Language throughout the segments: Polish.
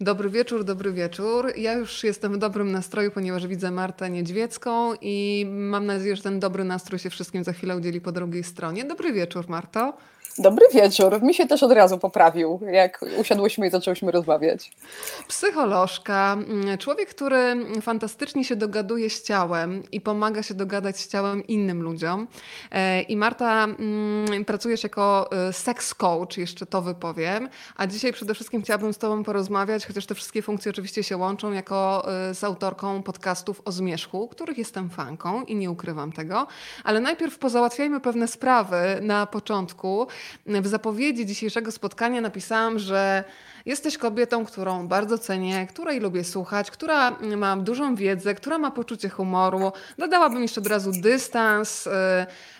Dobry wieczór, dobry wieczór. Ja już jestem w dobrym nastroju, ponieważ widzę Martę Niedźwiecką i mam nadzieję, że ten dobry nastrój się wszystkim za chwilę udzieli po drugiej stronie. Dobry wieczór, Marto. Dobry wieczór. Mi się też od razu poprawił, jak usiadłyśmy i zaczęłyśmy rozmawiać. Psycholożka, człowiek, który fantastycznie się dogaduje z ciałem i pomaga się dogadać z ciałem innym ludziom. I Marta, pracujesz jako sex coach, jeszcze to wypowiem. A dzisiaj przede wszystkim chciałabym z tobą porozmawiać, chociaż te wszystkie funkcje oczywiście się łączą, jako z autorką podcastów o zmierzchu, których jestem fanką i nie ukrywam tego. Ale najpierw pozałatwiajmy pewne sprawy na początku. W zapowiedzi dzisiejszego spotkania napisałam, że jesteś kobietą, którą bardzo cenię, której lubię słuchać, która ma dużą wiedzę, która ma poczucie humoru. Dodałabym jeszcze od razu dystans.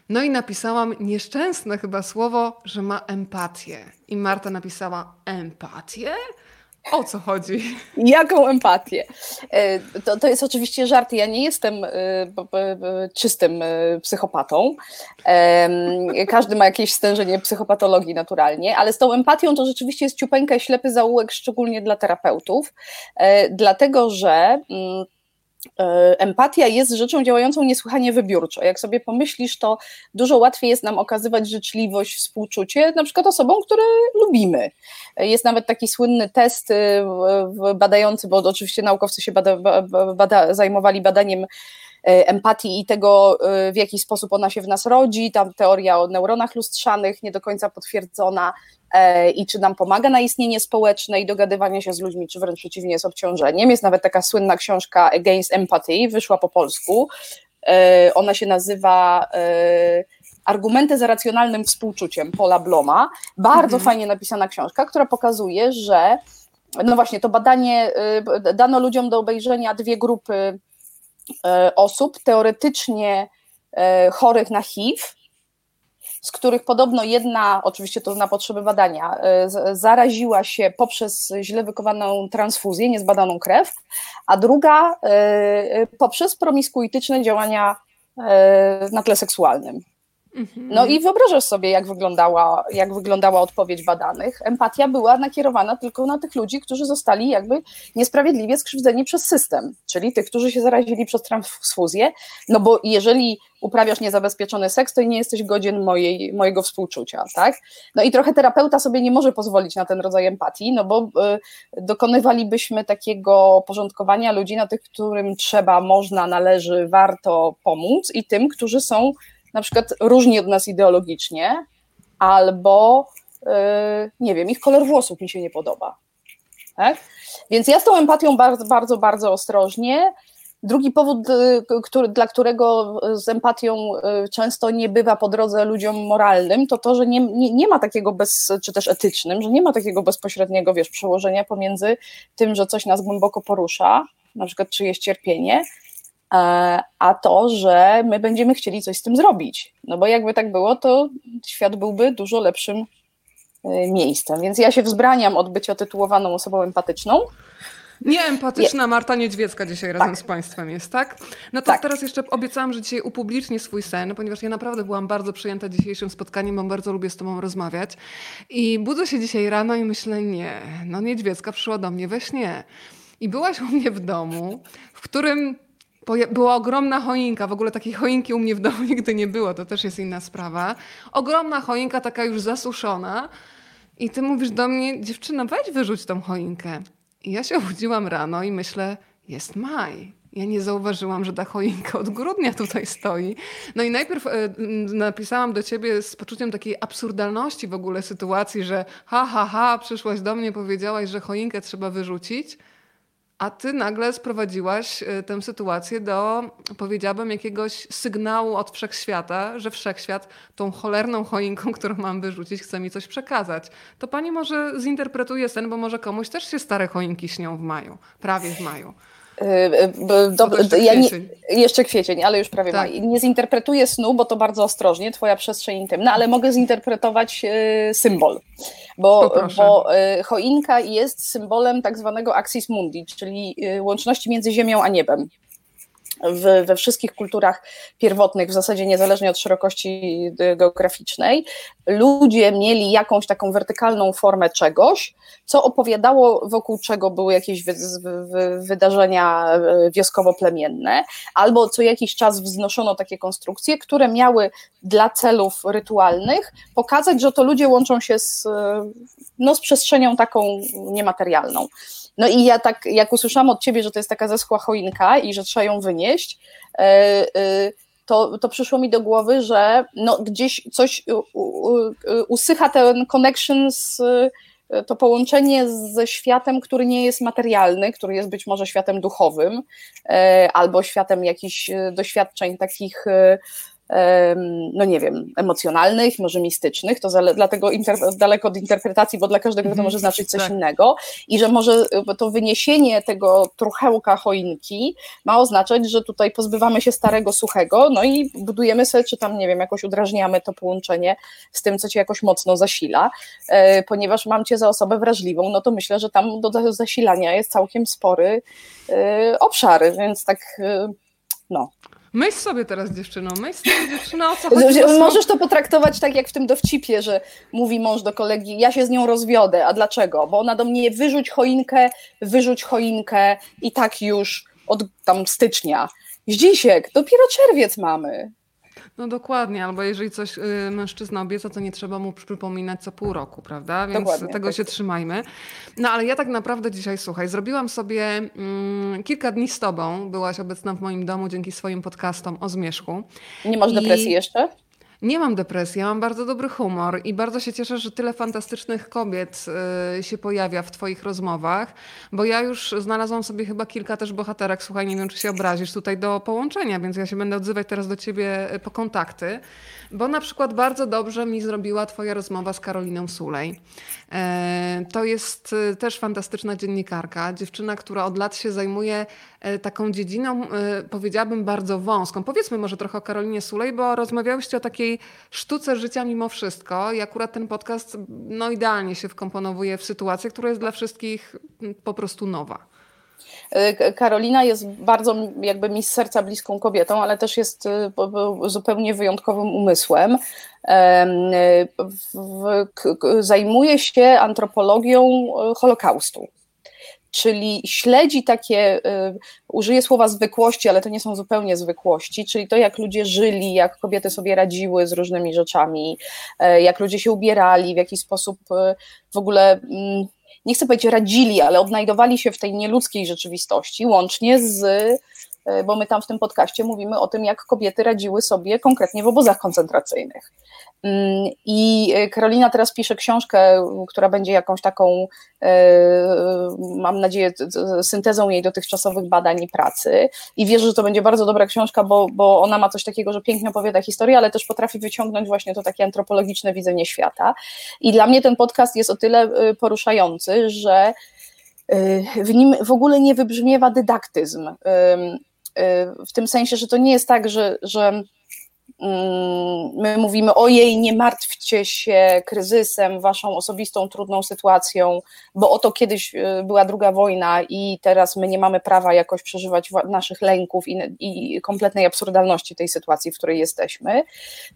No i napisałam nieszczęsne chyba słowo, że ma empatię. I Marta napisała: empatię? O co chodzi? Jaką empatię? To jest oczywiście żart. Ja nie jestem czystym psychopatą. Każdy ma jakieś stężenie psychopatologii naturalnie, ale z tą empatią to rzeczywiście jest ciupeńka i ślepy zaułek, szczególnie dla terapeutów, dlatego że empatia jest rzeczą działającą niesłychanie wybiórczo. Jak sobie pomyślisz, to dużo łatwiej jest nam okazywać życzliwość, współczucie, na przykład osobom, które lubimy. Jest nawet taki słynny test badający, bo oczywiście naukowcy się zajmowali badaniem empatii i tego, w jaki sposób ona się w nas rodzi, tam teoria o neuronach lustrzanych nie do końca potwierdzona i czy nam pomaga na istnienie społeczne i dogadywanie się z ludźmi, czy wręcz przeciwnie jest obciążeniem. Jest nawet taka słynna książka Against Empathy, wyszła po polsku, ona się nazywa Argumenty za racjonalnym współczuciem Paula Bloma, bardzo fajnie napisana książka, która pokazuje, że no właśnie to badanie dano ludziom do obejrzenia dwie grupy osób teoretycznie chorych na HIV, z których podobno jedna, oczywiście to na potrzeby badania, zaraziła się poprzez źle wykonaną transfuzję, niezbadaną krew, a druga poprzez promiskuityczne działania na tle seksualnym. No i wyobrażasz sobie, jak wyglądała odpowiedź badanych. Empatia była nakierowana tylko na tych ludzi, którzy zostali jakby niesprawiedliwie skrzywdzeni przez system, czyli tych, którzy się zarazili przez transfuzję, no bo jeżeli uprawiasz niezabezpieczony seks, to nie jesteś godzien mojego współczucia, tak? No i trochę terapeuta sobie nie może pozwolić na ten rodzaj empatii, no bo dokonywalibyśmy takiego porządkowania ludzi na tych, którym trzeba, można, należy, warto pomóc i tym, którzy są na przykład różni od nas ideologicznie, albo, nie wiem, ich kolor włosów mi się nie podoba. Tak? Więc ja z tą empatią bardzo, bardzo, bardzo ostrożnie. Drugi powód, dla którego z empatią często nie bywa po drodze ludziom moralnym, to to, że nie ma takiego, czy też etycznym, że nie ma takiego bezpośredniego, wiesz, przełożenia pomiędzy tym, że coś nas głęboko porusza, na przykład czyjeś cierpienie, a to, że my będziemy chcieli coś z tym zrobić. No bo jakby tak było, to świat byłby dużo lepszym miejscem. Więc ja się wzbraniam od bycia tytułowaną osobą empatyczną. Nieempatyczna Marta Niedźwiecka dzisiaj razem z Państwem jest, tak? No to teraz jeszcze obiecałam, że dzisiaj upublicznię swój sen, ponieważ ja naprawdę byłam bardzo przejęta dzisiejszym spotkaniem, bo bardzo lubię z tobą rozmawiać. I budzę się dzisiaj rano i myślę, Niedźwiecka przyszła do mnie we śnie. I byłaś u mnie w domu, w którym była ogromna choinka, w ogóle takiej choinki u mnie w domu nigdy nie było, to też jest inna sprawa. Ogromna choinka, taka już zasuszona i ty mówisz do mnie, dziewczyna, weź wyrzuć tą choinkę. I ja się obudziłam rano i myślę, jest maj. Ja nie zauważyłam, że ta choinka od grudnia tutaj stoi. No i najpierw napisałam do ciebie z poczuciem takiej absurdalności w ogóle sytuacji, że przyszłaś do mnie, powiedziałaś, że choinkę trzeba wyrzucić. A ty nagle sprowadziłaś tę sytuację do, powiedziałabym, jakiegoś sygnału od wszechświata, że wszechświat tą cholerną choinką, którą mam wyrzucić, chce mi coś przekazać. To pani może zinterpretuje sen, bo może komuś też się stare choinki śnią w maju, prawie w maju. Jeszcze kwiecień, ale już prawie maj. Nie zinterpretuję snu, bo to bardzo ostrożnie, twoja przestrzeń intymna, ale mogę zinterpretować symbol, bo choinka jest symbolem tak zwanego axis mundi, czyli łączności między ziemią a niebem. we wszystkich kulturach pierwotnych, w zasadzie niezależnie od szerokości geograficznej, ludzie mieli jakąś taką wertykalną formę czegoś, co opowiadało, wokół czego były jakieś wydarzenia wioskowo-plemienne, albo co jakiś czas wznoszono takie konstrukcje, które miały dla celów rytualnych pokazać, że to ludzie łączą się z przestrzenią taką niematerialną. No i ja tak, jak usłyszałam od ciebie, że to jest taka zeschła choinka i że trzeba ją wynieść, to przyszło mi do głowy, że no gdzieś coś usycha ten connection, to połączenie ze światem, który nie jest materialny, który jest być może światem duchowym albo światem jakichś doświadczeń takich, no nie wiem, emocjonalnych, może mistycznych, to dlatego daleko od interpretacji, bo dla każdego to może znaczyć coś innego i że może to wyniesienie tego truchełka choinki ma oznaczać, że tutaj pozbywamy się starego, suchego, no i budujemy sobie, czy tam, nie wiem, jakoś udrażniamy to połączenie z tym, co cię jakoś mocno zasila, ponieważ mam cię za osobę wrażliwą, no to myślę, że tam do zasilania jest całkiem spory obszar, więc tak, no. Myśl sobie teraz dziewczyno, o co chodzi. Możesz to potraktować tak jak w tym dowcipie, że mówi mąż do kolegi, ja się z nią rozwiodę, a dlaczego? Bo ona do mnie wyrzuć choinkę i tak już od tam stycznia. Zdzisiek, dopiero czerwiec mamy. No dokładnie, albo jeżeli coś mężczyzna obieca, to nie trzeba mu przypominać co pół roku, prawda? Więc dokładnie, tego tak się trzymajmy. No ale ja tak naprawdę dzisiaj, słuchaj, zrobiłam sobie kilka dni z tobą, byłaś obecna w moim domu dzięki swoim podcastom o zmierzchu. Nie masz depresji jeszcze? Nie mam depresji, ja mam bardzo dobry humor i bardzo się cieszę, że tyle fantastycznych kobiet się pojawia w twoich rozmowach, bo ja już znalazłam sobie chyba kilka też bohaterek, słuchaj, nie wiem, czy się obrazisz tutaj do połączenia, więc ja się będę odzywać teraz do ciebie po kontakty, bo na przykład bardzo dobrze mi zrobiła twoja rozmowa z Karoliną Sulej. To jest też fantastyczna dziennikarka, dziewczyna, która od lat się zajmuje taką dziedziną, powiedziałabym, bardzo wąską. Powiedzmy może trochę o Karolinie Sulej, bo rozmawiałyście o takiej sztuce życia mimo wszystko i akurat ten podcast no, idealnie się wkomponowuje w sytuację, która jest dla wszystkich po prostu nowa. Karolina jest bardzo jakby mi z serca bliską kobietą, ale też jest zupełnie wyjątkowym umysłem. Zajmuje się antropologią Holokaustu. Czyli śledzi takie, użyję słowa zwykłości, ale to nie są zupełnie zwykłości, czyli to jak ludzie żyli, jak kobiety sobie radziły z różnymi rzeczami, jak ludzie się ubierali, w jaki sposób w ogóle, nie chcę powiedzieć radzili, ale odnajdowali się w tej nieludzkiej rzeczywistości, łącznie z, bo my tam w tym podcaście mówimy o tym, jak kobiety radziły sobie konkretnie w obozach koncentracyjnych. I Karolina teraz pisze książkę, która będzie jakąś taką, mam nadzieję, syntezą jej dotychczasowych badań i pracy i wierzę, że to będzie bardzo dobra książka, bo ona ma coś takiego, że pięknie opowiada historię, ale też potrafi wyciągnąć właśnie to takie antropologiczne widzenie świata i dla mnie ten podcast jest o tyle poruszający, że w nim w ogóle nie wybrzmiewa dydaktyzm, w tym sensie, że to nie jest tak, że my mówimy, ojej, nie martwcie się kryzysem, waszą osobistą, trudną sytuacją, bo oto kiedyś była druga wojna i teraz my nie mamy prawa jakoś przeżywać naszych lęków i kompletnej absurdalności tej sytuacji, w której jesteśmy,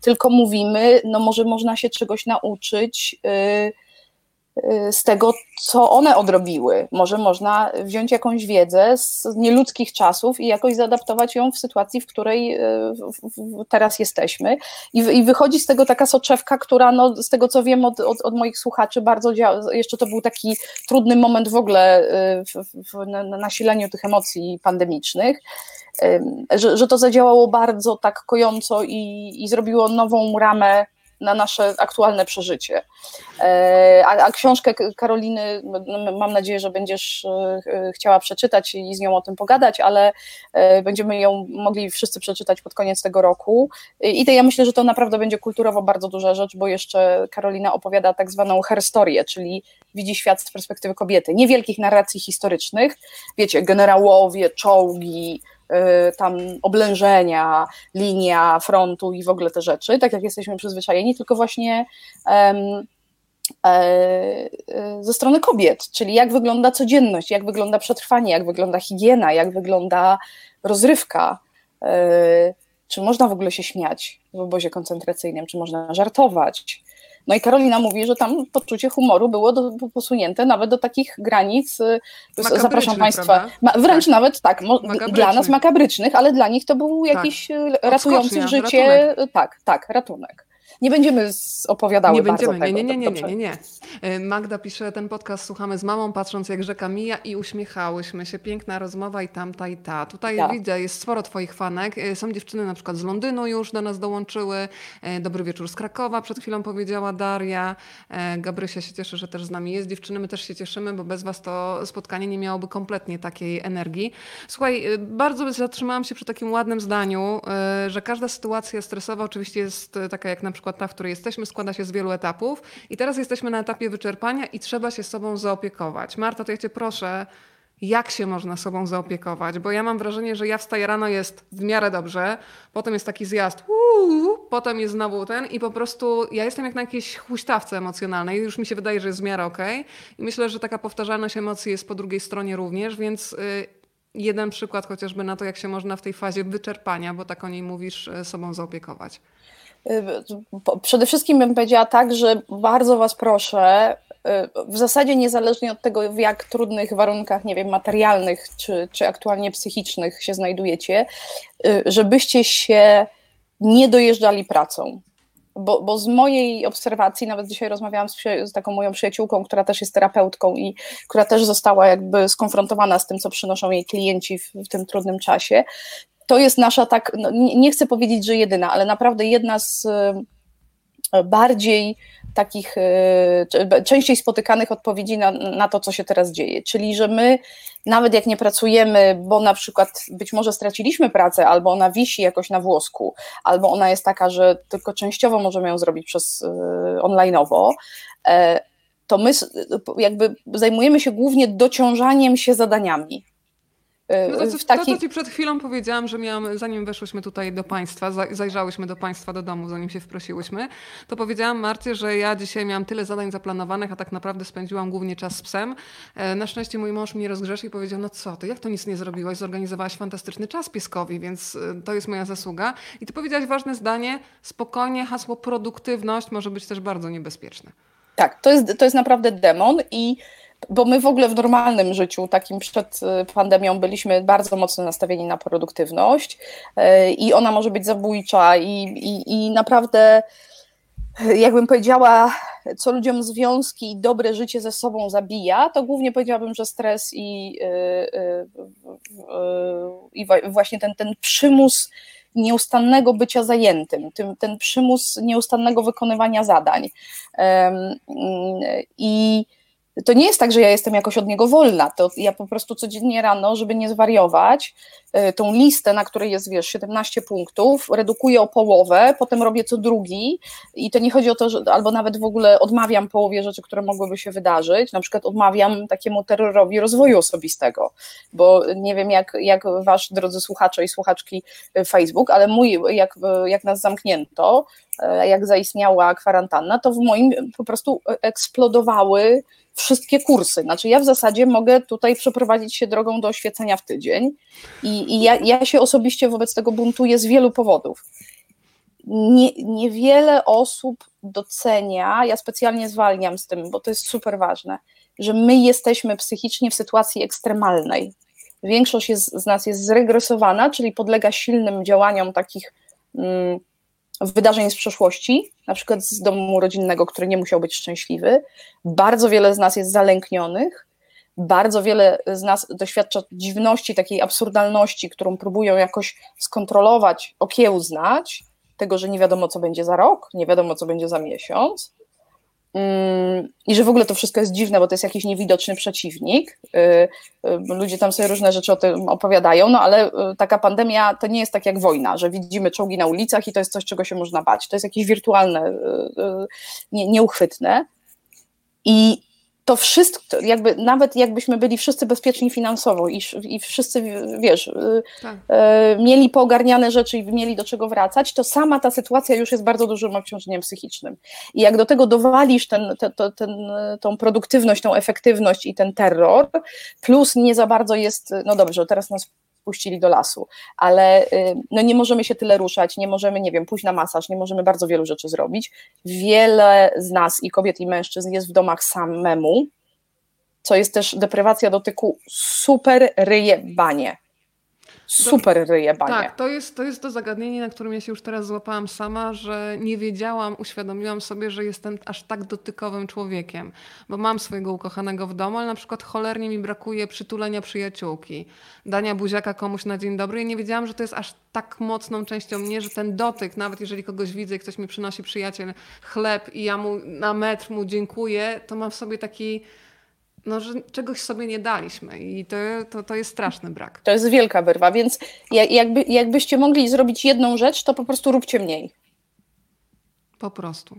tylko mówimy, no może można się czegoś nauczyć z tego, co one odrobiły. Może można wziąć jakąś wiedzę z nieludzkich czasów i jakoś zaadaptować ją w sytuacji, w której teraz jesteśmy. I wychodzi z tego taka soczewka, która no, z tego, co wiem od moich słuchaczy, bardzo działa. Jeszcze to był taki trudny moment w ogóle na nasileniu tych emocji pandemicznych, że to zadziałało bardzo tak kojąco i zrobiło nową ramę na nasze aktualne przeżycie. A książkę Karoliny, mam nadzieję, że będziesz chciała przeczytać i z nią o tym pogadać, ale będziemy ją mogli wszyscy przeczytać pod koniec tego roku. I ja myślę, że to naprawdę będzie kulturowo bardzo duża rzecz, bo jeszcze Karolina opowiada tak zwaną herstorię, czyli widzi świat z perspektywy kobiety. Niewielkich narracji historycznych, wiecie, generałowie, czołgi, tam oblężenia, linia frontu i w ogóle te rzeczy, tak jak jesteśmy przyzwyczajeni, tylko właśnie ze strony kobiet, czyli jak wygląda codzienność, jak wygląda przetrwanie, jak wygląda higiena, jak wygląda rozrywka, czy można w ogóle się śmiać w obozie koncentracyjnym, czy można żartować. No i Karolina mówi, że tam poczucie humoru było posunięte nawet do takich granic, zapraszam Państwa, wręcz tak. Nawet tak, dla nas makabrycznych, ale dla nich to był jakiś ratujący życie, ratunek. Tak, ratunek. Nie będziemy opowiadały nie bardzo będziemy. Tego. Nie. Magda pisze, ten podcast słuchamy z mamą, patrząc jak rzeka mija i uśmiechałyśmy się. Piękna rozmowa i tamta i ta. Tutaj widzę, jest sporo Twoich fanek. Są dziewczyny na przykład z Londynu już do nas dołączyły. Dobry wieczór z Krakowa, przed chwilą powiedziała Daria. Gabrysia się cieszy, że też z nami jest. Dziewczyny, my też się cieszymy, bo bez Was to spotkanie nie miałoby kompletnie takiej energii. Słuchaj, bardzo zatrzymałam się przy takim ładnym zdaniu, że każda sytuacja stresowa oczywiście jest taka jak na przykład ta, w której jesteśmy, składa się z wielu etapów i teraz jesteśmy na etapie wyczerpania i trzeba się sobą zaopiekować. Marta, to ja Cię proszę, jak się można sobą zaopiekować? Bo ja mam wrażenie, że ja wstaję rano, jest w miarę dobrze, potem jest taki zjazd, potem jest znowu ten i po prostu ja jestem jak na jakiejś huśtawce emocjonalnej, już mi się wydaje, że jest w miarę okej. I myślę, że taka powtarzalność emocji jest po drugiej stronie również, więc jeden przykład chociażby na to, jak się można w tej fazie wyczerpania, bo tak o niej mówisz, sobą zaopiekować. Przede wszystkim bym powiedziała tak, że bardzo Was proszę, w zasadzie niezależnie od tego, w jak trudnych warunkach, nie wiem, materialnych czy aktualnie psychicznych się znajdujecie, żebyście się nie dojeżdżali pracą. Bo z mojej obserwacji, nawet dzisiaj rozmawiałam z taką moją przyjaciółką, która też jest terapeutką i która też została jakby skonfrontowana z tym, co przynoszą jej klienci w tym trudnym czasie. To jest nasza, tak, nie chcę powiedzieć, że jedyna, ale naprawdę jedna z bardziej takich, częściej spotykanych odpowiedzi na to, co się teraz dzieje. Czyli, że my nawet jak nie pracujemy, bo na przykład być może straciliśmy pracę, albo ona wisi jakoś na włosku, albo ona jest taka, że tylko częściowo możemy ją zrobić przez online'owo, to my jakby zajmujemy się głównie dociążaniem się zadaniami. To, co Ci przed chwilą powiedziałam, że miałam, zanim weszłyśmy tutaj do Państwa, zajrzałyśmy do Państwa do domu, zanim się wprosiłyśmy, to powiedziałam Marcie, że ja dzisiaj miałam tyle zadań zaplanowanych, a tak naprawdę spędziłam głównie czas z psem. Na szczęście mój mąż mnie rozgrzeszył i powiedział, no co ty, jak to nic nie zrobiłaś, zorganizowałaś fantastyczny czas pieskowi, więc to jest moja zasługa. I Ty powiedziałaś ważne zdanie, spokojnie, hasło produktywność może być też bardzo niebezpieczne. Tak, to jest naprawdę demon i... Bo my w ogóle w normalnym życiu, takim przed pandemią, byliśmy bardzo mocno nastawieni na produktywność i ona może być zabójcza i naprawdę, jakbym powiedziała, co ludziom związki i dobre życie ze sobą zabija, to głównie powiedziałabym, że stres i właśnie ten przymus nieustannego bycia zajętym, ten przymus nieustannego wykonywania zadań i to nie jest tak, że ja jestem jakoś od niego wolna, to ja po prostu codziennie rano, żeby nie zwariować, tą listę, na której jest, 17 punktów, redukuję o połowę, potem robię co drugi i to nie chodzi o to, że albo nawet w ogóle odmawiam połowie rzeczy, które mogłyby się wydarzyć, na przykład odmawiam takiemu terrorowi rozwoju osobistego, bo nie wiem jak wasz, drodzy słuchacze i słuchaczki, Facebook, ale mój, jak nas zamknięto, jak zaistniała kwarantanna, to w moim po prostu eksplodowały wszystkie kursy. Znaczy ja w zasadzie mogę tutaj przeprowadzić się drogą do oświecenia w tydzień i ja się osobiście wobec tego buntuję z wielu powodów. Niewiele osób docenia, ja specjalnie zwalniam z tym, bo to jest super ważne, że my jesteśmy psychicznie w sytuacji ekstremalnej. Większość z nas jest zregresowana, czyli podlega silnym działaniom takich wydarzeń z przeszłości, na przykład z domu rodzinnego, który nie musiał być szczęśliwy. Bardzo wiele z nas jest zalęknionych, bardzo wiele z nas doświadcza dziwności, takiej absurdalności, którą próbują jakoś skontrolować, okiełznać, tego, że nie wiadomo, co będzie za rok, nie wiadomo, co będzie za miesiąc i że w ogóle to wszystko jest dziwne, bo to jest jakiś niewidoczny przeciwnik. Ludzie tam sobie różne rzeczy o tym opowiadają, no ale taka pandemia to nie jest tak jak wojna, że widzimy czołgi na ulicach i to jest coś, czego się można bać. To jest jakieś wirtualne, nieuchwytne i to wszystko, jakby nawet jakbyśmy byli wszyscy bezpieczni finansowo i wszyscy, tak, mieli poogarniane rzeczy i mieli do czego wracać, to sama ta sytuacja już jest bardzo dużym obciążeniem psychicznym. I jak do tego dowalisz tą produktywność, tą efektywność i ten terror, plus nie za bardzo jest, no dobrze, teraz nas puścili do lasu, ale no nie możemy się tyle ruszać, nie możemy, nie wiem, pójść na masaż, nie możemy bardzo wielu rzeczy zrobić. Wiele z nas, i kobiet, i mężczyzn, jest w domach samemu, co jest też deprywacja dotyku, super ryjebanie. Tak, to jest to zagadnienie, na którym ja się już teraz złapałam sama, że nie wiedziałam, uświadomiłam sobie, że jestem aż tak dotykowym człowiekiem, bo mam swojego ukochanego w domu, ale na przykład cholernie mi brakuje przytulenia przyjaciółki, dania buziaka komuś na dzień dobry i nie wiedziałam, że to jest aż tak mocną częścią mnie, że ten dotyk, nawet jeżeli kogoś widzę i ktoś mi przynosi przyjaciel chleb i ja mu na metr mu dziękuję, to mam w sobie taki... No, że czegoś sobie nie daliśmy i to jest straszny brak. To jest wielka wyrwa, więc jakbyście mogli zrobić jedną rzecz, to po prostu róbcie mniej. Po prostu.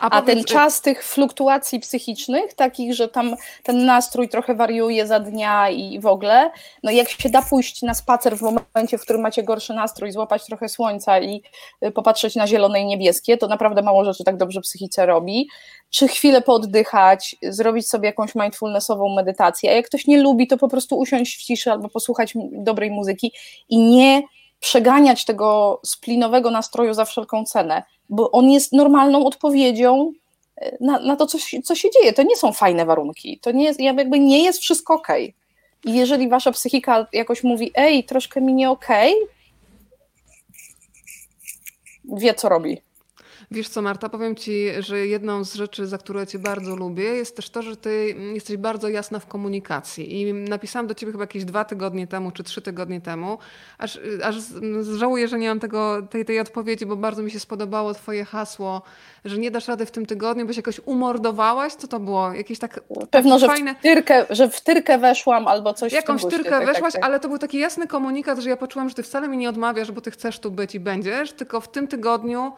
A ten czas tych fluktuacji psychicznych, takich, że tam ten nastrój trochę wariuje za dnia i w ogóle, no jak się da pójść na spacer w momencie, w którym macie gorszy nastrój, złapać trochę słońca i popatrzeć na zielone i niebieskie, to naprawdę mało rzeczy tak dobrze psychice robi. Czy chwilę pooddychać, zrobić sobie jakąś mindfulnessową medytację, a jak ktoś nie lubi, to po prostu usiąść w ciszy albo posłuchać dobrej muzyki i nie przeganiać tego splinowego nastroju za wszelką cenę, bo on jest normalną odpowiedzią na to, co się dzieje. To nie są fajne warunki, to nie jest, jakby nie jest wszystko okej. I jeżeli wasza psychika jakoś mówi, ej, troszkę mi nie okej, wie, co robi. Wiesz co, Marta, powiem ci, że jedną z rzeczy, za które cię bardzo lubię, jest też to, że ty jesteś bardzo jasna w komunikacji i napisałam do ciebie chyba jakieś 2 tygodnie temu czy 3 tygodnie temu, aż żałuję, że nie mam tej odpowiedzi, bo bardzo mi się spodobało twoje hasło, że nie dasz rady w tym tygodniu, bo się jakoś umordowałaś, co to było? Jakieś tak pewno, że fajne... w tyrkę weszłam albo coś. Jakąś tyrkę weszłaś, tak. Ale to był taki jasny komunikat, że ja poczułam, że ty wcale mi nie odmawiasz, bo ty chcesz tu być i będziesz, tylko w tym tygodniu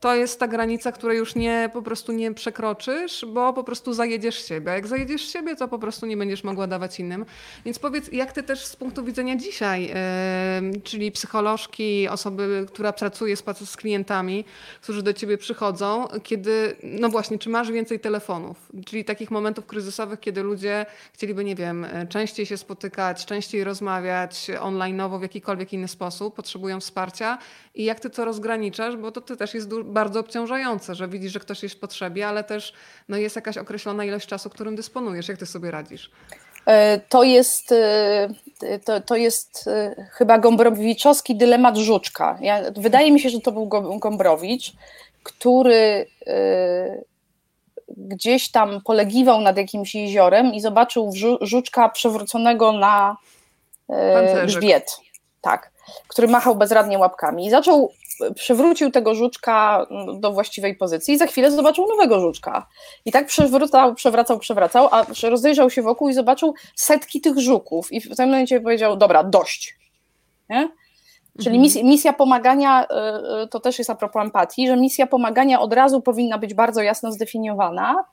to jest ta granica, której już po prostu nie przekroczysz, bo po prostu zajedziesz siebie. Jak zajedziesz siebie, to po prostu nie będziesz mogła dawać innym. Więc powiedz, jak ty też z punktu widzenia dzisiaj, czyli psycholożki, osoby, która pracuje z klientami, którzy do ciebie przychodzą, kiedy, no właśnie, czy masz więcej telefonów? Czyli takich momentów kryzysowych, kiedy ludzie chcieliby, nie wiem, częściej się spotykać, częściej rozmawiać online'owo w jakikolwiek inny sposób, potrzebują wsparcia. I jak ty to rozgraniczasz? Bo to też jest bardzo obciążające, że widzisz, że ktoś jest w potrzebie, ale też no, jest jakaś określona ilość czasu, którym dysponujesz. Jak ty sobie radzisz? To jest chyba gombrowiczowski dylemat żuczka. Wydaje mi się, że to był Gombrowicz, który gdzieś tam polegiwał nad jakimś jeziorem i zobaczył żuczka przewróconego na grzbiet. Tak, który machał bezradnie łapkami i przywrócił tego żuczka do właściwej pozycji i za chwilę zobaczył nowego żuczka. I tak przewracał, a rozejrzał się wokół i zobaczył setki tych żuków i w tym momencie powiedział, dobra, dość. Nie? Czyli misja pomagania, to też jest a propos empatii, że misja pomagania od razu powinna być bardzo jasno zdefiniowana,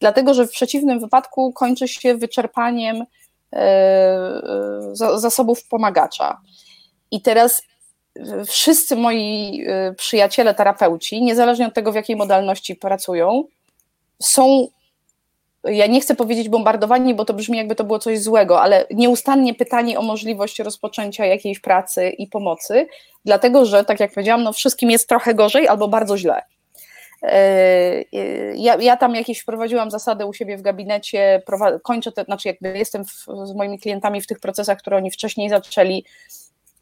dlatego że w przeciwnym wypadku kończy się wyczerpaniem zasobów pomagacza. I teraz wszyscy moi przyjaciele, terapeuci, niezależnie od tego, w jakiej modalności pracują, są, ja nie chcę powiedzieć bombardowani, bo to brzmi, jakby to było coś złego, ale nieustannie pytani o możliwość rozpoczęcia jakiejś pracy i pomocy, dlatego że, tak jak powiedziałam, no wszystkim jest trochę gorzej albo bardzo źle. Ja tam jakieś wprowadziłam zasadę u siebie w gabinecie, jestem z moimi klientami w tych procesach, które oni wcześniej zaczęli.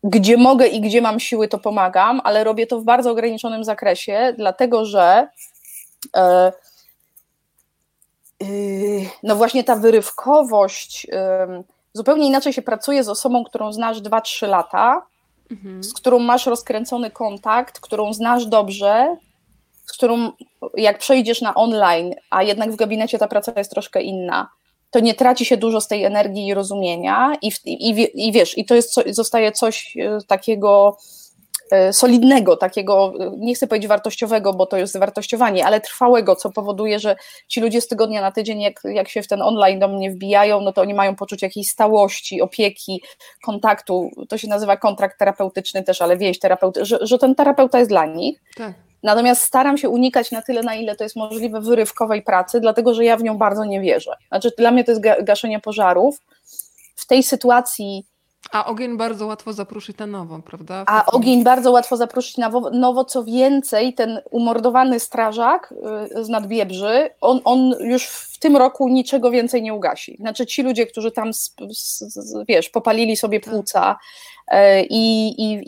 Gdzie mogę i gdzie mam siły, to pomagam, ale robię to w bardzo ograniczonym zakresie, dlatego że no właśnie ta wyrywkowość, zupełnie inaczej się pracuje z osobą, którą znasz 2-3 lata, z którą masz rozkręcony kontakt, którą znasz dobrze, z którą jak przejdziesz na online, a jednak w gabinecie ta praca jest troszkę inna, to nie traci się dużo z tej energii i rozumienia i wiesz, i to jest, zostaje coś takiego solidnego, takiego, nie chcę powiedzieć wartościowego, bo to jest wartościowanie, ale trwałego, co powoduje, że ci ludzie z tygodnia na tydzień, jak się w ten online do mnie wbijają, no to oni mają poczucie jakiejś stałości, opieki, kontaktu, to się nazywa kontrakt terapeutyczny też, ale więź terapeuty, że ten terapeuta jest dla nich. Tak. Natomiast staram się unikać na tyle, na ile to jest możliwe, wyrywkowej pracy, dlatego że ja w nią bardzo nie wierzę. Znaczy, dla mnie to jest gaszenie pożarów. W tej sytuacji A ogień bardzo łatwo zapruszyć na nowo, prawda? A ogień bardzo łatwo zapruszyć na nowo, co więcej, ten umordowany strażak z Nadbiebrzy, on już w tym roku niczego więcej nie ugasi. Znaczy ci ludzie, którzy tam, wiesz, popalili sobie płuca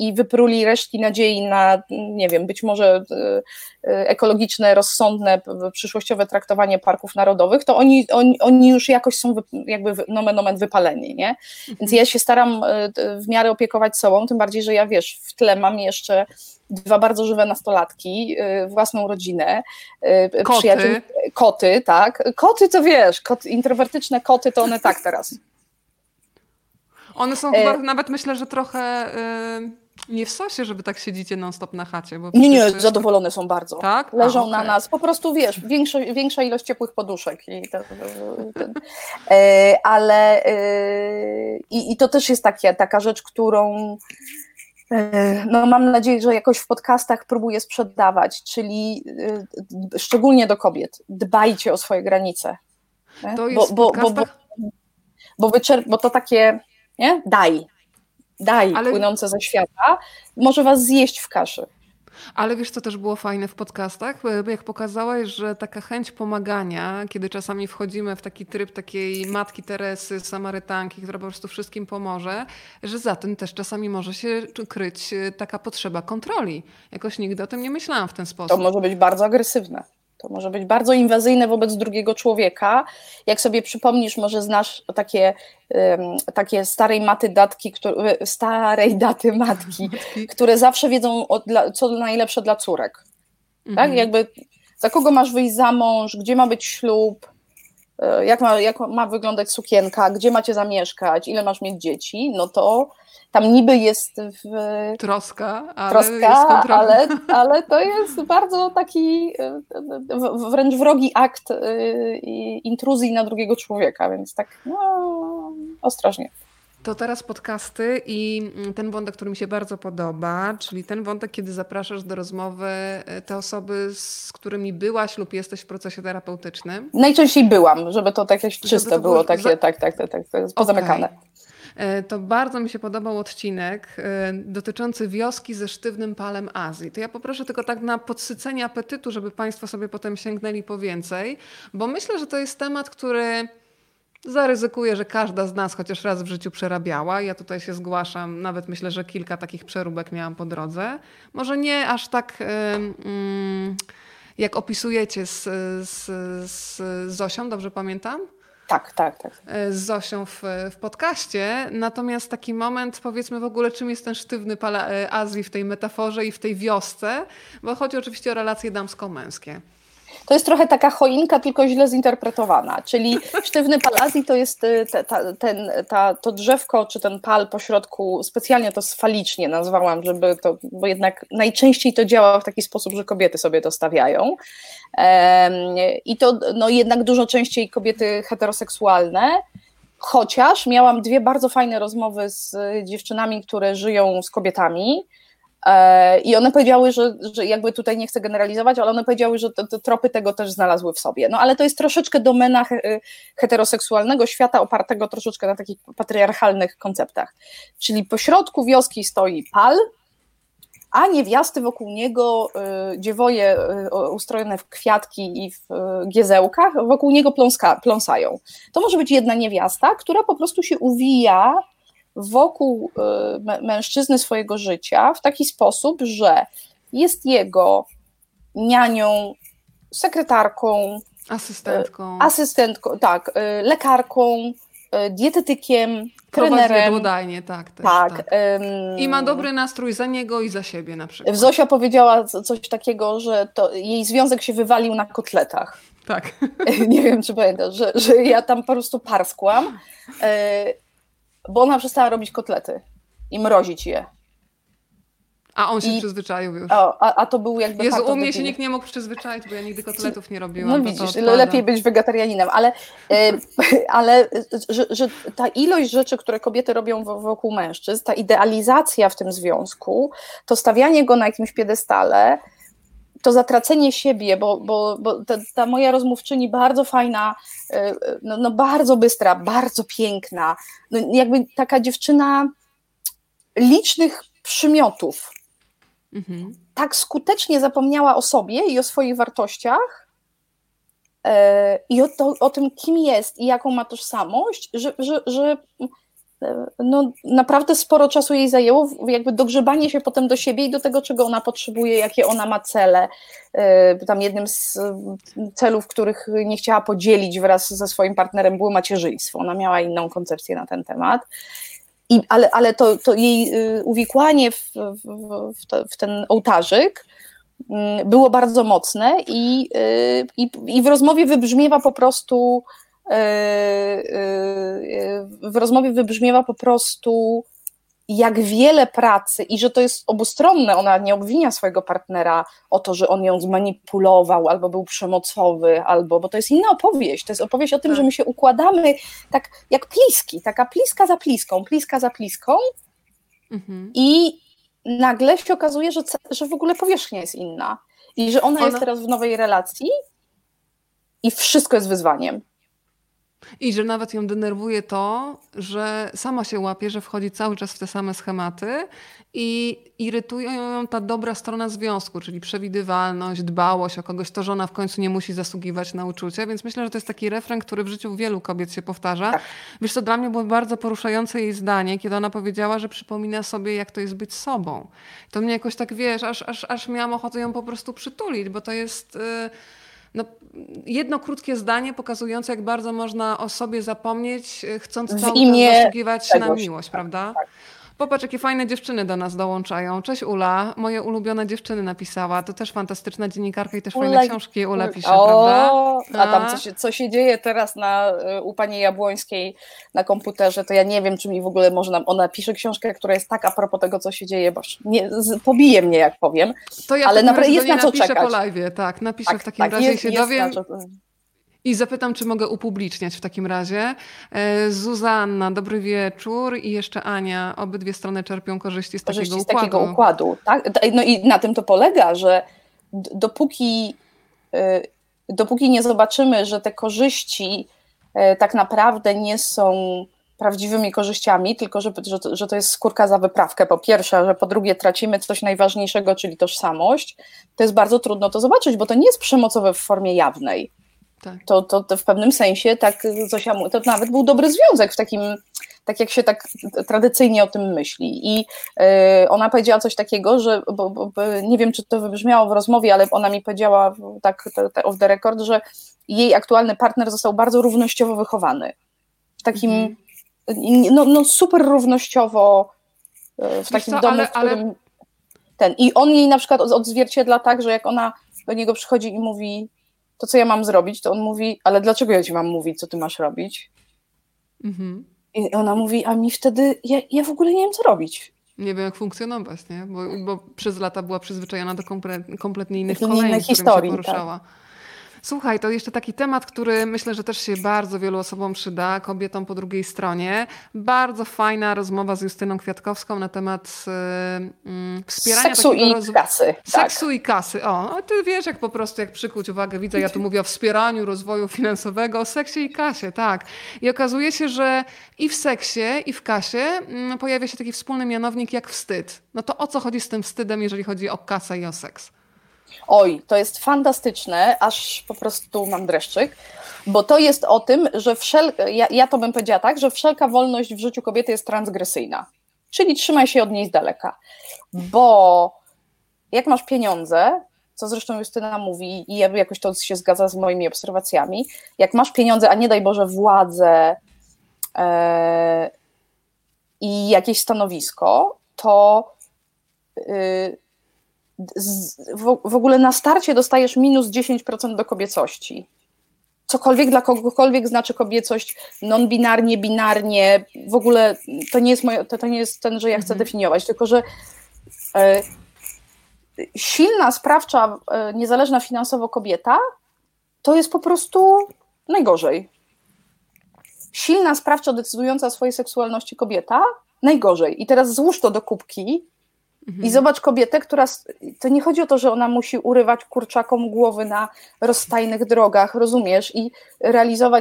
i wypruli resztki nadziei na, nie wiem, być może ekologiczne, rozsądne, przyszłościowe traktowanie parków narodowych, to oni już jakoś są jakby nomen omen wypaleni, nie? Więc ja się staram w miarę opiekować sobą, tym bardziej, że ja, wiesz, w tle mam jeszcze 2 bardzo żywe nastolatki, własną rodzinę, koty. Przyjaciół, koty, tak. Koty to wiesz, introwertyczne koty to one tak teraz. One są chyba, nawet myślę, że trochę nie w sosie, żeby tak siedzicie non-stop na chacie. Bo nie, zadowolone są bardzo. Tak? Leżą na nas. Po prostu, wiesz, większa ilość ciepłych poduszek. Ale i to też jest taka rzecz, którą no mam nadzieję, że jakoś w podcastach próbuję sprzedawać, czyli szczególnie do kobiet. Dbajcie o swoje granice. To jest bo to takie, nie? Daj ale płynące ze świata, może was zjeść w kaszy. Ale wiesz, co też było fajne w podcastach? Jak pokazałaś, że taka chęć pomagania, kiedy czasami wchodzimy w taki tryb takiej matki Teresy, samarytanki, która po prostu wszystkim pomoże, że za tym też czasami może się kryć taka potrzeba kontroli. Jakoś nigdy o tym nie myślałam w ten sposób. To może być bardzo agresywne. To może być bardzo inwazyjne wobec drugiego człowieka. Jak sobie przypomnisz, może znasz takie starej daty matki, które zawsze wiedzą, co najlepsze dla córek. Mhm. Tak? Jakby za kogo masz wyjść za mąż, gdzie ma być ślub, jak ma wyglądać sukienka, gdzie macie zamieszkać, ile masz mieć dzieci, no to tam niby jest troska, jest kontrola. Ale to jest bardzo taki wręcz wrogi akt intruzji na drugiego człowieka, więc tak ostrożnie. To teraz podcasty i ten wątek, który mi się bardzo podoba, czyli ten wątek, kiedy zapraszasz do rozmowy te osoby, z którymi byłaś lub jesteś w procesie terapeutycznym. Najczęściej byłam, żeby to jakieś czyste to było takie, pozamykane. To bardzo mi się podobał odcinek dotyczący wioski ze sztywnym palem Azji. To ja poproszę tylko tak na podsycenie apetytu, żeby Państwo sobie potem sięgnęli po więcej, bo myślę, że to jest temat, który zaryzykuję, że każda z nas chociaż raz w życiu przerabiała. Ja tutaj się zgłaszam, nawet myślę, że kilka takich przeróbek miałam po drodze. Może nie aż tak jak opisujecie z Zosią, dobrze pamiętam? Tak. Z Zosią w podcaście, natomiast taki moment, powiedzmy w ogóle, czym jest ten sztywny pal Azji w tej metaforze i w tej wiosce, bo chodzi oczywiście o relacje damsko-męskie. To jest trochę taka choinka, tylko źle zinterpretowana, czyli sztywny pal Azji to jest to drzewko, czy ten pal po środku, specjalnie to falicznie nazwałam, żeby to, bo jednak najczęściej to działa w taki sposób, że kobiety sobie to stawiają. I to jednak dużo częściej kobiety heteroseksualne, chociaż miałam 2 bardzo fajne rozmowy z dziewczynami, które żyją z kobietami, i one powiedziały, że jakby tutaj nie chcę generalizować, ale one powiedziały, że te tropy tego też znalazły w sobie. No ale to jest troszeczkę domena heteroseksualnego świata opartego troszeczkę na takich patriarchalnych konceptach. Czyli pośrodku wioski stoi pal, a niewiasty wokół niego, dziewoje ustrojone w kwiatki i w giezełkach, wokół niego pląsają. To może być jedna niewiasta, która po prostu się uwija wokół mężczyzny swojego życia w taki sposób, że jest jego nianią, sekretarką, asystentką, tak, lekarką, dietetykiem, trenerem. Tak. I ma dobry nastrój za niego i za siebie na przykład. Zosia powiedziała coś takiego, że jej związek się wywalił na kotletach. Tak. Nie wiem, czy pamiętasz, że ja tam po prostu parskłam, bo ona przestała robić kotlety i mrozić je. A on się przyzwyczaił już. A to był jakby... Jezu, u mnie się nikt nie mógł przyzwyczaić, bo ja nigdy kotletów nie robiłam. No widzisz, lepiej być wegetarianinem, ale że ta ilość rzeczy, które kobiety robią wokół mężczyzn, ta idealizacja w tym związku, to stawianie go na jakimś piedestale, to zatracenie siebie, bo ta moja rozmówczyni bardzo fajna, bardzo bystra, bardzo piękna, jakby taka dziewczyna licznych przymiotów. Mhm. Tak skutecznie zapomniała o sobie i o swoich wartościach i o tym, kim jest i jaką ma tożsamość, że no, naprawdę sporo czasu jej zajęło jakby dogrzebanie się potem do siebie i do tego, czego ona potrzebuje, jakie ona ma cele. Tam jednym z celów, których nie chciała podzielić wraz ze swoim partnerem, było macierzyństwo. Ona miała inną koncepcję na ten temat. Ale to jej uwikłanie w ten ołtarzyk było bardzo mocne i w rozmowie wybrzmiewa po prostu jak wiele pracy i że to jest obustronne, ona nie obwinia swojego partnera o to, że on ją zmanipulował albo był przemocowy, albo, bo to jest inna opowieść, to jest opowieść o tym, że my się układamy tak jak pliski, taka pliska za pliską i nagle się okazuje, że w ogóle powierzchnia jest inna i że ona jest teraz w nowej relacji i wszystko jest wyzwaniem. I że nawet ją denerwuje to, że sama się łapie, że wchodzi cały czas w te same schematy i irytuje ją ta dobra strona związku, czyli przewidywalność, dbałość o kogoś, to, że ona w końcu nie musi zasługiwać na uczucia, więc myślę, że to jest taki refren, który w życiu wielu kobiet się powtarza. Tak. Wiesz co, dla mnie było bardzo poruszające jej zdanie, kiedy ona powiedziała, że przypomina sobie, jak to jest być sobą. To mnie jakoś tak, wiesz, aż miałam ochotę ją po prostu przytulić, bo to jest... No, jedno krótkie zdanie pokazujące, jak bardzo można o sobie zapomnieć, chcąc cały czas zasługiwać na miłość, prawda? Tak. Popatrz, jakie fajne dziewczyny do nas dołączają. Cześć Ula, moje ulubione dziewczyny napisała. To też fantastyczna dziennikarka i też fajne książki Ula pisze, prawda? A tam co się dzieje teraz u pani Jabłońskiej na komputerze, to ja nie wiem, czy mi w ogóle można... Ona pisze książkę, która jest tak a propos tego, co się dzieje, bo pobije mnie, jak powiem. To ja ale jest na co czekać. Po live'ie, tak, napiszę tak, w takim razie jest, się jest dowiem. I zapytam, czy mogę upubliczniać w takim razie. Zuzanna, dobry wieczór i jeszcze Ania. Obydwie strony czerpią korzyści z takiego układu. Tak? No i na tym to polega, że dopóki nie zobaczymy, że te korzyści tak naprawdę nie są prawdziwymi korzyściami, tylko że to jest skórka za wyprawkę po pierwsze, a że po drugie tracimy coś najważniejszego, czyli tożsamość, to jest bardzo trudno to zobaczyć, bo to nie jest przemocowe w formie jawnej. Tak. To w pewnym sensie, tak Zosia mówi, to nawet był dobry związek w takim, tak jak się tak tradycyjnie o tym myśli. I ona powiedziała coś takiego, że nie wiem, czy to wybrzmiało w rozmowie, ale ona mi powiedziała tak off the record, że jej aktualny partner został bardzo równościowo wychowany. W takim, super równościowo, w takim domu, w którym ten. I on jej na przykład odzwierciedla tak, że jak ona do niego przychodzi i mówi... to co ja mam zrobić, to on mówi, ale dlaczego ja ci mam mówić, co ty masz robić? Mhm. I ona mówi, a mi wtedy, ja w ogóle nie wiem, co robić. Nie wiem, jak funkcjonować, nie? Bo przez lata była przyzwyczajona do kompletnie innych kolejnych, w którym się poruszała. Tak. Słuchaj, to jeszcze taki temat, który myślę, że też się bardzo wielu osobom przyda, kobietom po drugiej stronie. Bardzo fajna rozmowa z Justyną Kwiatkowską na temat wspierania seksu i kasy. Seksu i kasy. O, ty wiesz, jak po prostu, jak przykuć uwagę widza, ja tu mówię o wspieraniu rozwoju finansowego, o seksie i kasie, tak. I okazuje się, że i w seksie, i w kasie pojawia się taki wspólny mianownik jak wstyd. No to o co chodzi z tym wstydem, jeżeli chodzi o kasę i o seks? Oj, to jest fantastyczne, aż po prostu mam dreszczyk, bo to jest o tym, że ja to bym powiedziała tak, że wszelka wolność w życiu kobiety jest transgresyjna, czyli trzymaj się od niej z daleka, bo jak masz pieniądze, co zresztą Justyna mówi i jakoś to się zgadza z moimi obserwacjami, jak masz pieniądze, a nie daj Boże władzę i jakieś stanowisko, to... w ogóle na starcie dostajesz minus 10% do kobiecości. Cokolwiek dla kogokolwiek znaczy kobiecość non-binarnie, binarnie, w ogóle to nie jest to nie jest ten, że ja chcę definiować, tylko że silna, sprawcza, niezależna finansowo kobieta to jest po prostu najgorzej. Silna, sprawcza, decydująca o swojej seksualności kobieta najgorzej. I teraz złóż to do kubki i zobacz kobietę, która... To nie chodzi o to, że ona musi urywać kurczakom głowy na rozstajnych drogach, rozumiesz, i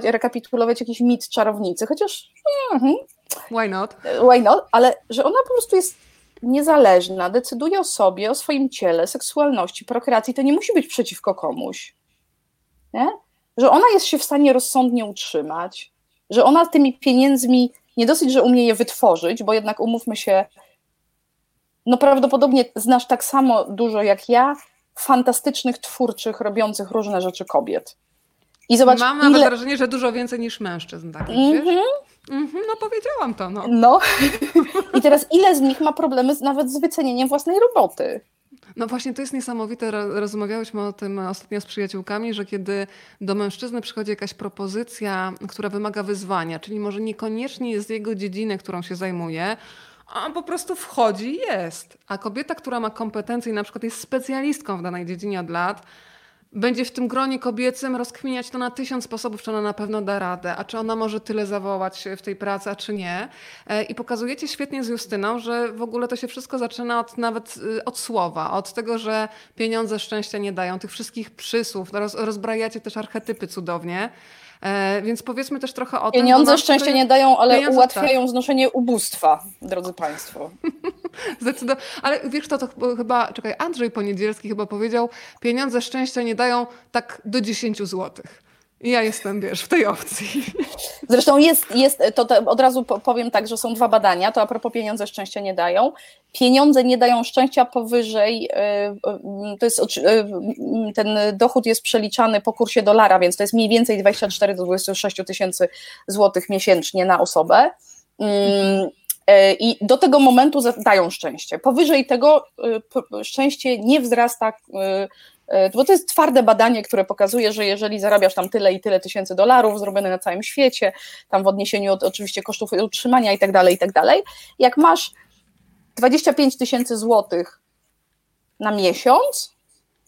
rekapitulować jakiś mit czarownicy, chociaż Why not? Ale że ona po prostu jest niezależna, decyduje o sobie, o swoim ciele, seksualności, prokreacji, to nie musi być przeciwko komuś. Nie? Że ona jest się w stanie rozsądnie utrzymać, że ona tymi pieniędzmi nie dosyć, że umie je wytworzyć, bo jednak umówmy się, no prawdopodobnie znasz tak samo dużo jak ja fantastycznych, twórczych, robiących różne rzeczy kobiet. I zobacz, mam nawet wrażenie, że dużo więcej niż mężczyzn, tak? No powiedziałam to. No. I teraz ile z nich ma problemy nawet z wycenieniem własnej roboty? No właśnie, to jest niesamowite. Rozmawiałyśmy o tym ostatnio z przyjaciółkami, że kiedy do mężczyzny przychodzi jakaś propozycja, która wymaga wyzwania, czyli może niekoniecznie jest jego dziedziny, którą się zajmuje, a po prostu wchodzi i jest. A kobieta, która ma kompetencje i na przykład jest specjalistką w danej dziedzinie od lat, będzie w tym gronie kobiecym rozkminiać to na 1000 sposobów, czy ona na pewno da radę, a czy ona może tyle zawołać w tej pracy, a czy nie. I pokazujecie świetnie z Justyną, że w ogóle to się wszystko zaczyna od nawet od słowa, od tego, że pieniądze szczęścia nie dają, tych wszystkich przysłów, rozbrajacie też archetypy cudownie. Więc powiedzmy też trochę o tym. Pieniądze szczęście nie dają, ale ułatwiają znoszenie ubóstwa, drodzy państwo. Zdecydowanie. Ale wiesz co, to chyba, Andrzej Poniedzielski chyba powiedział, pieniądze szczęścia nie dają tak do 10 zł. Ja jestem, wiesz, w tej opcji. Zresztą jest to od razu powiem tak, że są dwa badania, to a propos pieniądze szczęścia nie dają. Pieniądze nie dają szczęścia powyżej, to jest, ten dochód jest przeliczany po kursie dolara, więc to jest mniej więcej 24 do 26 tysięcy złotych miesięcznie na osobę. I do tego momentu dają szczęście. Powyżej tego szczęście nie wzrasta, bo to jest twarde badanie, które pokazuje, że jeżeli zarabiasz tam tyle i tyle tysięcy dolarów zrobione na całym świecie, tam w odniesieniu od oczywiście kosztów utrzymania i tak dalej, jak masz 25 tysięcy złotych na miesiąc,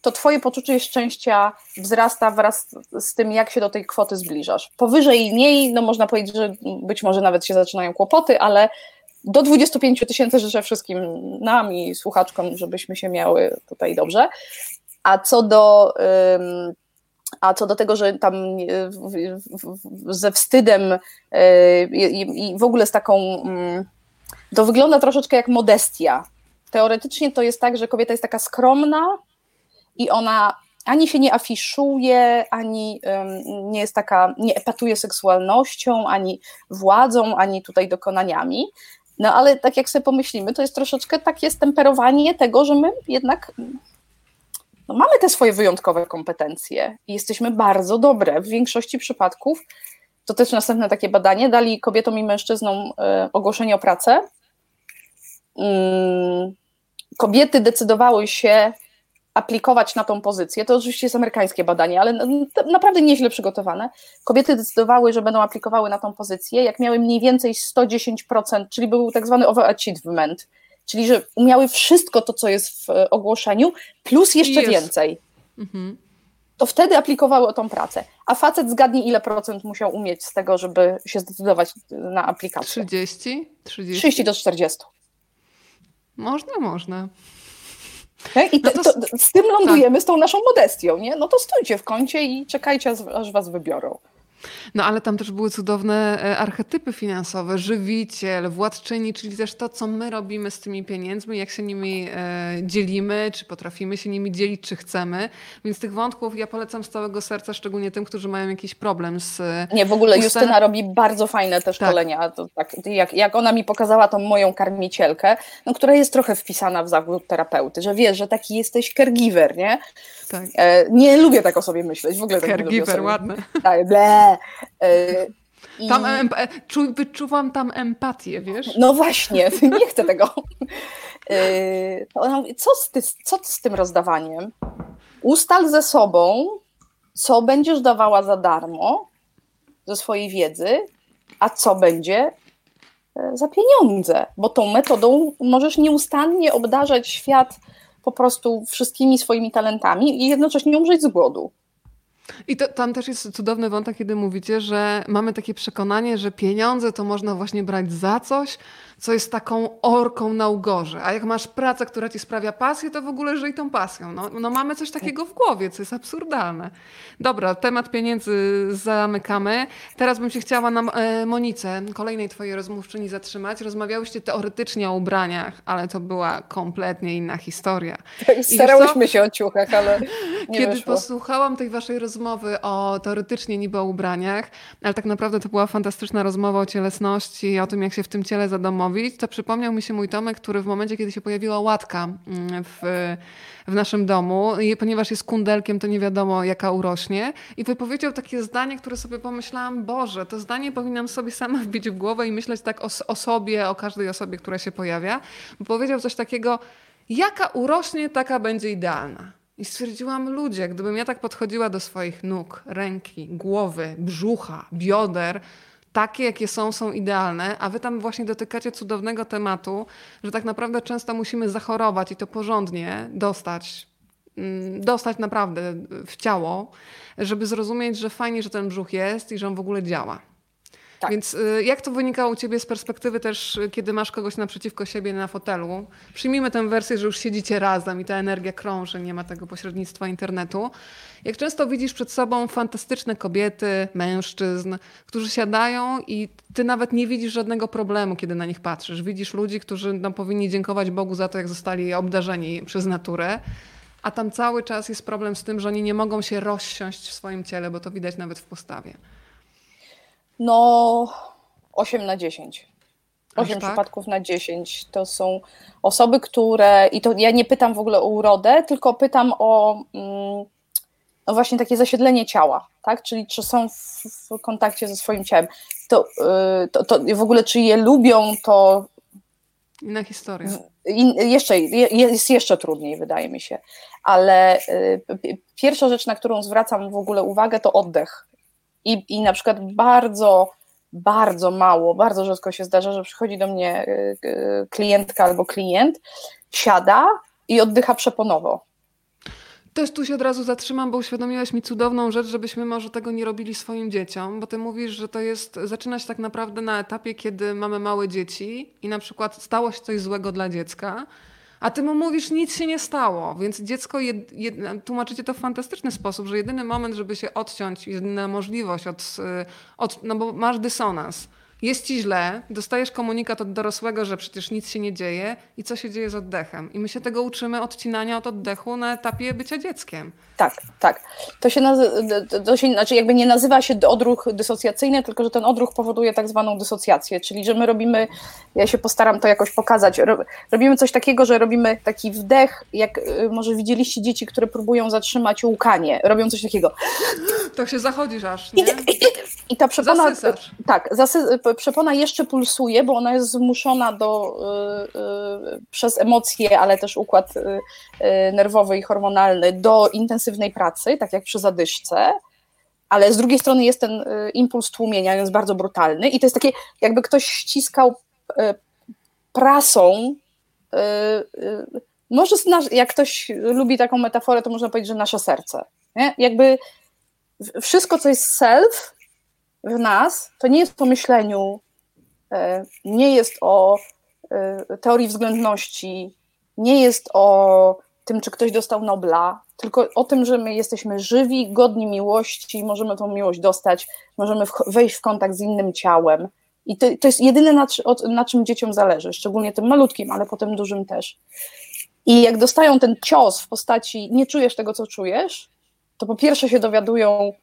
to twoje poczucie szczęścia wzrasta wraz z tym, jak się do tej kwoty zbliżasz. Powyżej niej, no można powiedzieć, że być może nawet się zaczynają kłopoty, ale do 25 tysięcy życzę wszystkim nam i słuchaczkom, żebyśmy się miały tutaj dobrze. A co do tego, że tam ze wstydem i w ogóle z taką, to wygląda troszeczkę jak modestia. Teoretycznie to jest tak, że kobieta jest taka skromna i ona ani się nie afiszuje, ani nie jest taka, nie epatuje seksualnością, ani władzą, ani tutaj dokonaniami. No ale tak jak sobie pomyślimy, to jest troszeczkę takie stemperowanie tego, że my jednak no mamy te swoje wyjątkowe kompetencje i jesteśmy bardzo dobre. W większości przypadków, to też następne takie badanie, dali kobietom i mężczyznom ogłoszenie o pracę. Kobiety decydowały się aplikować na tą pozycję. To oczywiście jest amerykańskie badanie, ale naprawdę nieźle przygotowane. Kobiety decydowały, że będą aplikowały na tą pozycję, jak miały mniej więcej 110%, czyli był tak zwany overachievement, czyli że umiały wszystko to, co jest w ogłoszeniu, plus jeszcze więcej. Mhm. To wtedy aplikowały o tą pracę. A facet zgadnij, ile procent musiał umieć z tego, żeby się zdecydować na aplikację. 30? 30 do 40. Można. I to z tym lądujemy, tak, z tą naszą modestią, nie? No to stójcie w kącie i czekajcie, aż was wybiorą. No ale tam też były cudowne archetypy finansowe, żywiciel, władczyni, czyli też to, co my robimy z tymi pieniędzmi, jak się nimi dzielimy, czy potrafimy się nimi dzielić, czy chcemy. Więc tych wątków ja polecam z całego serca, szczególnie tym, którzy mają jakiś problem z... Nie, w ogóle Justyna robi bardzo fajne te szkolenia. To tak, jak ona mi pokazała tą moją karmicielkę, no, która jest trochę wpisana w zawód terapeuty, że wiesz, że taki jesteś caregiver, nie? Tak. Nie lubię tak o sobie myśleć, w ogóle tak nie lubię o sobie. Ładne. Tak, ble. Wyczuwam tam empatię, wiesz? No właśnie, nie chcę tego. Ona mówi, co z tym rozdawaniem? Ustal ze sobą, co będziesz dawała za darmo ze swojej wiedzy, a co będzie za pieniądze, bo tą metodą możesz nieustannie obdarzać świat po prostu wszystkimi swoimi talentami i jednocześnie umrzeć z głodu. I to, tam też jest cudowny wątek, kiedy mówicie, że mamy takie przekonanie, że pieniądze to można właśnie brać za coś, co jest taką orką na ugorze. A jak masz pracę, która ci sprawia pasję, to w ogóle żyj tą pasją. No mamy coś takiego w głowie, co jest absurdalne. Dobra, temat pieniędzy zamykamy. Teraz bym się chciała na Monice, kolejnej twojej rozmówczyni, zatrzymać. Rozmawiałyście teoretycznie o ubraniach, ale to była kompletnie inna historia. I starałyśmy się o ciuchach, ale nie Kiedy wyszło. Posłuchałam tej waszej rozmowy o teoretycznie niby o ubraniach, ale tak naprawdę to była fantastyczna rozmowa o cielesności, o tym, jak się w tym ciele zadomowić, to przypomniał mi się mój Tomek, który w momencie, kiedy się pojawiła łatka w naszym domu, ponieważ jest kundelkiem, to nie wiadomo, jaka urośnie, i wypowiedział takie zdanie, które sobie pomyślałam, Boże, to zdanie powinnam sobie sama wbić w głowę i myśleć tak o sobie, o każdej osobie, która się pojawia. Bo powiedział coś takiego, jaka urośnie, taka będzie idealna. I stwierdziłam, ludzie, gdybym ja tak podchodziła do swoich nóg, ręki, głowy, brzucha, bioder, takie jakie są idealne, a wy tam właśnie dotykacie cudownego tematu, że tak naprawdę często musimy zachorować i to porządnie dostać naprawdę w ciało, żeby zrozumieć, że fajnie, że ten brzuch jest i że on w ogóle działa. Tak. Więc jak to wynika u ciebie z perspektywy też, kiedy masz kogoś naprzeciwko siebie na fotelu? Przyjmijmy tę wersję, że już siedzicie razem i ta energia krąży, nie ma tego pośrednictwa internetu. Jak często widzisz przed sobą fantastyczne kobiety, mężczyzn, którzy siadają i ty nawet nie widzisz żadnego problemu, kiedy na nich patrzysz. Widzisz ludzi, którzy powinni dziękować Bogu za to, jak zostali obdarzeni przez naturę, a tam cały czas jest problem z tym, że oni nie mogą się rozsiąść w swoim ciele, bo to widać nawet w postawie. No 8 na 10. 8 tak? Przypadków na 10 to są osoby, które... I to ja nie pytam w ogóle o urodę, tylko pytam o no właśnie takie zasiedlenie ciała, tak? Czyli czy są w kontakcie ze swoim ciałem. To w ogóle czy je lubią, to... Inna historia. Jest jeszcze trudniej, wydaje mi się. Ale pierwsza rzecz, na którą zwracam w ogóle uwagę, to oddech. I na przykład bardzo rzadko się zdarza, że przychodzi do mnie klientka albo klient, siada i oddycha przeponowo. Też tu się od razu zatrzymam, bo uświadomiłaś mi cudowną rzecz, żebyśmy może tego nie robili swoim dzieciom, bo ty mówisz, że to jest, zaczyna się tak naprawdę na etapie, kiedy mamy małe dzieci i na przykład stało się coś złego dla dziecka, a ty mu mówisz, nic się nie stało, więc dziecko, tłumaczycie to w fantastyczny sposób, że jedyny moment, żeby się odciąć, jedyna możliwość, no bo masz dysonans, jest ci źle, dostajesz komunikat od dorosłego, że przecież nic się nie dzieje i co się dzieje z oddechem. I my się tego uczymy odcinania od oddechu na etapie bycia dzieckiem. Tak. Znaczy jakby nie nazywa się odruch dysocjacyjny, tylko że ten odruch powoduje tak zwaną dysocjację, czyli że my robimy, ja się postaram to jakoś pokazać, robimy coś takiego, że robimy taki wdech, jak może widzieliście dzieci, które próbują zatrzymać łkanie, robią coś takiego. To się zachodzisz aż, nie? I ta przepona... Zasysasz. Tak, przepona jeszcze pulsuje, bo ona jest zmuszona przez emocje, ale też układ nerwowy i hormonalny do intensywnej pracy, tak jak przy zadyszce, ale z drugiej strony jest ten impuls tłumienia, jest bardzo brutalny i to jest takie, jakby ktoś ściskał prasą, może jak ktoś lubi taką metaforę, to można powiedzieć, że nasze serce. Nie? Jakby wszystko, co jest self w nas, to nie jest o myśleniu, nie jest o teorii względności, nie jest o tym, czy ktoś dostał Nobla, tylko o tym, że my jesteśmy żywi, godni miłości, możemy tą miłość dostać, możemy wejść w kontakt z innym ciałem. I to jest jedyne, na czym dzieciom zależy, szczególnie tym malutkim, ale potem dużym też. I jak dostają ten cios w postaci nie czujesz tego, co czujesz, to po pierwsze się dowiadują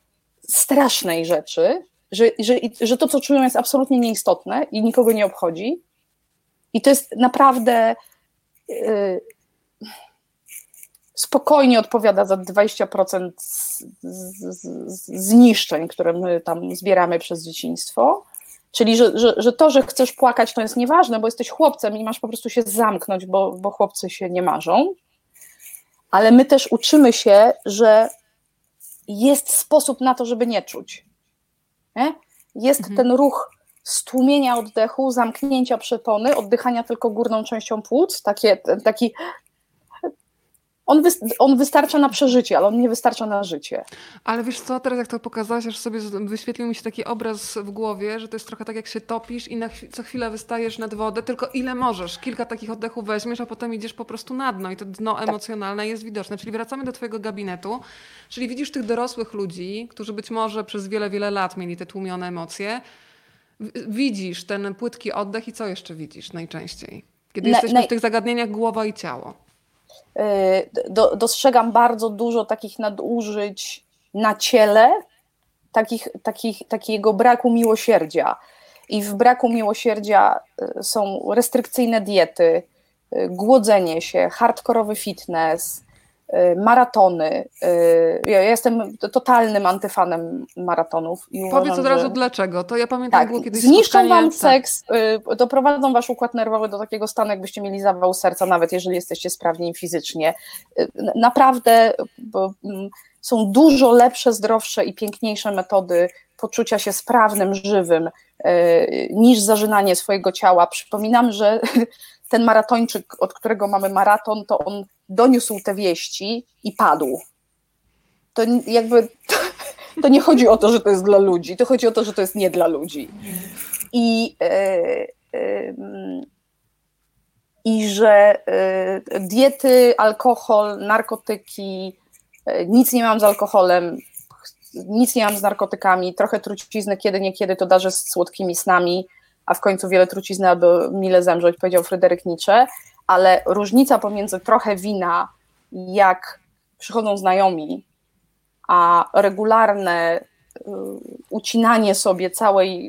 strasznej rzeczy, że to, co czują, jest absolutnie nieistotne i nikogo nie obchodzi. I to jest naprawdę... spokojnie odpowiada za 20% zniszczeń, które my tam zbieramy przez dzieciństwo. Czyli, że to, że chcesz płakać, to jest nieważne, bo jesteś chłopcem i masz po prostu się zamknąć, bo chłopcy się nie marzą. Ale my też uczymy się, że jest sposób na to, żeby nie czuć. Nie? Jest ten ruch stłumienia oddechu, zamknięcia przepony, oddychania tylko górną częścią płuc, taki On wystarcza na przeżycie, ale on nie wystarcza na życie. Ale wiesz co, teraz jak to pokazałaś, aż sobie wyświetlił mi się taki obraz w głowie, że to jest trochę tak, jak się topisz i co chwilę wystajesz nad wodę, tylko ile możesz. Kilka takich oddechów weźmiesz, a potem idziesz po prostu na dno i to dno emocjonalne jest widoczne. Czyli wracamy do twojego gabinetu, czyli widzisz tych dorosłych ludzi, którzy być może przez wiele, wiele lat mieli te tłumione emocje. Widzisz ten płytki oddech i co jeszcze widzisz najczęściej? Kiedy jesteśmy w tych zagadnieniach głowa i ciało. Dostrzegam bardzo dużo takich nadużyć na ciele, takiego braku miłosierdzia. I w braku miłosierdzia są restrykcyjne diety, głodzenie się, hardkorowy fitness, maratony. Ja jestem totalnym antyfanem maratonów. Powiedz od razu dlaczego. To ja pamiętam, było kiedyś zniszczą spotkanie. Zniszczą wam seks, doprowadzą wasz układ nerwowy do takiego stanu, jakbyście mieli zawał serca, nawet jeżeli jesteście sprawni fizycznie. Naprawdę są dużo lepsze, zdrowsze i piękniejsze metody poczucia się sprawnym, żywym, niż zażynanie swojego ciała. Przypominam, że ten maratończyk, od którego mamy maraton, to on doniósł te wieści i padł. To jakby to nie chodzi o to, że to jest dla ludzi, to chodzi o to, że to jest nie dla ludzi. I że diety, alkohol, narkotyki, nic nie mam z alkoholem, nic nie mam z narkotykami, trochę trucizny kiedy niekiedy to darzę z słodkimi snami, a w końcu wiele trucizny, aby mile zemrzeć, powiedział Fryderyk Nietzsche, ale różnica pomiędzy trochę wina, jak przychodzą znajomi, a regularne ucinanie sobie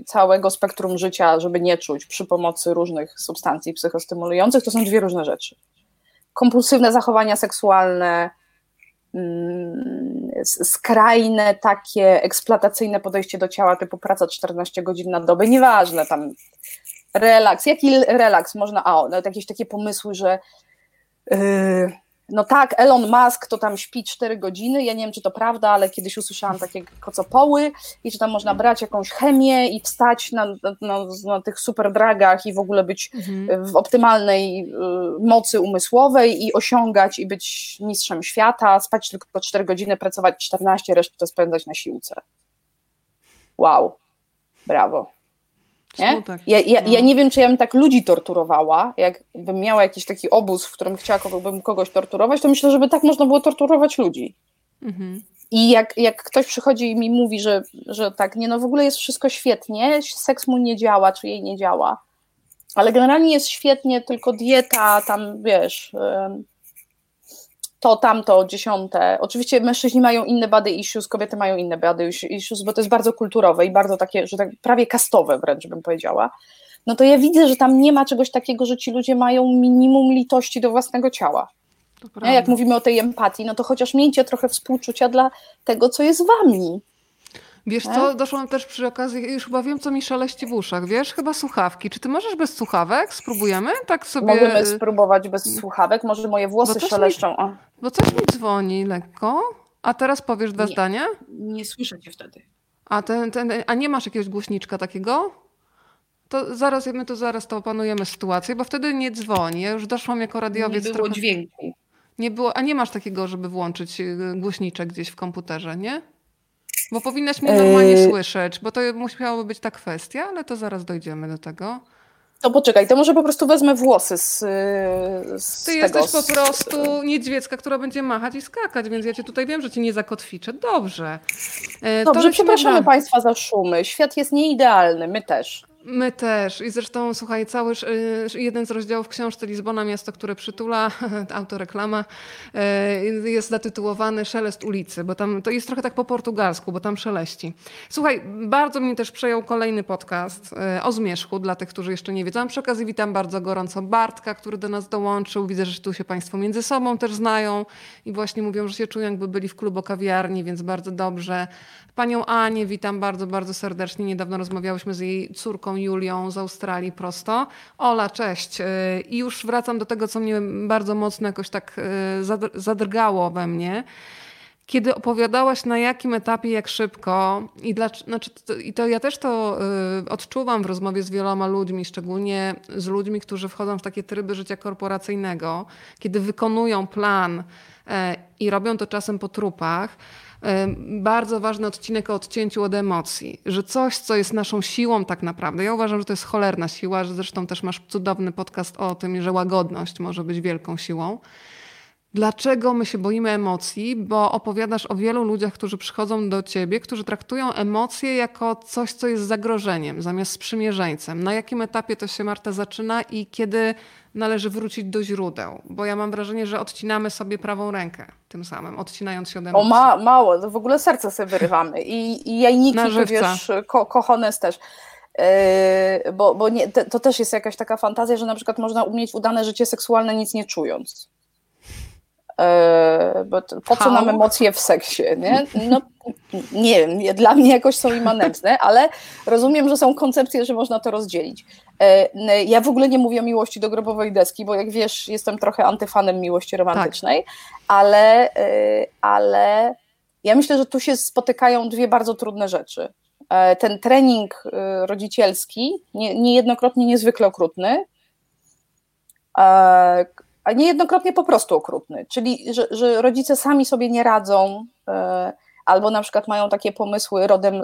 całego spektrum życia, żeby nie czuć, przy pomocy różnych substancji psychostymulujących, to są dwie różne rzeczy. Kompulsywne zachowania seksualne, skrajne takie eksploatacyjne podejście do ciała typu praca 14 godzin na dobę, nieważne tam relaks, jaki relaks można, nawet jakieś takie pomysły, że no tak, Elon Musk to tam śpi 4 godziny, ja nie wiem czy to prawda, ale kiedyś usłyszałam takie kocopoły i że tam można brać jakąś chemię i wstać na tych super dragach i w ogóle być w optymalnej mocy umysłowej i osiągać i być mistrzem świata, spać tylko 4 godziny, pracować 14, resztę spędzać na siłce. Wow, brawo. Nie? Ja nie wiem, czy ja bym tak ludzi torturowała, jakbym miała jakiś taki obóz, w którym chciałabym kogoś torturować, to myślę, żeby tak można było torturować ludzi. Mhm. I jak ktoś przychodzi i mi mówi, że tak, nie no w ogóle jest wszystko świetnie, seks mu nie działa, czy jej nie działa, ale generalnie jest świetnie, tylko dieta, tam wiesz, to, tamto, dziesiąte. Oczywiście mężczyźni mają inne body issues, kobiety mają inne body issues, bo to jest bardzo kulturowe i bardzo takie, że tak prawie kastowe wręcz bym powiedziała. No to ja widzę, że tam nie ma czegoś takiego, że ci ludzie mają minimum litości do własnego ciała. Ja, jak mówimy o tej empatii, no to chociaż miejcie trochę współczucia dla tego, co jest wami. Wiesz co, doszłam też przy okazji, już chyba wiem, co mi szaleści w uszach, wiesz, chyba słuchawki. Czy ty możesz bez słuchawek? Spróbujemy? Tak sobie... Możemy spróbować bez słuchawek, może moje włosy szeleszczą. Bo coś mi dzwoni lekko, a teraz powiesz dwa zdania? Nie słyszę cię wtedy. A nie masz jakiegoś głośniczka takiego? To zaraz, my to zaraz to opanujemy sytuację, bo wtedy nie dzwoni. Ja już doszłam jako radiowiec. Nie było trochę... dźwięku. Nie było, a nie masz takiego, żeby włączyć głośniczek gdzieś w komputerze, nie? Bo powinnaś mnie normalnie słyszeć, bo to musiałaby być ta kwestia, ale to zaraz dojdziemy do tego. To poczekaj, to może po prostu wezmę włosy z Ty tego. Jesteś po prostu Niedźwiecka, która będzie machać i skakać, więc ja cię tutaj wiem, że cię nie zakotwiczę. Dobrze, przepraszamy Państwa za szumy. Świat jest nieidealny, my też. My też. I zresztą, słuchaj, cały jeden z rozdziałów książki Lizbona, miasto, które przytula, autoreklama, jest zatytułowany Szelest ulicy, bo tam to jest trochę tak po portugalsku, bo tam szeleści. Słuchaj, bardzo mnie też przejął kolejny podcast o zmierzchu, dla tych, którzy jeszcze nie wiedzą. Przy okazji witam bardzo gorąco Bartka, który do nas dołączył. Widzę, że tu się Państwo między sobą też znają i właśnie mówią, że się czują, jakby byli w klubu kawiarni, więc bardzo dobrze. Panią Anię witam bardzo, bardzo serdecznie. Niedawno rozmawiałyśmy z jej córką Julią z Australii prosto. Ola, cześć. I już wracam do tego, co mnie bardzo mocno jakoś tak zadrgało we mnie. kiedy opowiadałaś, na jakim etapie, jak szybko i to ja też to odczuwam w rozmowie z wieloma ludźmi, szczególnie z ludźmi, którzy wchodzą w takie tryby życia korporacyjnego, kiedy wykonują plan i robią to czasem po trupach. Bardzo ważny odcinek o odcięciu od emocji, że coś, co jest naszą siłą tak naprawdę. Ja uważam, że to jest cholerna siła, że zresztą też masz cudowny podcast o tym, że łagodność może być wielką siłą. Dlaczego my się boimy emocji? Bo opowiadasz o wielu ludziach, którzy przychodzą do ciebie, którzy traktują emocje jako coś, co jest zagrożeniem, zamiast sprzymierzeńcem. Na jakim etapie to się, Marta, zaczyna i kiedy należy wrócić do źródeł? Bo ja mam wrażenie, że odcinamy sobie prawą rękę tym samym, odcinając się od emocji. Mało, to w ogóle serce sobie wyrywamy i jajniki, to wiesz, kochones też. Bo nie, to też jest jakaś taka fantazja, że na przykład można umieć udane życie seksualne nic nie czując. Bo po co nam emocje w seksie, nie? No, nie wiem, dla mnie jakoś są immanentne, ale rozumiem, że są koncepcje, że można to rozdzielić. Ja w ogóle nie mówię o miłości do grobowej deski, bo jak wiesz, jestem trochę antyfanem miłości romantycznej, tak. ale ja myślę, że tu się spotykają dwie bardzo trudne rzeczy. Ten trening rodzicielski, niejednokrotnie niezwykle okrutny, a niejednokrotnie po prostu okrutny, czyli że rodzice sami sobie nie radzą, albo na przykład mają takie pomysły rodem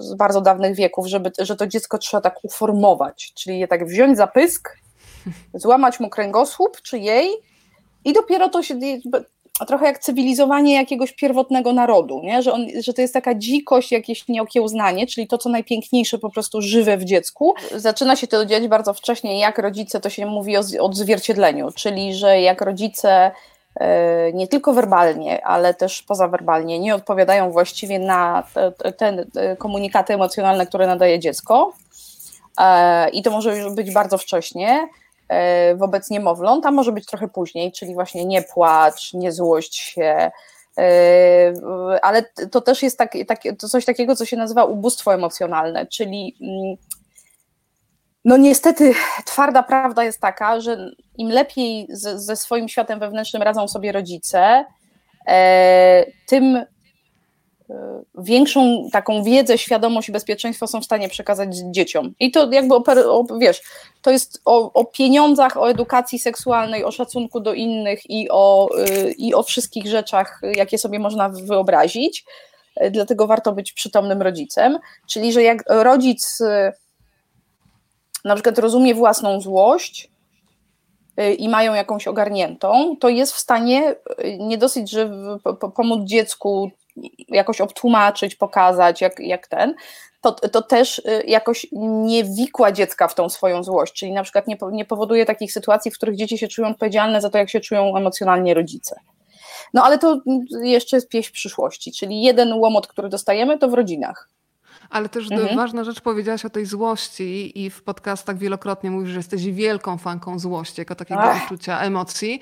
z bardzo dawnych wieków, że to dziecko trzeba tak uformować, czyli je tak wziąć za pysk, złamać mu kręgosłup czy jej i dopiero to się trochę jak cywilizowanie jakiegoś pierwotnego narodu, nie? Że to jest taka dzikość, jakieś nieokiełznanie, czyli to, co najpiękniejsze, po prostu żywe w dziecku. Zaczyna się to dziać bardzo wcześnie, jak rodzice, to się mówi o odzwierciedleniu, czyli że jak rodzice nie tylko werbalnie, ale też pozawerbalnie nie odpowiadają właściwie na te komunikaty emocjonalne, które nadaje dziecko i to może już być bardzo wcześnie, wobec niemowląt, a może być trochę później, czyli właśnie nie płacz, nie złość się, ale to też jest to coś takiego, co się nazywa ubóstwo emocjonalne, czyli no niestety twarda prawda jest taka, że im lepiej ze swoim światem wewnętrznym radzą sobie rodzice, tym większą taką wiedzę, świadomość i bezpieczeństwo są w stanie przekazać dzieciom. I to jakby, wiesz, to jest o pieniądzach, o edukacji seksualnej, o szacunku do innych i o wszystkich rzeczach, jakie sobie można wyobrazić. Dlatego warto być przytomnym rodzicem. Czyli, że jak rodzic na przykład rozumie własną złość i mają jakąś ogarniętą, to jest w stanie nie dosyć, że pomóc dziecku jakoś obtłumaczyć, pokazać, to też jakoś nie wikła dziecka w tą swoją złość, czyli na przykład nie powoduje takich sytuacji, w których dzieci się czują odpowiedzialne za to, jak się czują emocjonalnie rodzice. No ale to jeszcze jest pieśń przyszłości, czyli jeden łomot, który dostajemy, to w rodzinach. Ale też ważna rzecz, powiedziałaś o tej złości i w podcastach wielokrotnie mówisz, że jesteś wielką fanką złości, jako takiego uczucia, emocji.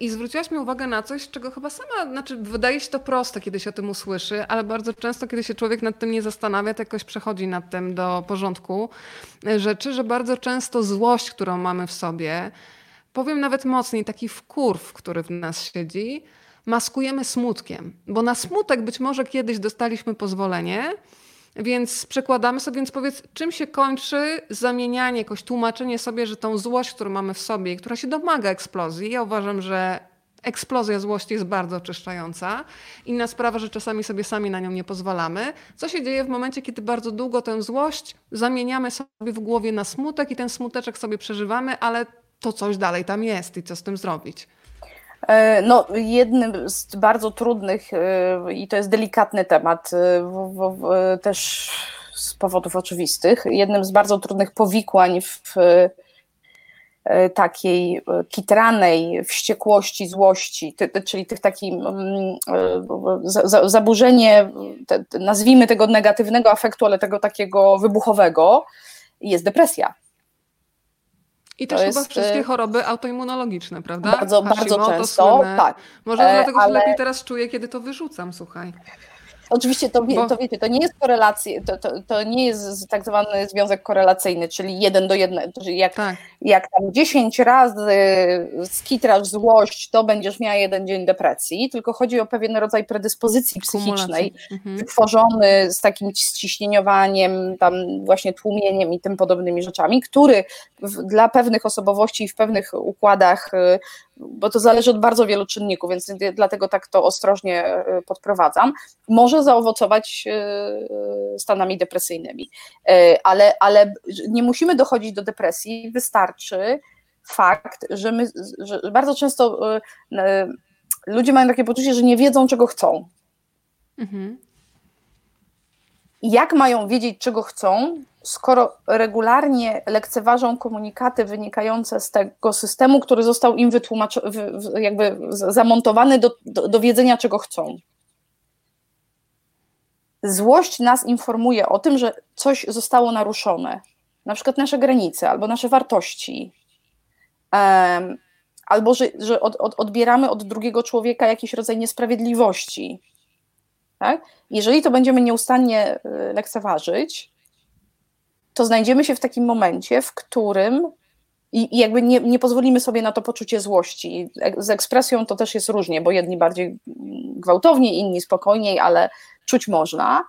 I zwróciłaś mi uwagę na coś, czego chyba sama, wydaje się to proste, kiedy się o tym usłyszy, ale bardzo często, kiedy się człowiek nad tym nie zastanawia, to jakoś przechodzi nad tym do porządku rzeczy, że bardzo często złość, którą mamy w sobie, powiem nawet mocniej, taki wkurw, który w nas siedzi, maskujemy smutkiem. Bo na smutek być może kiedyś dostaliśmy pozwolenie, więc przekładamy sobie, więc powiedz, czym się kończy zamienianie, jakoś tłumaczenie sobie, że tą złość, którą mamy w sobie, która się domaga eksplozji, ja uważam, że eksplozja złości jest bardzo oczyszczająca. Inna sprawa, że czasami sobie sami na nią nie pozwalamy. Co się dzieje w momencie, kiedy bardzo długo tę złość zamieniamy sobie w głowie na smutek i ten smuteczek sobie przeżywamy, ale to coś dalej tam jest i co z tym zrobić? No, jednym z bardzo trudnych i to jest delikatny temat, też z powodów oczywistych, jednym z bardzo trudnych powikłań w takiej kitranej wściekłości, złości, czyli tych takim zaburzenie, nazwijmy tego negatywnego afektu, ale tego takiego wybuchowego, jest depresja. I też chyba wszystkie choroby autoimmunologiczne, prawda? Bardzo, bardzo często, tak. Może dlatego, że lepiej teraz czuję, kiedy to wyrzucam, słuchaj. Oczywiście to wiecie, to nie jest korelacja, to nie jest tak zwany związek korelacyjny, czyli 1 do 1, czyli jak tam 10 razy skitrasz złość, to będziesz miała 1 dzień depresji, tylko chodzi o pewien rodzaj predyspozycji psychicznej, wytworzony z takim ściśnieniowaniem, tam właśnie tłumieniem i tym podobnymi rzeczami, który dla pewnych osobowości i w pewnych układach, bo to zależy od bardzo wielu czynników, więc dlatego tak to ostrożnie podprowadzam, może zaowocować stanami depresyjnymi. Ale nie musimy dochodzić do depresji, wystarczy fakt, że my, że bardzo często ludzie mają takie poczucie, że nie wiedzą, czego chcą. Mhm. Jak mają wiedzieć, czego chcą, skoro regularnie lekceważą komunikaty wynikające z tego systemu, który został im wytłumaczony, jakby zamontowany do wiedzenia, czego chcą. Złość nas informuje o tym, że coś zostało naruszone, na przykład nasze granice albo nasze wartości, albo że odbieramy od drugiego człowieka jakiś rodzaj niesprawiedliwości. Tak? Jeżeli to będziemy nieustannie lekceważyć, to znajdziemy się w takim momencie, w którym i jakby nie pozwolimy sobie na to poczucie złości. Z ekspresją to też jest różnie, bo jedni bardziej gwałtownie, inni spokojniej, ale czuć można.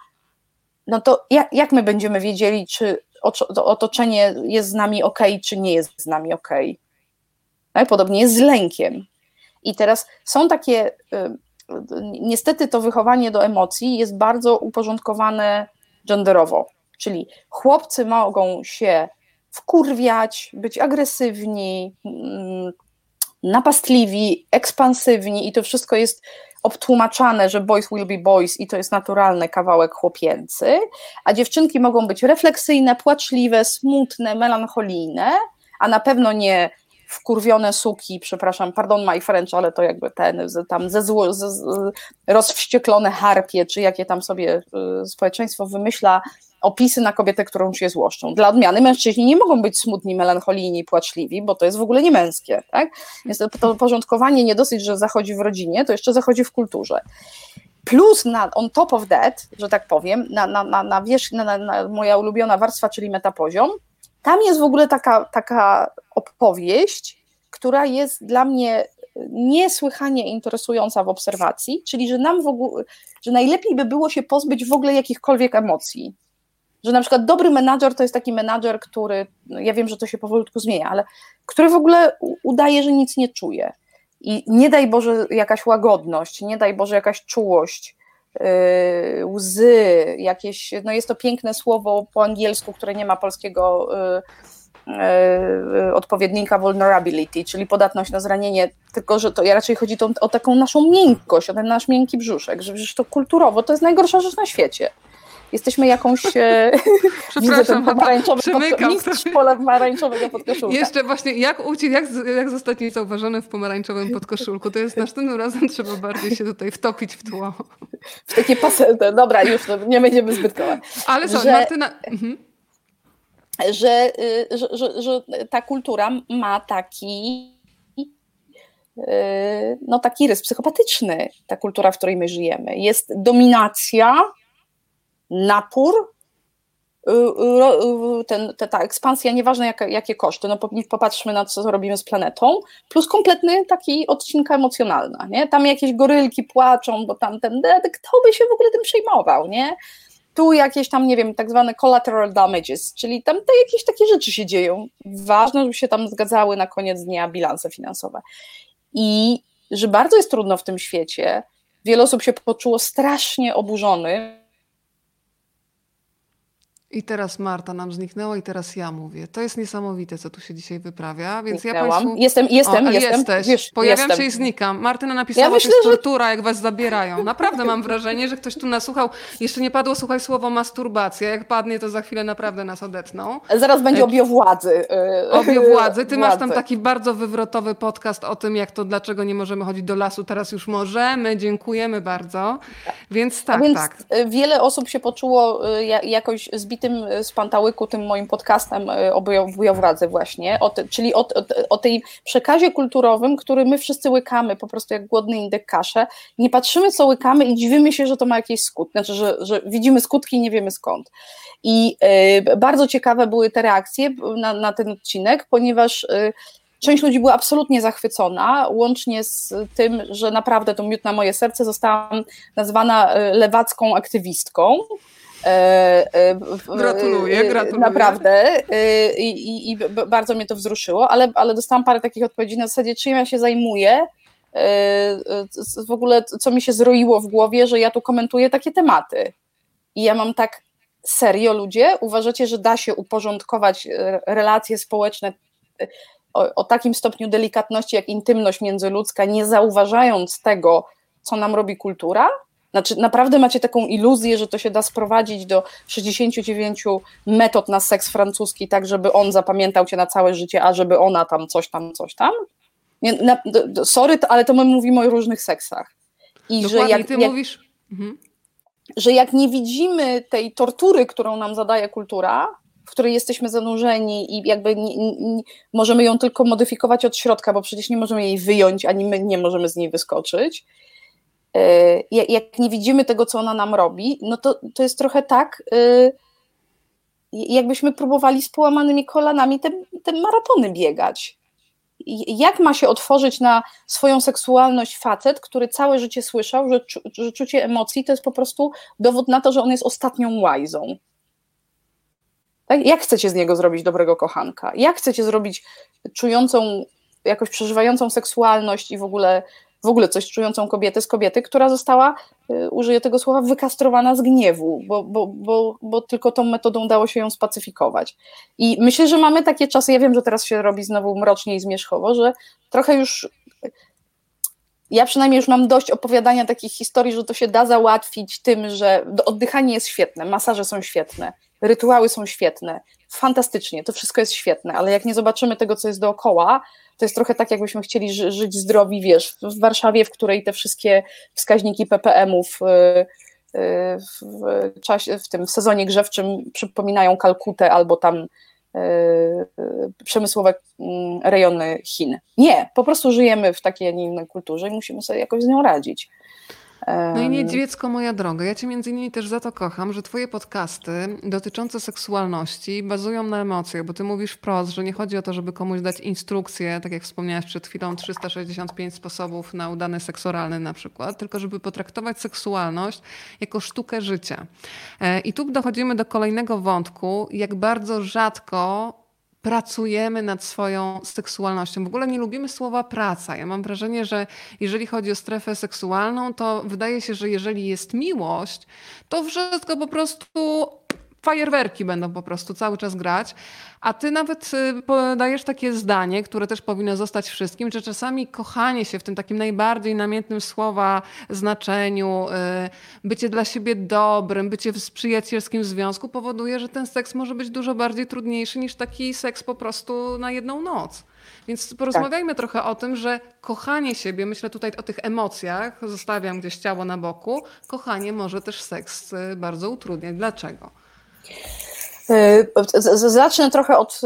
No to jak my będziemy wiedzieli, czy otoczenie jest z nami okej, czy nie jest z nami okej? No, podobnie jest z lękiem. I teraz są takie... Niestety to wychowanie do emocji jest bardzo uporządkowane genderowo, czyli chłopcy mogą się wkurwiać, być agresywni, napastliwi, ekspansywni i to wszystko jest obtłumaczane, że boys will be boys i to jest naturalny kawałek chłopięcy, a dziewczynki mogą być refleksyjne, płaczliwe, smutne, melancholijne, a na pewno nie wkurwione suki, przepraszam, pardon my French, ale to jakby ten tam rozwścieklone harpie, czy jakie tam sobie społeczeństwo wymyśla opisy na kobietę, którą się złoszczą. Dla odmiany mężczyźni nie mogą być smutni, melancholijni, płaczliwi, bo to jest w ogóle niemęskie, tak? Więc to porządkowanie nie dosyć, że zachodzi w rodzinie, to jeszcze zachodzi w kulturze. Plus on top of that, że tak powiem, na moja ulubiona warstwa, czyli metapoziom, tam jest w ogóle taka opowieść, która jest dla mnie niesłychanie interesująca w obserwacji, czyli że nam w ogóle, że najlepiej by było się pozbyć w ogóle jakichkolwiek emocji. Że na przykład dobry menadżer to jest taki menadżer, który, ja wiem, że to się powolutku zmienia, ale który w ogóle udaje, że nic nie czuje. I nie daj Boże jakaś łagodność, nie daj Boże jakaś czułość, łzy, jakieś, no jest to piękne słowo po angielsku, które nie ma polskiego odpowiednika vulnerability, czyli podatność na zranienie, tylko że to raczej chodzi o taką naszą miękkość, o ten nasz miękki brzuszek, że przecież to kulturowo to jest najgorsza rzecz na świecie. Jesteśmy jakąś... widzę ten pomarańczowy mistrz pola pomarańczowego podkoszulka. Jeszcze właśnie, jak zostać niezauważonym w pomarańczowym podkoszulku? To jest następnym razem trzeba bardziej się tutaj wtopić w tło. W takie pasy... Dobra, już no, nie będziemy zbyt koła. Ale co, Martyna... Mhm. Że ta kultura ma taki rys psychopatyczny, ta kultura, w której my żyjemy. Jest dominacja, napór, ta ekspansja, nieważne jakie koszty, no popatrzmy na co robimy z planetą, plus kompletny taki odcinka emocjonalna, nie? Tam jakieś gorylki płaczą, bo tamten, kto by się w ogóle tym przejmował, nie? Tu jakieś tam, nie wiem, tak zwane collateral damages, czyli tam te jakieś takie rzeczy się dzieją. Ważne, żeby się tam zgadzały na koniec dnia bilanse finansowe. I że bardzo jest trudno w tym świecie, wiele osób się poczuło strasznie oburzonych. I teraz Marta nam zniknęła i teraz ja mówię. To jest niesamowite, co tu się dzisiaj wyprawia. Więc zniknęłam. Ja Państwu... Jestem. Jesteś. Wiesz, pojawiam się i znikam. Martyna napisała, ja myślę, to jest tortura, jak was zabierają. Naprawdę mam wrażenie, że ktoś tu nasłuchał. Jeszcze nie padło, słuchaj, słowo masturbacja. Jak padnie, to za chwilę naprawdę nas odetną. Zaraz będzie obiowładzy. Ty masz tam taki bardzo wywrotowy podcast o tym, jak to, dlaczego nie możemy chodzić do lasu. Teraz już możemy. Dziękujemy bardzo. Więc tak. Wiele osób się poczuło jakoś zbitych tym z Pantałyku, tym moim podcastem o Wujowradze właśnie, czyli o tej przekazie kulturowym, który my wszyscy łykamy po prostu jak głodny indek kaszę, nie patrzymy co łykamy i dziwimy się, że to ma jakieś skutki, znaczy, że widzimy skutki i nie wiemy skąd. I bardzo ciekawe były te reakcje na ten odcinek, ponieważ część ludzi była absolutnie zachwycona, łącznie z tym, że naprawdę to miód na moje serce, zostałam nazwana lewacką aktywistką. Gratuluję. Naprawdę i bardzo mnie to wzruszyło, ale dostałam parę takich odpowiedzi na zasadzie, czym ja się zajmuję, w ogóle co mi się zroiło w głowie, że ja tu komentuję takie tematy i ja mam tak, serio ludzie, uważacie, że da się uporządkować relacje społeczne o takim stopniu delikatności jak intymność międzyludzka, nie zauważając tego, co nam robi kultura? Znaczy naprawdę macie taką iluzję, że to się da sprowadzić do 69 metod na seks francuski, tak żeby on zapamiętał cię na całe życie, a żeby ona tam coś tam? Nie, sorry, ale to my mówimy o różnych seksach. I dokładnie, że jak mówisz... Mhm. Że jak nie widzimy tej tortury, którą nam zadaje kultura, w której jesteśmy zanurzeni i jakby możemy ją tylko modyfikować od środka, bo przecież nie możemy jej wyjąć, ani my nie możemy z niej wyskoczyć, jak nie widzimy tego, co ona nam robi, no to jest trochę tak, jakbyśmy próbowali z połamanymi kolanami te maratony biegać. Jak ma się otworzyć na swoją seksualność facet, który całe życie słyszał, że czucie emocji to jest po prostu dowód na to, że on jest ostatnią łajzą. Tak? Jak chcecie z niego zrobić dobrego kochanka? Jak chcecie zrobić czującą, jakoś przeżywającą seksualność i w ogóle coś czującą kobietę z kobiety, która została, użyję tego słowa, wykastrowana z gniewu, bo tylko tą metodą dało się ją spacyfikować. I myślę, że mamy takie czasy, ja wiem, że teraz się robi znowu mrocznie i zmierzchowo, że trochę już, ja przynajmniej już mam dość opowiadania takich historii, że to się da załatwić tym, że oddychanie jest świetne, masaże są świetne, rytuały są świetne, fantastycznie, to wszystko jest świetne, ale jak nie zobaczymy tego, co jest dookoła, to jest trochę tak, jakbyśmy chcieli żyć zdrowi, wiesz, w Warszawie, w której te wszystkie wskaźniki PPM-ów w sezonie grzewczym przypominają Kalkutę albo tam przemysłowe rejony Chin. Nie, po prostu żyjemy w takiej, a nie innej kulturze i musimy sobie jakoś z nią radzić. No i Niedźwiecko, moja droga, ja cię między innymi też za to kocham, że twoje podcasty dotyczące seksualności bazują na emocjach, bo ty mówisz wprost, że nie chodzi o to, żeby komuś dać instrukcję, tak jak wspomniałaś przed chwilą, 365 sposobów na udany seks oralny na przykład, tylko żeby potraktować seksualność jako sztukę życia. I tu dochodzimy do kolejnego wątku, jak bardzo rzadko pracujemy nad swoją seksualnością. W ogóle nie lubimy słowa praca. Ja mam wrażenie, że jeżeli chodzi o strefę seksualną, to wydaje się, że jeżeli jest miłość, to wszystko po prostu fajerwerki będą po prostu cały czas grać. A ty nawet podajesz takie zdanie, które też powinno zostać wszystkim, że czasami kochanie się w tym takim najbardziej namiętnym słowa znaczeniu, bycie dla siebie dobrym, bycie w przyjacielskim związku powoduje, że ten seks może być dużo bardziej trudniejszy niż taki seks po prostu na jedną noc. Więc porozmawiajmy trochę o tym, że kochanie siebie, myślę tutaj o tych emocjach, zostawiam gdzieś ciało na boku, kochanie może też seks bardzo utrudniać. Dlaczego? Zacznę trochę od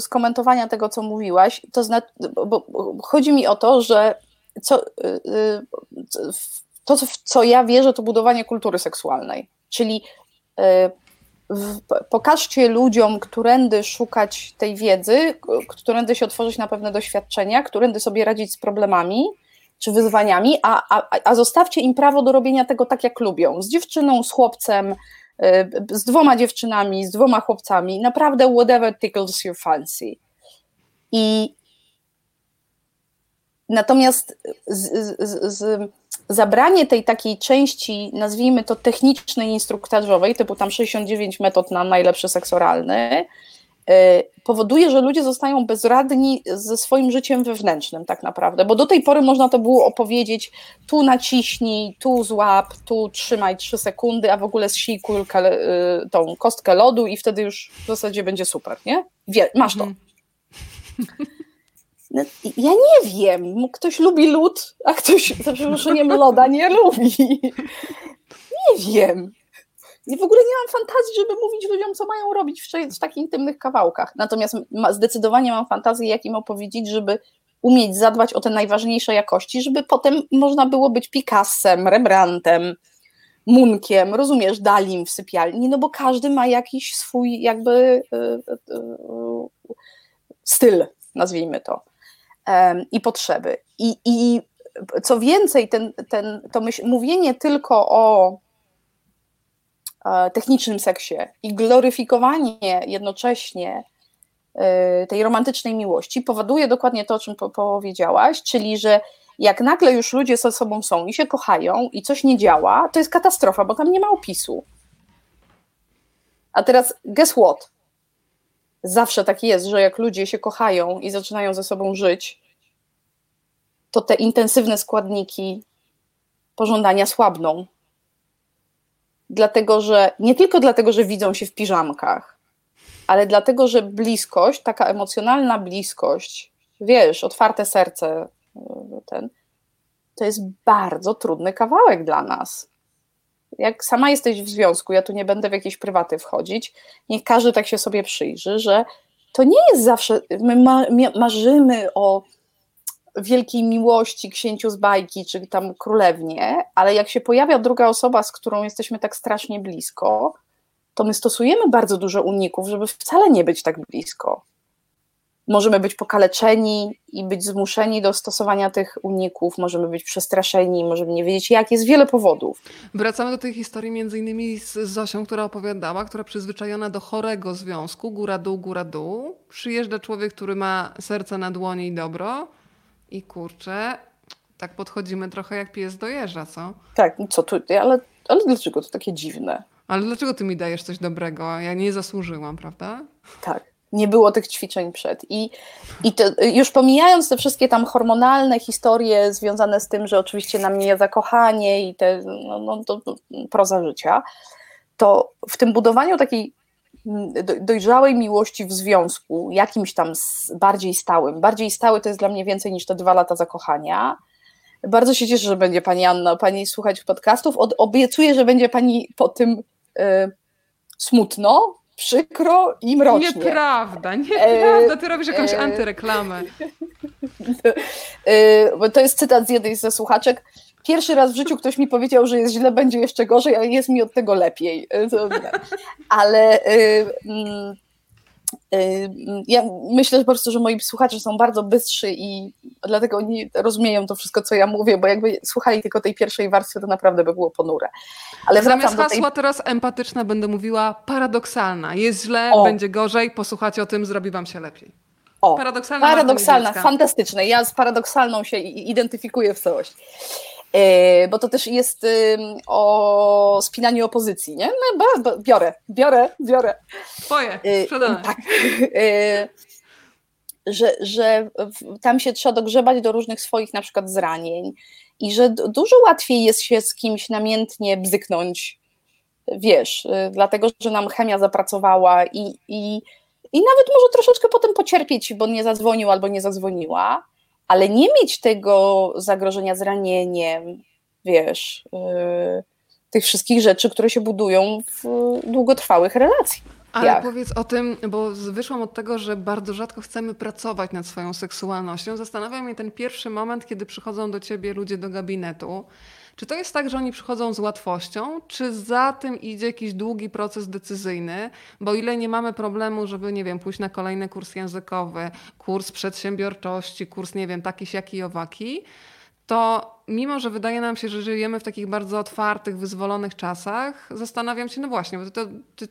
skomentowania tego, co mówiłaś, to znaczy, bo chodzi mi o to, że to, w co ja wierzę, to budowanie kultury seksualnej, czyli pokażcie ludziom, którędy szukać tej wiedzy, którędy się otworzyć na pewne doświadczenia, którędy sobie radzić z problemami czy wyzwaniami, a zostawcie im prawo do robienia tego tak, jak lubią, z dziewczyną, z chłopcem, z dwoma dziewczynami, z dwoma chłopcami, naprawdę whatever tickles your fancy. I natomiast zabranie tej takiej części, nazwijmy to technicznej, instruktażowej, typu tam 69 metod na najlepszy seks oralny, powoduje, że ludzie zostają bezradni ze swoim życiem wewnętrznym tak naprawdę, bo do tej pory można to było opowiedzieć, tu naciśnij, tu złap, tu trzymaj 3 sekundy, a w ogóle zsij tą kostkę lodu i wtedy już w zasadzie będzie super, nie? Masz to. No, ja nie wiem, ktoś lubi lód, a ktoś za przeproszeniem loda nie lubi. Nie wiem. I w ogóle nie mam fantazji, żeby mówić ludziom, co mają robić w takich intymnych kawałkach. Natomiast zdecydowanie mam fantazję, jak im opowiedzieć, żeby umieć zadbać o te najważniejsze jakości, żeby potem można było być Picassem, Rembrandtem, Munkiem, rozumiesz, Dalim w sypialni, no bo każdy ma jakiś swój jakby styl, nazwijmy to, i potrzeby. I co więcej, mówienie tylko o technicznym seksie i gloryfikowanie jednocześnie tej romantycznej miłości powoduje dokładnie to, o czym powiedziałaś, czyli że jak nagle już ludzie ze sobą są i się kochają i coś nie działa, to jest katastrofa, bo tam nie ma opisu. A teraz guess what? Zawsze tak jest, że jak ludzie się kochają i zaczynają ze sobą żyć, to te intensywne składniki pożądania słabną. Dlatego, że nie tylko dlatego, że widzą się w piżamkach, ale dlatego, że bliskość, taka emocjonalna bliskość, wiesz, otwarte serce, to jest bardzo trudny kawałek dla nas. Jak sama jesteś w związku, ja tu nie będę w jakieś prywaty wchodzić, niech każdy tak się sobie przyjrzy, że to nie jest zawsze, my marzymy o wielkiej miłości, księciu z bajki, czyli tam królewnie, ale jak się pojawia druga osoba, z którą jesteśmy tak strasznie blisko, to my stosujemy bardzo dużo uników, żeby wcale nie być tak blisko. Możemy być pokaleczeni i być zmuszeni do stosowania tych uników, możemy być przestraszeni, możemy nie wiedzieć jak, jest wiele powodów. Wracamy do tej historii między innymi z Zosią, która opowiadała, która przyzwyczajona do chorego związku, góra, dół, przyjeżdża człowiek, który ma serce na dłoni i dobro i kurczę, tak podchodzimy trochę jak pies do jeża, co? Tak, co tu, ale dlaczego to takie dziwne? Ale dlaczego ty mi dajesz coś dobrego? Ja nie zasłużyłam, prawda? Tak. Nie było tych ćwiczeń przed. I to, już pomijając te wszystkie tam hormonalne historie związane z tym, że oczywiście na mnie zakochanie i te proza życia, to w tym budowaniu takiej dojrzałej miłości w związku, jakimś tam bardziej stałym, bardziej stały to jest dla mnie więcej niż te 2 lata zakochania. Bardzo się cieszę, że będzie pani Anna, pani słuchać podcastów. Obiecuję, że będzie pani po tym smutno, przykro i mrocznie. Nieprawda, ty robisz jakąś antyreklamę. To jest cytat z jednej ze słuchaczek. Pierwszy raz w życiu ktoś mi powiedział, że jest źle, będzie jeszcze gorzej, ale jest mi od tego lepiej. Ale ja myślę że po prostu, że moi słuchacze są bardzo bystrzy i dlatego oni rozumieją to wszystko, co ja mówię, bo jakby słuchali tylko tej pierwszej warstwy, to naprawdę by było ponure. Ale zamiast hasła teraz empatyczna będę mówiła paradoksalna. Jest źle, będzie gorzej, posłuchajcie o tym, zrobi wam się lepiej. Paradoksalna, fantastyczne. Ja z paradoksalną się identyfikuję w całości. Bo to też jest o spinaniu opozycji, nie? No, biorę. Twoje, sprzedane. Tak. Że tam się trzeba dogrzebać do różnych swoich na przykład zranień i że dużo łatwiej jest się z kimś namiętnie bzyknąć, wiesz, dlatego, że nam chemia zapracowała i nawet może troszeczkę potem pocierpieć, bo nie zadzwonił albo nie zadzwoniła, ale nie mieć tego zagrożenia zranieniem, wiesz, tych wszystkich rzeczy, które się budują w długotrwałych relacjach. Ale powiedz o tym, bo wyszłam od tego, że bardzo rzadko chcemy pracować nad swoją seksualnością. Zastanawia mnie ten pierwszy moment, kiedy przychodzą do ciebie ludzie do gabinetu. Czy to jest tak, że oni przychodzą z łatwością, czy za tym idzie jakiś długi proces decyzyjny? Bo ile nie mamy problemu, żeby, nie wiem, pójść na kolejny kurs językowy, kurs przedsiębiorczości, kurs, nie wiem, taki, siaki i owaki, to mimo, że wydaje nam się, że żyjemy w takich bardzo otwartych, wyzwolonych czasach, zastanawiam się, no właśnie, bo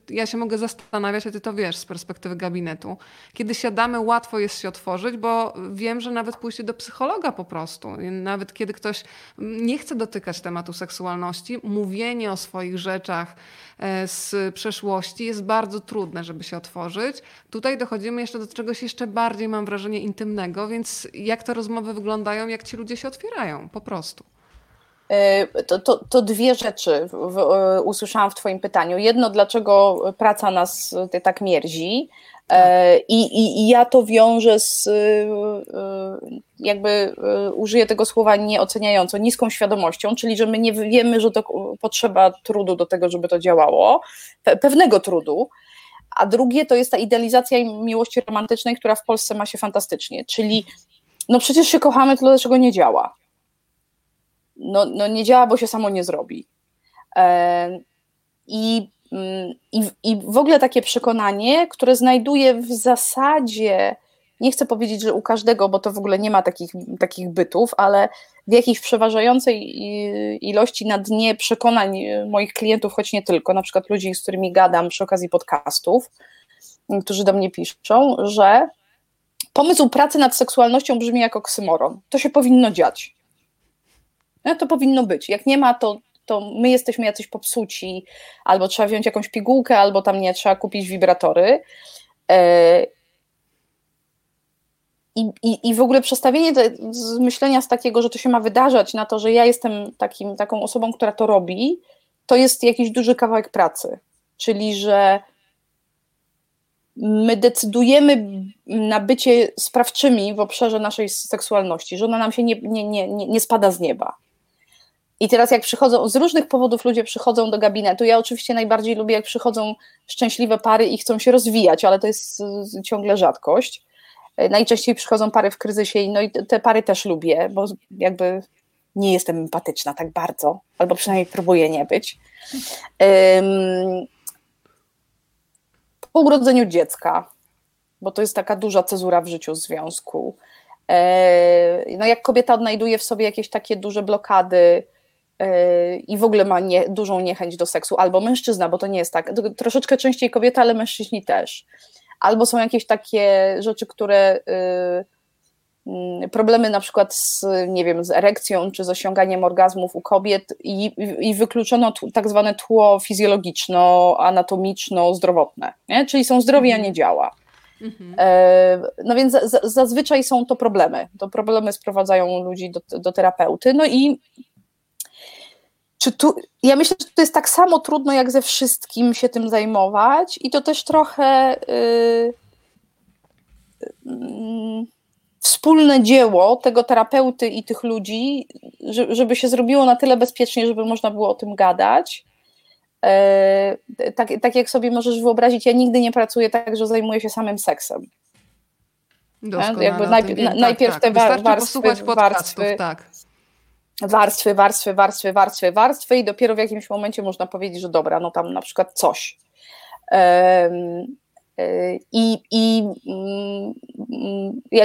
ja się mogę zastanawiać, a ty to wiesz z perspektywy gabinetu. Kiedy siadamy, łatwo jest się otworzyć, bo wiem, że nawet pójście do psychologa po prostu, nawet kiedy ktoś nie chce dotykać tematu seksualności, mówienie o swoich rzeczach z przeszłości jest bardzo trudne, żeby się otworzyć. Tutaj dochodzimy jeszcze do czegoś jeszcze bardziej, mam wrażenie, intymnego, więc jak te rozmowy wyglądają, jak ci ludzie się otwierają, po prostu? To dwie rzeczy usłyszałam w twoim pytaniu. Jedno, dlaczego praca nas tak mierzi, I ja to wiążę z, jakby użyję tego słowa nieoceniająco, niską świadomością, czyli że my nie wiemy, że to potrzeba trudu do tego, żeby to działało, pewnego trudu. A drugie to jest ta idealizacja miłości romantycznej, która w Polsce ma się fantastycznie, czyli no przecież się kochamy, to dlaczego nie działa? No nie działa, bo się samo nie zrobi. I w ogóle takie przekonanie, które znajduję w zasadzie, nie chcę powiedzieć, że u każdego, bo to w ogóle nie ma takich bytów, ale w jakiejś przeważającej ilości na dnie przekonań moich klientów, choć nie tylko, na przykład ludzi, z którymi gadam przy okazji podcastów, którzy do mnie piszą, że pomysł pracy nad seksualnością brzmi jak oksymoron. To się powinno dziać. No, to powinno być. Jak nie ma, to my jesteśmy jacyś popsuci, albo trzeba wziąć jakąś pigułkę, albo tam nie, trzeba kupić wibratory. I w ogóle przestawienie z myślenia z takiego, że to się ma wydarzać, na to, że ja jestem taką osobą, która to robi, to jest jakiś duży kawałek pracy. Czyli, że my decydujemy na bycie sprawczymi w obszarze naszej seksualności, że ona nam się nie spada z nieba. I teraz jak przychodzą, z różnych powodów ludzie przychodzą do gabinetu, ja oczywiście najbardziej lubię, jak przychodzą szczęśliwe pary i chcą się rozwijać, ale to jest ciągle rzadkość. Najczęściej przychodzą pary w kryzysie i no i te pary też lubię, bo jakby nie jestem empatyczna tak bardzo, albo przynajmniej próbuję nie być. Po urodzeniu dziecka, bo to jest taka duża cezura w życiu związku. No jak kobieta odnajduje w sobie jakieś takie duże blokady i w ogóle ma dużą niechęć do seksu, albo mężczyzna, bo to nie jest tak, troszeczkę częściej kobieta, ale mężczyźni też. Albo są jakieś takie rzeczy, które problemy na przykład z, nie wiem, z erekcją czy z osiąganiem orgazmów u kobiet i wykluczono tak zwane tło fizjologiczno-anatomiczno-zdrowotne, nie? Czyli są zdrowi, a nie działa. Mhm. No więc zazwyczaj są to problemy. To problemy sprowadzają ludzi do terapeuty. No i czy tu, ja myślę, że to jest tak samo trudno, jak ze wszystkim się tym zajmować i to też trochę wspólne dzieło tego terapeuty i tych ludzi, żeby się zrobiło na tyle bezpiecznie, żeby można było o tym gadać. Tak jak sobie możesz wyobrazić, ja nigdy nie pracuję tak, że zajmuję się samym seksem. Doskonale. Jakby najpierw te warstwy i dopiero w jakimś momencie można powiedzieć, że dobra, no tam na przykład coś.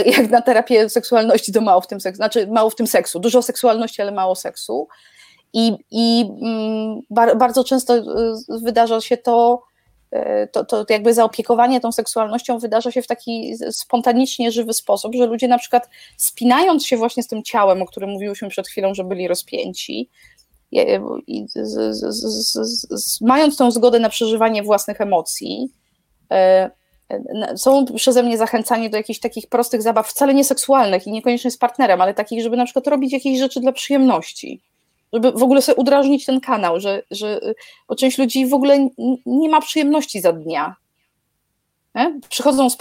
Jak na terapię seksualności, to mało w tym seksu, znaczy mało w tym seksu, dużo seksualności, ale mało seksu. Bardzo często wydarza się to jakby zaopiekowanie tą seksualnością wydarza się w taki spontanicznie żywy sposób, że ludzie na przykład spinając się właśnie z tym ciałem, o którym mówiłyśmy przed chwilą, że byli rozpięci, mając tą zgodę na przeżywanie własnych emocji, są przeze mnie zachęcani do jakichś takich prostych zabaw, wcale nieseksualnych i niekoniecznie z partnerem, ale takich, żeby na przykład robić jakieś rzeczy dla przyjemności. Żeby w ogóle sobie udrażnić ten kanał, bo część ludzi w ogóle nie ma przyjemności za dnia. Nie? Przychodzą w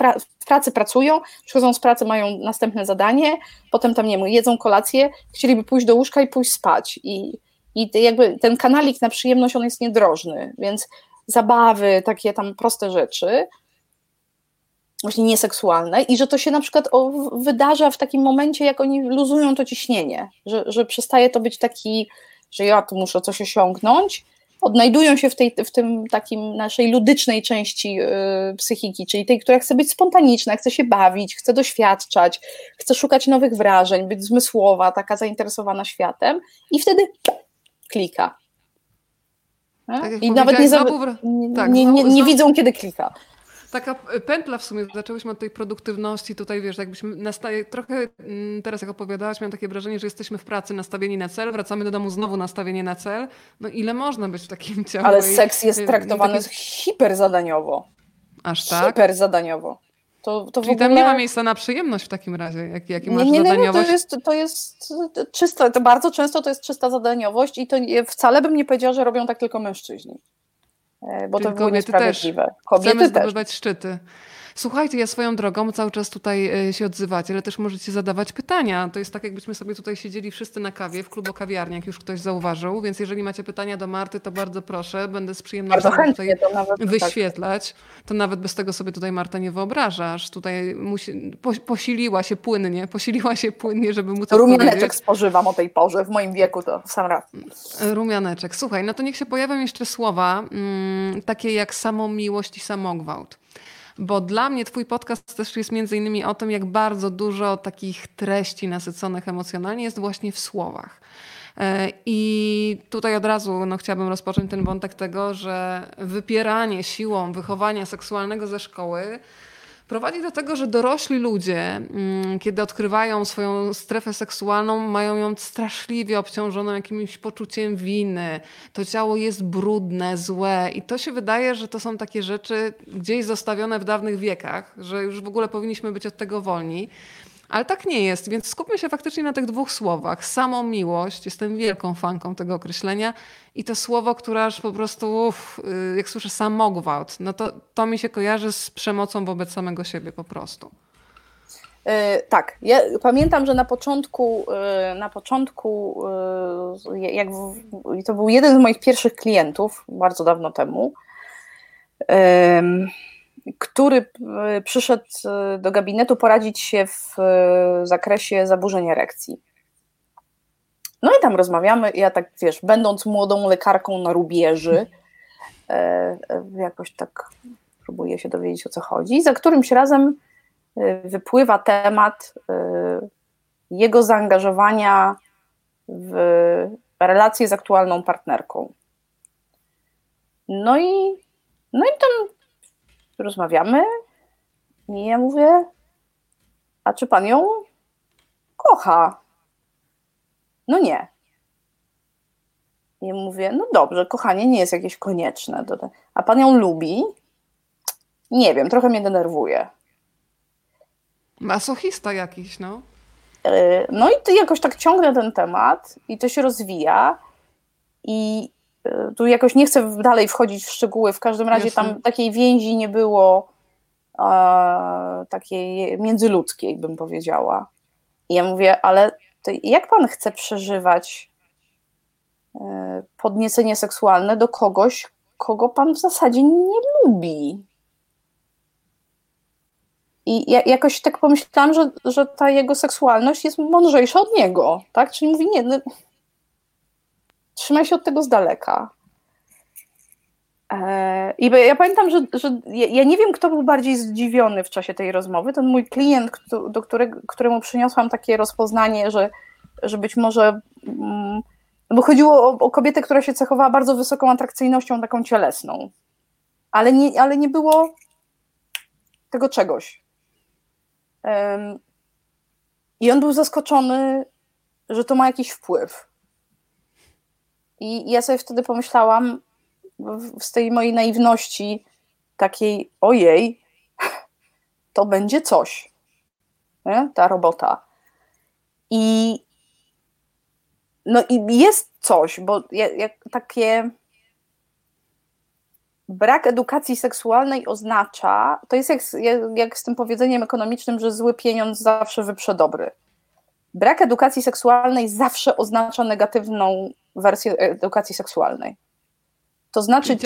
pracy, pracują, przychodzą z pracy, mają następne zadanie, potem tam nie wiem, jedzą kolację, chcieliby pójść do łóżka i pójść spać. I jakby ten kanalik na przyjemność, on jest niedrożny, więc zabawy, takie tam proste rzeczy, właśnie nieseksualne i że to się na przykład wydarza w takim momencie, jak oni luzują to ciśnienie, że przestaje to być taki, że ja tu muszę coś osiągnąć, odnajdują się w tym takim naszej ludycznej części psychiki, czyli tej, która chce być spontaniczna, chce się bawić, chce doświadczać, chce szukać nowych wrażeń, być zmysłowa, taka zainteresowana światem i wtedy klika. Tak, i nawet nie widzą, kiedy klika. Taka pętla w sumie, zaczęłyśmy od tej produktywności, tutaj wiesz, jakbyśmy trochę teraz jak opowiadałaś, miałam takie wrażenie, że jesteśmy w pracy nastawieni na cel, wracamy do domu znowu nastawieni na cel, no ile można być w takim ciele. Ale seks jest traktowany hiperzadaniowo. Aż tak? Hiperzadaniowo. To czyli w ogóle tam nie ma miejsca na przyjemność w takim razie, jaki masz zadaniowość? To jest czysta, to bardzo często to jest czysta zadaniowość i to wcale bym nie powiedziała, że robią tak tylko mężczyźni. Bo czyli to było niesprawiedliwe. Kobiety też. Chcemy zdobywać szczyty. Słuchajcie, ja swoją drogą cały czas tutaj się odzywacie, ale też możecie zadawać pytania. To jest tak, jakbyśmy sobie tutaj siedzieli wszyscy na kawie w klubu kawiarni, jak już ktoś zauważył, więc jeżeli macie pytania do Marty, to bardzo proszę, będę z przyjemnością tutaj wyświetlać. To nawet bez tego sobie tutaj, Marta, nie wyobrażasz. Tutaj posiliła się płynnie, żeby mu to Rumianeczek powiedzieć. Spożywam o tej porze, w moim wieku to w sam raz. Rumianeczek. Słuchaj, no to niech się pojawią jeszcze słowa takie jak samomiłość i samogwałt. Bo dla mnie twój podcast też jest między innymi o tym, jak bardzo dużo takich treści nasyconych emocjonalnie jest właśnie w słowach. I tutaj od razu chciałabym rozpocząć ten wątek tego, że wypieranie siłą wychowania seksualnego ze szkoły prowadzi do tego, że dorośli ludzie, kiedy odkrywają swoją strefę seksualną, mają ją straszliwie obciążoną jakimś poczuciem winy. To ciało jest brudne, złe i to się wydaje, że to są takie rzeczy gdzieś zostawione w dawnych wiekach, że już w ogóle powinniśmy być od tego wolni. Ale tak nie jest, więc skupmy się faktycznie na tych dwóch słowach. Samomiłość, jestem wielką fanką tego określenia i to słowo, które aż po prostu, jak słyszę samogwałt, no to mi się kojarzy z przemocą wobec samego siebie po prostu. Tak, ja pamiętam, że na początku jak to był jeden z moich pierwszych klientów, bardzo dawno temu, który przyszedł do gabinetu poradzić się w zakresie zaburzeń erekcji. No i tam rozmawiamy, ja tak, wiesz, będąc młodą lekarką na rubieży, jakoś tak próbuję się dowiedzieć, o co chodzi. Za którymś razem wypływa temat jego zaangażowania w relacje z aktualną partnerką. No i tam rozmawiamy i ja mówię, a czy pan ją kocha? No nie. I mówię, no dobrze, kochanie nie jest jakieś konieczne. A pan ją lubi? Nie wiem, trochę mnie denerwuje. Masochista jakiś, no. No i to jakoś tak ciągnę ten temat i to się rozwija i tu jakoś nie chcę dalej wchodzić w szczegóły, w każdym razie tam takiej więzi nie było, takiej międzyludzkiej, bym powiedziała. I ja mówię, ale to jak pan chce przeżywać podniecenie seksualne do kogoś, kogo pan w zasadzie nie lubi? I ja jakoś tak pomyślałam, że ta jego seksualność jest mądrzejsza od niego, tak? Czyli mówi, nie, no, trzymaj się od tego z daleka. I ja pamiętam, że ja nie wiem, kto był bardziej zdziwiony w czasie tej rozmowy. Ten mój klient, któremu przyniosłam takie rozpoznanie, że być może... Bo chodziło o kobietę, która się cechowała bardzo wysoką atrakcyjnością, taką cielesną. Ale nie było tego czegoś. I on był zaskoczony, że to ma jakiś wpływ. I ja sobie wtedy pomyślałam z tej mojej naiwności takiej, ojej, to będzie coś, nie? Ta robota. I jest coś, bo takie brak edukacji seksualnej oznacza, to jest jak z tym powiedzeniem ekonomicznym, że zły pieniądz zawsze wyprze dobry. Brak edukacji seksualnej zawsze oznacza negatywną wersję edukacji seksualnej. To znaczy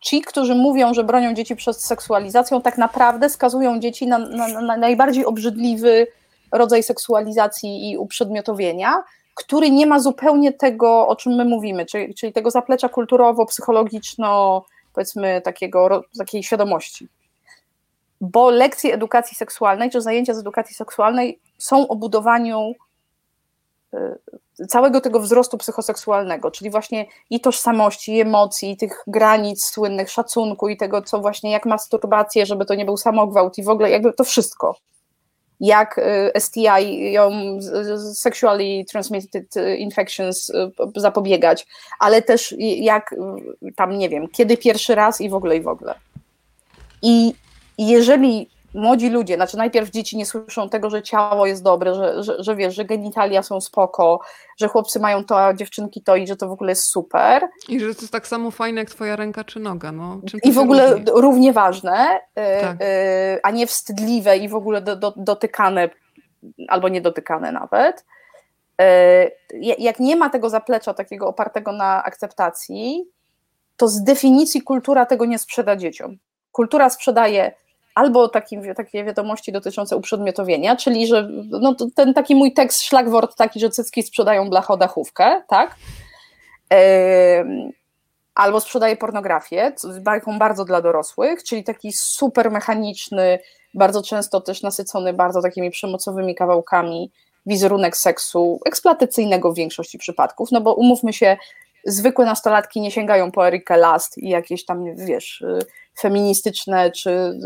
ci, którzy mówią, że bronią dzieci przed seksualizacją, tak naprawdę skazują dzieci na najbardziej obrzydliwy rodzaj seksualizacji i uprzedmiotowienia, który nie ma zupełnie tego, o czym my mówimy, czyli tego zaplecza kulturowo-psychologiczno, powiedzmy takiej świadomości. Bo lekcje edukacji seksualnej, czy zajęcia z edukacji seksualnej są o budowaniu całego tego wzrostu psychoseksualnego, czyli właśnie i tożsamości, i emocji, i tych granic słynnych, szacunku, i tego, co właśnie, jak masturbację, żeby to nie był samogwałt i w ogóle jakby to wszystko. Jak STI, sexually transmitted infections zapobiegać, ale też jak tam, nie wiem, kiedy pierwszy raz i w ogóle. I jeżeli młodzi ludzie, znaczy najpierw dzieci nie słyszą tego, że ciało jest dobre, że wiesz, że genitalia są spoko, że chłopcy mają to, a dziewczynki to i że to w ogóle jest super. I że to jest tak samo fajne jak twoja ręka czy noga. No. I w ogóle równie ważne, tak. A nie wstydliwe i w ogóle dotykane albo niedotykane nawet. Jak nie ma tego zaplecza takiego opartego na akceptacji, to z definicji kultura tego nie sprzeda dzieciom. Kultura sprzedaje albo takie wiadomości dotyczące uprzedmiotowienia, czyli że no, ten taki mój tekst, szlagwort taki, że cycki sprzedają blachodachówkę, tak? Albo sprzedaje pornografię, taką bardzo dla dorosłych, czyli taki super mechaniczny, bardzo często też nasycony bardzo takimi przemocowymi kawałkami wizerunek seksu eksploatacyjnego w większości przypadków, no bo umówmy się, zwykłe nastolatki nie sięgają po Erikę Last i jakieś tam, wiesz, feministyczne, czy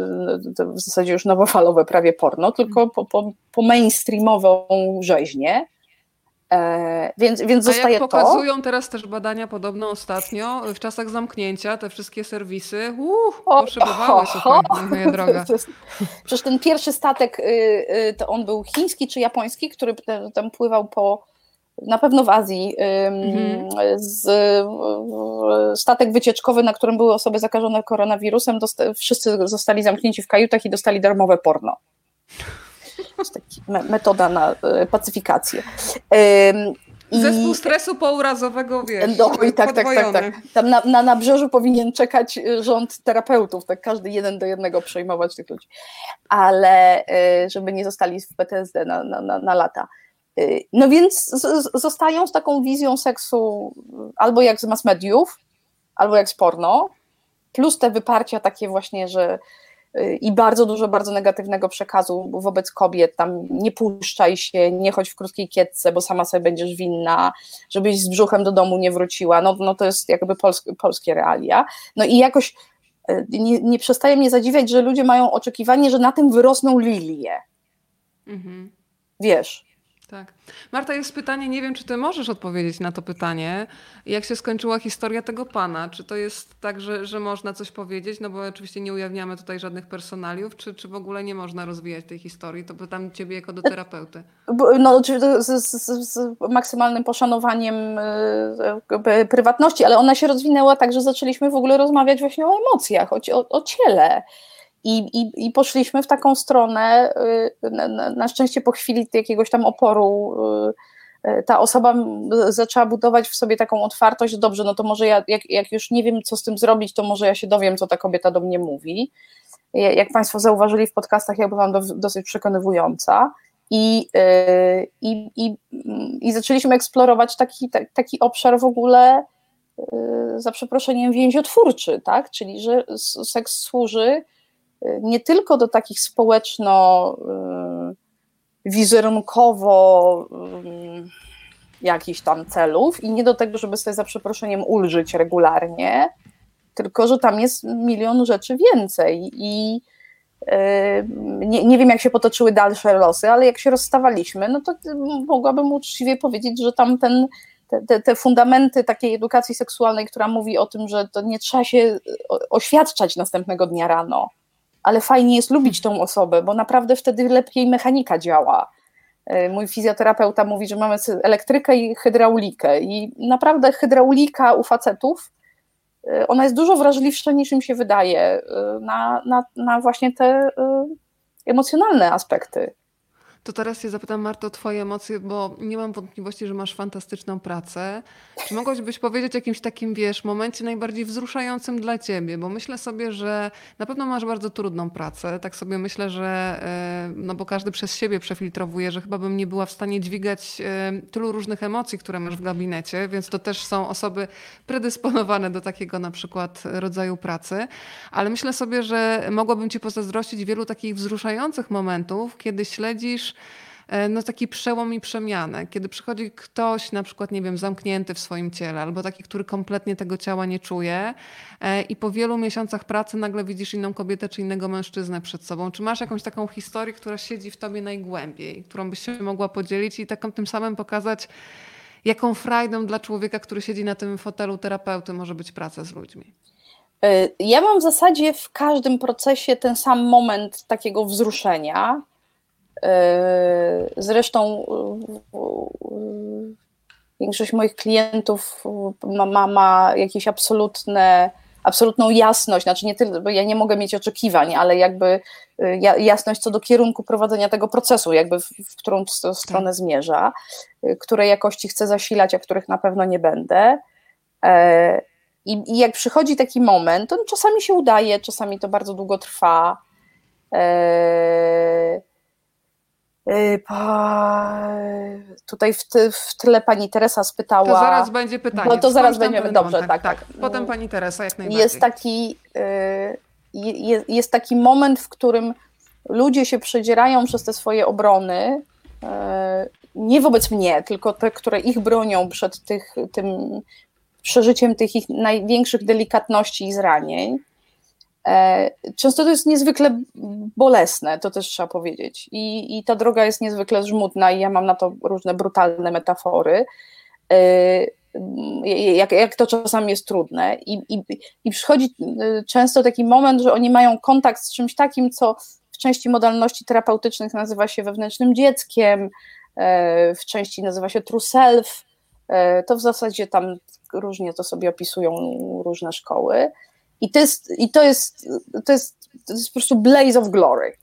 w zasadzie już nowofalowe prawie porno, tylko po mainstreamową rzeźnię, więc zostaje to. A jak pokazują to, teraz też badania podobno ostatnio, w czasach zamknięcia te wszystkie serwisy, poszybowały, słuchaj, moja droga. Przecież ten pierwszy statek, to on był chiński czy japoński, który tam pływał na pewno w Azji, statek wycieczkowy, na którym były osoby zakażone koronawirusem, wszyscy zostali zamknięci w kajutach i dostali darmowe porno. To jest taka metoda na pacyfikację. Zespół stresu pourazowego, wiesz, tak. Tam na nabrzeżu powinien czekać rząd terapeutów, tak każdy 1 do 1 przejmować tych ludzi. Ale żeby nie zostali w PTSD na lata. No więc zostają z taką wizją seksu albo jak z mass mediów, albo jak z porno, plus te wyparcia takie właśnie, że i bardzo dużo bardzo negatywnego przekazu wobec kobiet, tam nie puszczaj się, nie chodź w krótkiej kietce, bo sama sobie będziesz winna, żebyś z brzuchem do domu nie wróciła, no to jest jakby polskie realia. No i jakoś nie przestaje mnie zadziwiać, że ludzie mają oczekiwanie, że na tym wyrosną lilie. Mhm. Wiesz. Tak. Marta, jest pytanie, nie wiem, czy ty możesz odpowiedzieć na to pytanie, jak się skończyła historia tego pana, czy to jest tak, że można coś powiedzieć, no bo oczywiście nie ujawniamy tutaj żadnych personaliów, czy w ogóle nie można rozwijać tej historii, to pytam ciebie jako do terapeuty. No, z maksymalnym poszanowaniem prywatności, ale ona się rozwinęła tak, że zaczęliśmy w ogóle rozmawiać właśnie o emocjach, o ciele. I poszliśmy w taką stronę, na szczęście po chwili jakiegoś tam oporu ta osoba zaczęła budować w sobie taką otwartość, dobrze, no to może ja, jak już nie wiem, co z tym zrobić, to może ja się dowiem, co ta kobieta do mnie mówi. Jak Państwo zauważyli w podcastach, ja byłam dosyć przekonywująca i zaczęliśmy eksplorować taki obszar w ogóle, za przeproszeniem, więziotwórczy, tak? Czyli że seks służy nie tylko do takich społeczno wizerunkowo jakichś tam celów i nie do tego, żeby sobie za przeproszeniem ulżyć regularnie, tylko że tam jest milion rzeczy więcej i nie wiem, jak się potoczyły dalsze losy, ale jak się rozstawaliśmy, no to mogłabym uczciwie powiedzieć, że tam te fundamenty takiej edukacji seksualnej, która mówi o tym, że to nie trzeba się oświadczać następnego dnia rano, ale fajnie jest lubić tą osobę, bo naprawdę wtedy lepiej mechanika działa. Mój fizjoterapeuta mówi, że mamy elektrykę i hydraulikę i naprawdę hydraulika u facetów, ona jest dużo wrażliwsza niż im się wydaje na właśnie te emocjonalne aspekty. To teraz się zapytam, Marto, o twoje emocje, bo nie mam wątpliwości, że masz fantastyczną pracę. Czy mogłabyś powiedzieć o jakimś takim, wiesz, momencie najbardziej wzruszającym dla ciebie? Bo myślę sobie, że na pewno masz bardzo trudną pracę. Tak sobie myślę, że no bo każdy przez siebie przefiltrowuje, że chyba bym nie była w stanie dźwigać tylu różnych emocji, które masz w gabinecie, więc to też są osoby predysponowane do takiego na przykład rodzaju pracy. Ale myślę sobie, że mogłabym ci pozazdrościć wielu takich wzruszających momentów, kiedy śledzisz no taki przełom i przemianę, kiedy przychodzi ktoś na przykład, nie wiem, zamknięty w swoim ciele albo taki, który kompletnie tego ciała nie czuje i po wielu miesiącach pracy nagle widzisz inną kobietę czy innego mężczyznę przed sobą. Czy masz jakąś taką historię, która siedzi w tobie najgłębiej, którą byś się mogła podzielić i taką tym samym pokazać, jaką frajdą dla człowieka, który siedzi na tym fotelu terapeuty może być praca z ludźmi? Ja mam w zasadzie w każdym procesie ten sam moment takiego wzruszenia. Zresztą większość moich klientów ma jakieś absolutną jasność, znaczy nie tyle, bo ja nie mogę mieć oczekiwań, ale jakby jasność co do kierunku prowadzenia tego procesu, jakby w którą stronę zmierza, które jakości chcę zasilać, a których na pewno nie będę. I jak przychodzi taki moment, on czasami się udaje, czasami to bardzo długo trwa. Tutaj w tle pani Teresa spytała. To zaraz będzie pytanie. No to zaraz będziemy, dobrze, tak. Potem pani Teresa jak najbardziej. Jest taki moment, w którym ludzie się przedzierają przez te swoje obrony, nie wobec mnie, tylko te, które ich bronią przed tym przeżyciem tych ich największych delikatności i zranień. Często to jest niezwykle bolesne, to też trzeba powiedzieć. I ta droga jest niezwykle żmudna i ja mam na to różne brutalne metafory, jak to czasami jest trudne. I przychodzi często taki moment, że oni mają kontakt z czymś takim, co w części modalności terapeutycznych nazywa się wewnętrznym dzieckiem, w części nazywa się true self. To w zasadzie tam różnie to sobie opisują różne szkoły. To jest po prostu blaze of glory.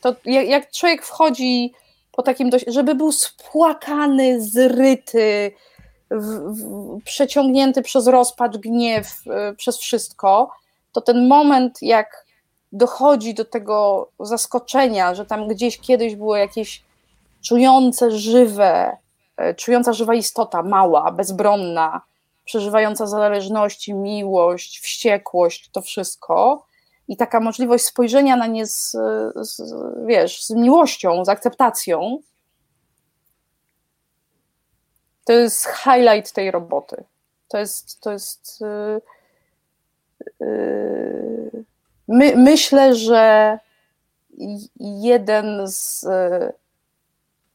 To jak człowiek wchodzi po takim dość, żeby był spłakany, zryty, przeciągnięty przez rozpacz, gniew, przez wszystko, to ten moment, jak dochodzi do tego zaskoczenia, że tam gdzieś kiedyś było jakieś czująca żywa istota, mała, bezbronna, przeżywająca zależności, miłość, wściekłość, to wszystko i taka możliwość spojrzenia na nie z miłością, z akceptacją, to jest highlight tej roboty. Myślę, że jeden z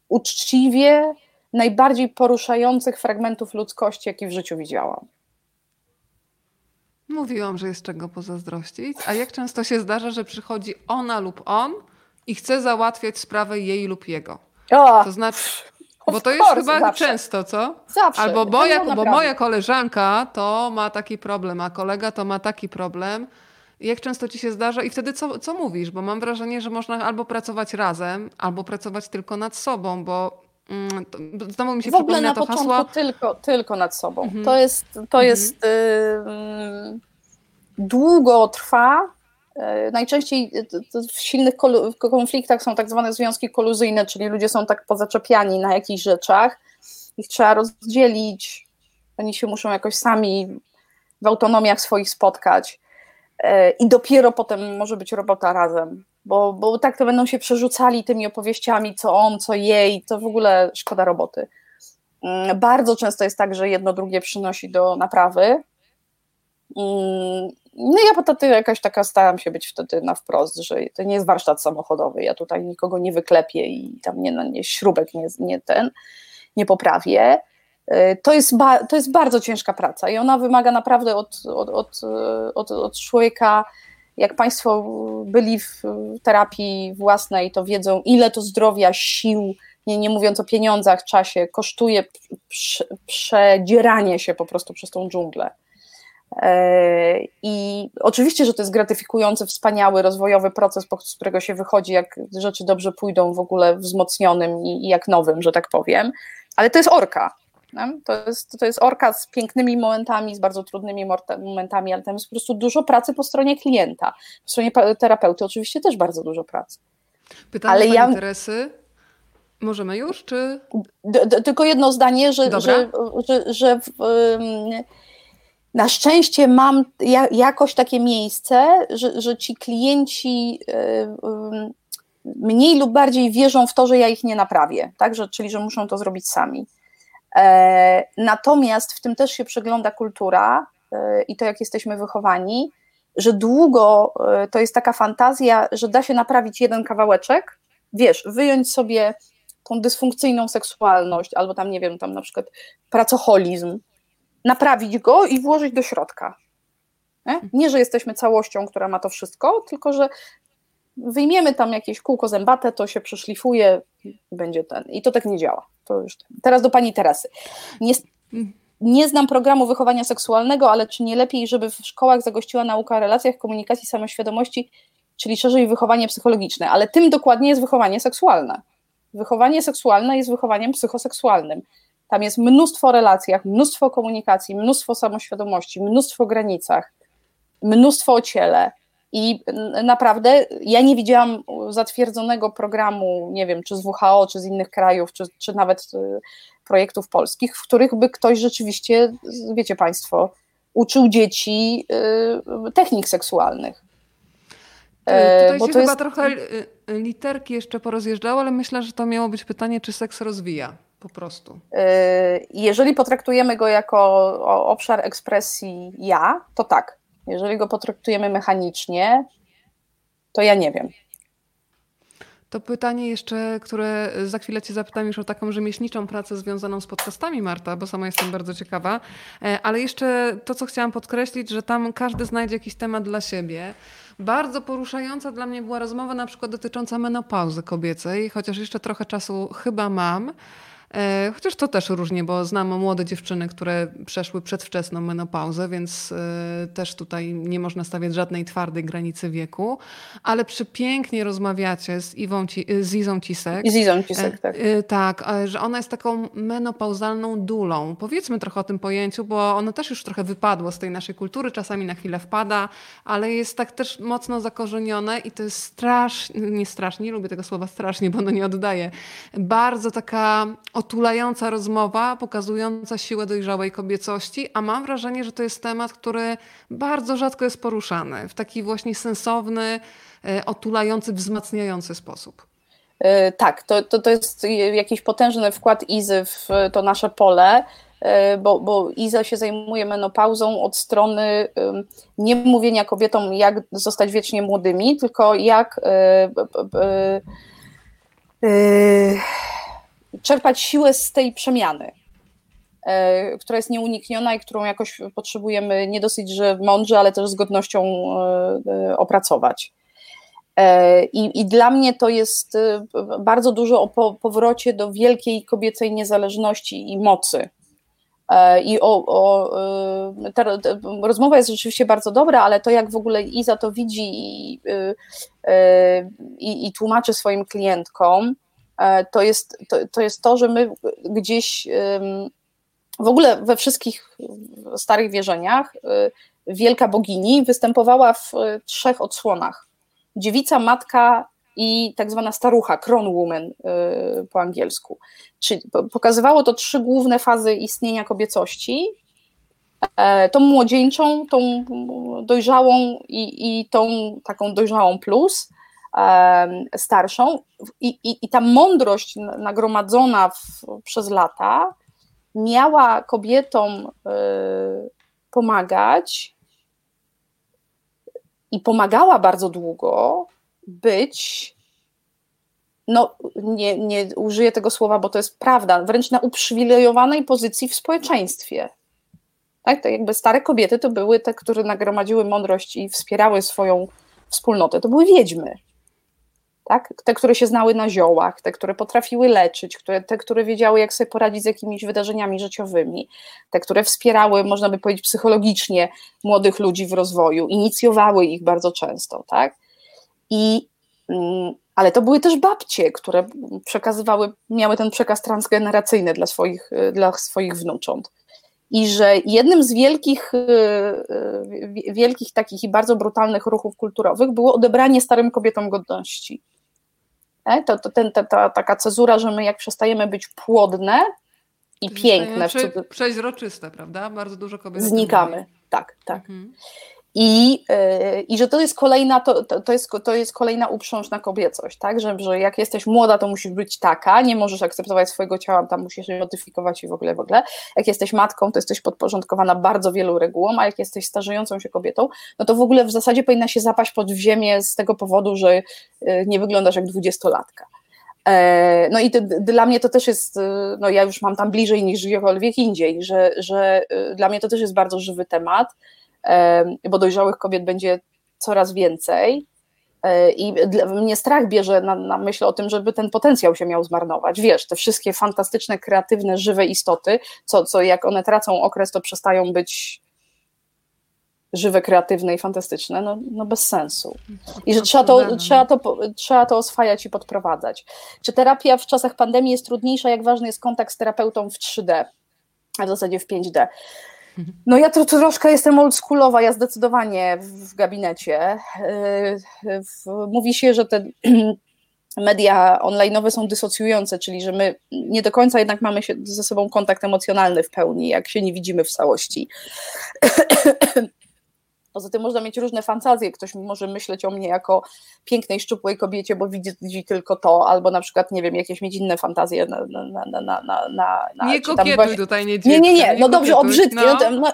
uczciwie najbardziej poruszających fragmentów ludzkości, jaki w życiu widziałam. Mówiłam, że jest czego pozazdrościć. A jak często się zdarza, że przychodzi ona lub on i chce załatwiać sprawę jej lub jego? To znaczy, bo to jest chyba zawsze. Często, co? Zawsze. Albo moja koleżanka to ma taki problem, a kolega to ma taki problem. Jak często ci się zdarza i wtedy co mówisz? Bo mam wrażenie, że można albo pracować razem, albo pracować tylko nad sobą, bo znowu mi się przypomina to hasło. W ogóle na początku tylko nad sobą. Mhm. To jest długo trwa. Najczęściej w silnych konfliktach są tak zwane związki koluzyjne, czyli ludzie są tak pozaczepiani na jakichś rzeczach. Ich trzeba rozdzielić. Oni się muszą jakoś sami w autonomiach swoich spotkać. I dopiero potem może być robota razem. Bo tak to będą się przerzucali tymi opowieściami, co on, co jej, to w ogóle szkoda roboty. Bardzo często jest tak, że jedno drugie przynosi do naprawy. No i ja potem jakaś taka staram się być wtedy na wprost, że to nie jest warsztat samochodowy, ja tutaj nikogo nie wyklepię i tam nie śrubek nie poprawię. To jest bardzo ciężka praca i ona wymaga naprawdę od człowieka. Jak Państwo byli w terapii własnej, to wiedzą, ile to zdrowia, sił, nie mówiąc o pieniądzach, czasie, kosztuje przedzieranie się po prostu przez tą dżunglę. I oczywiście, że to jest gratyfikujący, wspaniały, rozwojowy proces, z którego się wychodzi, jak rzeczy dobrze pójdą w ogóle wzmocnionym i jak nowym, że tak powiem, ale to jest orka. To jest orka z pięknymi momentami, z bardzo trudnymi momentami, ale tam jest po prostu dużo pracy po stronie klienta. Po stronie terapeuty oczywiście też bardzo dużo pracy. Pytanie ale pani Teresy. Możemy już, czy... Tylko jedno zdanie, że na szczęście mam jakoś takie miejsce, że ci klienci... mniej lub bardziej wierzą w to, że ja ich nie naprawię. Tak? Czyli, że muszą to zrobić sami. Natomiast w tym też się przegląda kultura i to, jak jesteśmy wychowani, że długo to jest taka fantazja, że da się naprawić jeden kawałeczek, wiesz, wyjąć sobie tą dysfunkcyjną seksualność albo tam, nie wiem, tam na przykład pracoholizm, naprawić go i włożyć do środka. Nie, że jesteśmy całością, która ma to wszystko, tylko że wyjmiemy tam jakieś kółko zębate, to się przeszlifuje, będzie ten. I to tak nie działa. To już ten. Teraz do pani Teresy. Nie znam programu wychowania seksualnego, ale czy nie lepiej, żeby w szkołach zagościła nauka o relacjach, komunikacji, samoświadomości, czyli szerzej wychowanie psychologiczne, ale tym dokładnie jest wychowanie seksualne. Wychowanie seksualne jest wychowaniem psychoseksualnym. Tam jest mnóstwo relacjach, mnóstwo komunikacji, mnóstwo samoświadomości, mnóstwo granicach, mnóstwo o ciele i naprawdę ja nie widziałam zatwierdzonego programu, nie wiem, czy z WHO, czy z innych krajów, czy nawet projektów polskich, w których by ktoś rzeczywiście, wiecie Państwo, uczył dzieci technik seksualnych. Tutaj bo się to chyba jest... trochę literki jeszcze porozjeżdżały, ale myślę, że to miało być pytanie, czy seks rozwija po prostu. Jeżeli potraktujemy go jako obszar ekspresji ja, to tak. Jeżeli go potraktujemy mechanicznie, to ja nie wiem. To pytanie jeszcze, które za chwilę cię zapytam już o taką rzemieślniczą pracę związaną z podcastami, Marta, bo sama jestem bardzo ciekawa, ale jeszcze to, co chciałam podkreślić, że tam każdy znajdzie jakiś temat dla siebie. Bardzo poruszająca dla mnie była rozmowa na przykład dotycząca menopauzy kobiecej, chociaż jeszcze trochę czasu chyba mam. Chociaż to też różnie, bo znam młode dziewczyny, które przeszły przedwczesną menopauzę, więc też tutaj nie można stawiać żadnej twardej granicy wieku. Ale przepięknie rozmawiacie z Izą Cisek. Z Izą Cisek, tak. Tak, że ona jest taką menopauzalną dulą. Powiedzmy trochę o tym pojęciu, bo ono też już trochę wypadło z tej naszej kultury, czasami na chwilę wpada, ale jest tak też mocno zakorzenione i to jest strasznie, nie lubię tego słowa strasznie, bo ono nie oddaje, bardzo taka otulająca rozmowa, pokazująca siłę dojrzałej kobiecości, a mam wrażenie, że to jest temat, który bardzo rzadko jest poruszany w taki właśnie sensowny, otulający, wzmacniający sposób. Tak, to jest jakiś potężny wkład Izy w to nasze pole, bo Iza się zajmuje menopauzą od strony nie mówienia kobietom, jak zostać wiecznie młodymi, tylko jak... czerpać siłę z tej przemiany, która jest nieunikniona i którą jakoś potrzebujemy nie dosyć, że mądrze, ale też z godnością opracować. I dla mnie to jest bardzo dużo o powrocie do wielkiej kobiecej niezależności i mocy. I ta rozmowa jest rzeczywiście bardzo dobra, ale to jak w ogóle Iza to widzi i tłumaczy swoim klientkom, to jest to, że my gdzieś w ogóle we wszystkich starych wierzeniach wielka bogini występowała w trzech odsłonach. Dziewica, matka i tak zwana starucha, crone woman po angielsku. Czyli pokazywało to trzy główne fazy istnienia kobiecości, tą młodzieńczą, tą dojrzałą i tą taką dojrzałą plus, starszą i ta mądrość nagromadzona przez lata miała kobietom pomagać i pomagała bardzo długo być, no nie użyję tego słowa, bo to jest prawda, wręcz na uprzywilejowanej pozycji w społeczeństwie. Tak? To jakby stare kobiety to były te, które nagromadziły mądrość i wspierały swoją wspólnotę, to były wiedźmy. Tak? Te, które się znały na ziołach, te, które potrafiły leczyć, te, które wiedziały, jak sobie poradzić z jakimiś wydarzeniami życiowymi, te, które wspierały, można by powiedzieć, psychologicznie młodych ludzi w rozwoju, inicjowały ich bardzo często, tak? Ale to były też babcie, które miały ten przekaz transgeneracyjny dla swoich wnucząt. I że jednym z wielkich takich i bardzo brutalnych ruchów kulturowych było odebranie starym kobietom godności. Taka cezura, że my jak przestajemy być płodne i piękne... Przeźroczyste, prawda? Bardzo dużo kobiet... Znikamy, tak. Mhm. I że to jest kolejna uprzążna kobiecość, tak? Że jak jesteś młoda, to musisz być taka, nie możesz akceptować swojego ciała, tam musisz się modyfikować i w ogóle. Jak jesteś matką, to jesteś podporządkowana bardzo wielu regułom, a jak jesteś starzejącą się kobietą, no to w ogóle w zasadzie powinna się zapaść pod ziemię z tego powodu, że nie wyglądasz jak 20-latka. No i dla mnie to też jest, no ja już mam tam bliżej niż gdziekolwiek indziej, że dla mnie to też jest bardzo żywy temat, bo dojrzałych kobiet będzie coraz więcej i mnie strach bierze na myśl o tym, żeby ten potencjał się miał zmarnować. Wiesz, te wszystkie fantastyczne, kreatywne, żywe istoty, co jak one tracą okres, to przestają być żywe, kreatywne i fantastyczne, no bez sensu. I że trzeba to oswajać i podprowadzać. Czy terapia w czasach pandemii jest trudniejsza, jak ważny jest kontakt z terapeutą w 3D, a w zasadzie w 5D? No ja to troszkę jestem oldschoolowa, ja zdecydowanie w gabinecie. Mówi się, że te media online'owe są dysocjujące, czyli że my nie do końca jednak mamy ze sobą kontakt emocjonalny w pełni, jak się nie widzimy w całości. Poza tym można mieć różne fantazje, ktoś może myśleć o mnie jako pięknej, szczupłej kobiecie, bo widzi tylko to, albo na przykład, nie wiem, jakieś mieć inne fantazje nie kokietuj właśnie... tutaj, nie dziecko. Nie, no dobrze, obrzydkie,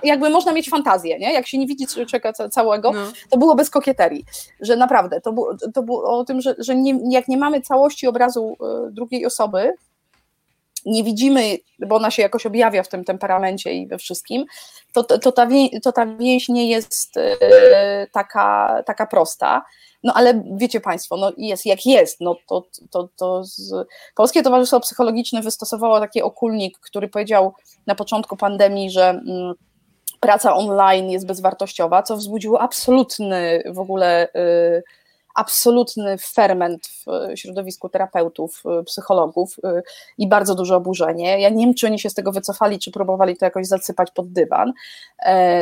jakby można mieć fantazję, nie? Jak się nie widzi człowieka całego, to było bez kokieterii, że naprawdę, to było o tym, że nie, jak nie mamy całości obrazu drugiej osoby, nie widzimy, bo ona się jakoś objawia w tym temperamencie i we wszystkim, to ta więź nie jest taka prosta. No ale wiecie Państwo, no jest jak jest. No Polskie Towarzystwo Psychologiczne wystosowało taki okulnik, który powiedział na początku pandemii, że praca online jest bezwartościowa, co wzbudziło absolutny ferment w środowisku terapeutów, psychologów i bardzo duże oburzenie. Ja nie wiem, czy oni się z tego wycofali, czy próbowali to jakoś zasypać pod dywan,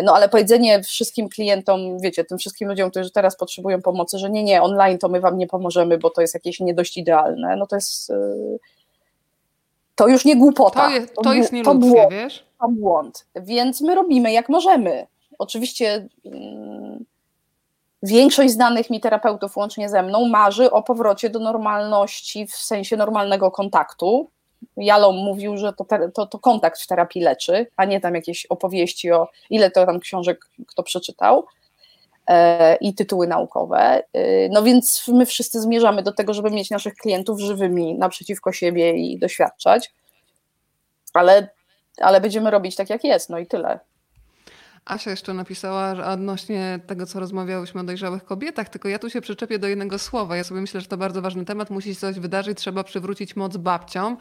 no ale powiedzenie wszystkim klientom, wiecie, tym wszystkim ludziom, którzy teraz potrzebują pomocy, że nie, online to my wam nie pomożemy, bo to jest jakieś nie dość idealne, no to jest... To już nie głupota. To jest nieludzkie, wiesz? To błąd. Więc my robimy jak możemy. Oczywiście... Większość znanych mi terapeutów, łącznie ze mną, marzy o powrocie do normalności w sensie normalnego kontaktu. Jalom mówił, że to kontakt w terapii leczy, a nie tam jakieś opowieści o ile to tam książek kto przeczytał i tytuły naukowe. No więc my wszyscy zmierzamy do tego, żeby mieć naszych klientów żywymi naprzeciwko siebie i doświadczać, ale będziemy robić tak jak jest, no i tyle. Asia jeszcze napisała że odnośnie tego, co rozmawiałyśmy o dojrzałych kobietach, tylko ja tu się przyczepię do jednego słowa. Ja sobie myślę, że to bardzo ważny temat, musi się coś wydarzyć, trzeba przywrócić moc babciom.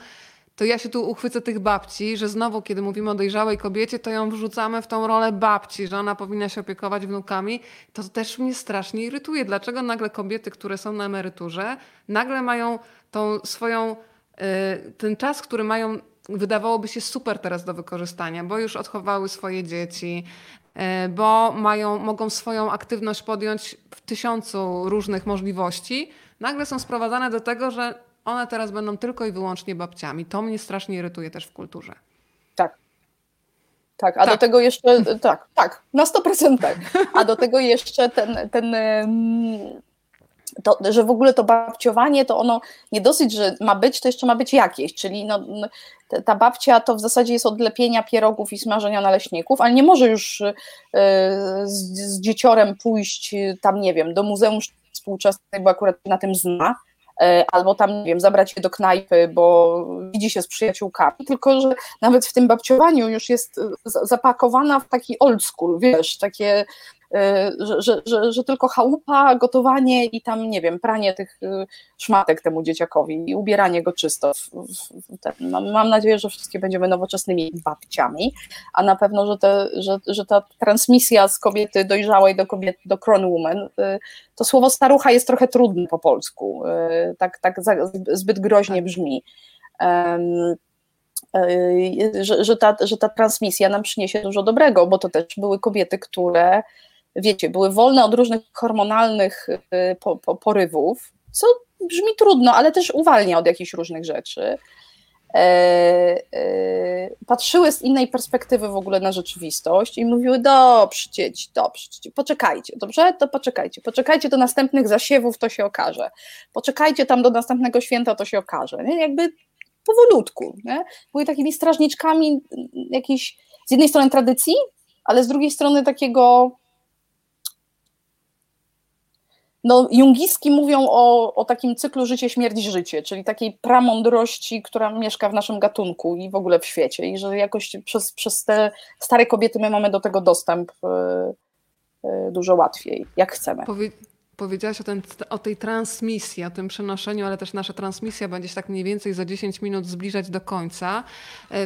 To ja się tu uchwycę tych babci, że znowu, kiedy mówimy o dojrzałej kobiecie, to ją wrzucamy w tą rolę babci, że ona powinna się opiekować wnukami. To też mnie strasznie irytuje. Dlaczego nagle kobiety, które są na emeryturze, nagle mają tą swoją, ten czas, który mają... Wydawałoby się super teraz do wykorzystania, bo już odchowały swoje dzieci, bo mogą swoją aktywność podjąć w 1000 różnych możliwości. Nagle są sprowadzane do tego, że one teraz będą tylko i wyłącznie babciami. To mnie strasznie irytuje też w kulturze. Tak, do tego jeszcze... Tak, na 100%. A do tego jeszcze ten to, że w ogóle to babciowanie, to ono nie dosyć, że ma być, to jeszcze ma być jakieś, czyli ta babcia to w zasadzie jest od lepienia pierogów i smażenia naleśników, ale nie może już z dzieciorem pójść tam, nie wiem, do muzeum współczesnej, bo akurat na tym zna, albo tam, nie wiem, zabrać się do knajpy, bo widzi się z przyjaciółkami, tylko że nawet w tym babciowaniu już jest zapakowana w taki old school, wiesz, takie... Że tylko chałupa, gotowanie i tam, nie wiem, pranie tych szmatek temu dzieciakowi i ubieranie go czysto. Mam nadzieję, że wszystkie będziemy nowoczesnymi babciami, a na pewno, że ta transmisja z kobiety dojrzałej do kobiety, do crone woman, to słowo starucha jest trochę trudne po polsku, tak zbyt groźnie brzmi. Że ta transmisja nam przyniesie dużo dobrego, bo to też były kobiety, które wiecie, były wolne od różnych hormonalnych porywów, co brzmi trudno, ale też uwalnia od jakichś różnych rzeczy. Patrzyły z innej perspektywy w ogóle na rzeczywistość i mówiły, dobrze, dzieci, poczekajcie, dobrze? To poczekajcie do następnych zasiewów, to się okaże. Poczekajcie tam do następnego święta, to się okaże. Nie? Jakby powolutku. Nie? Były takimi strażniczkami jakiejś, z jednej strony tradycji, ale z drugiej strony takiego Jungiski mówią o takim cyklu życie, śmierć, życie, czyli takiej pramądrości, która mieszka w naszym gatunku i w ogóle w świecie i że jakoś przez te stare kobiety my mamy do tego dostęp dużo łatwiej, jak chcemy. Powiedziałaś o tej transmisji, o tym przenoszeniu, ale też nasza transmisja będzie się tak mniej więcej za 10 minut zbliżać do końca,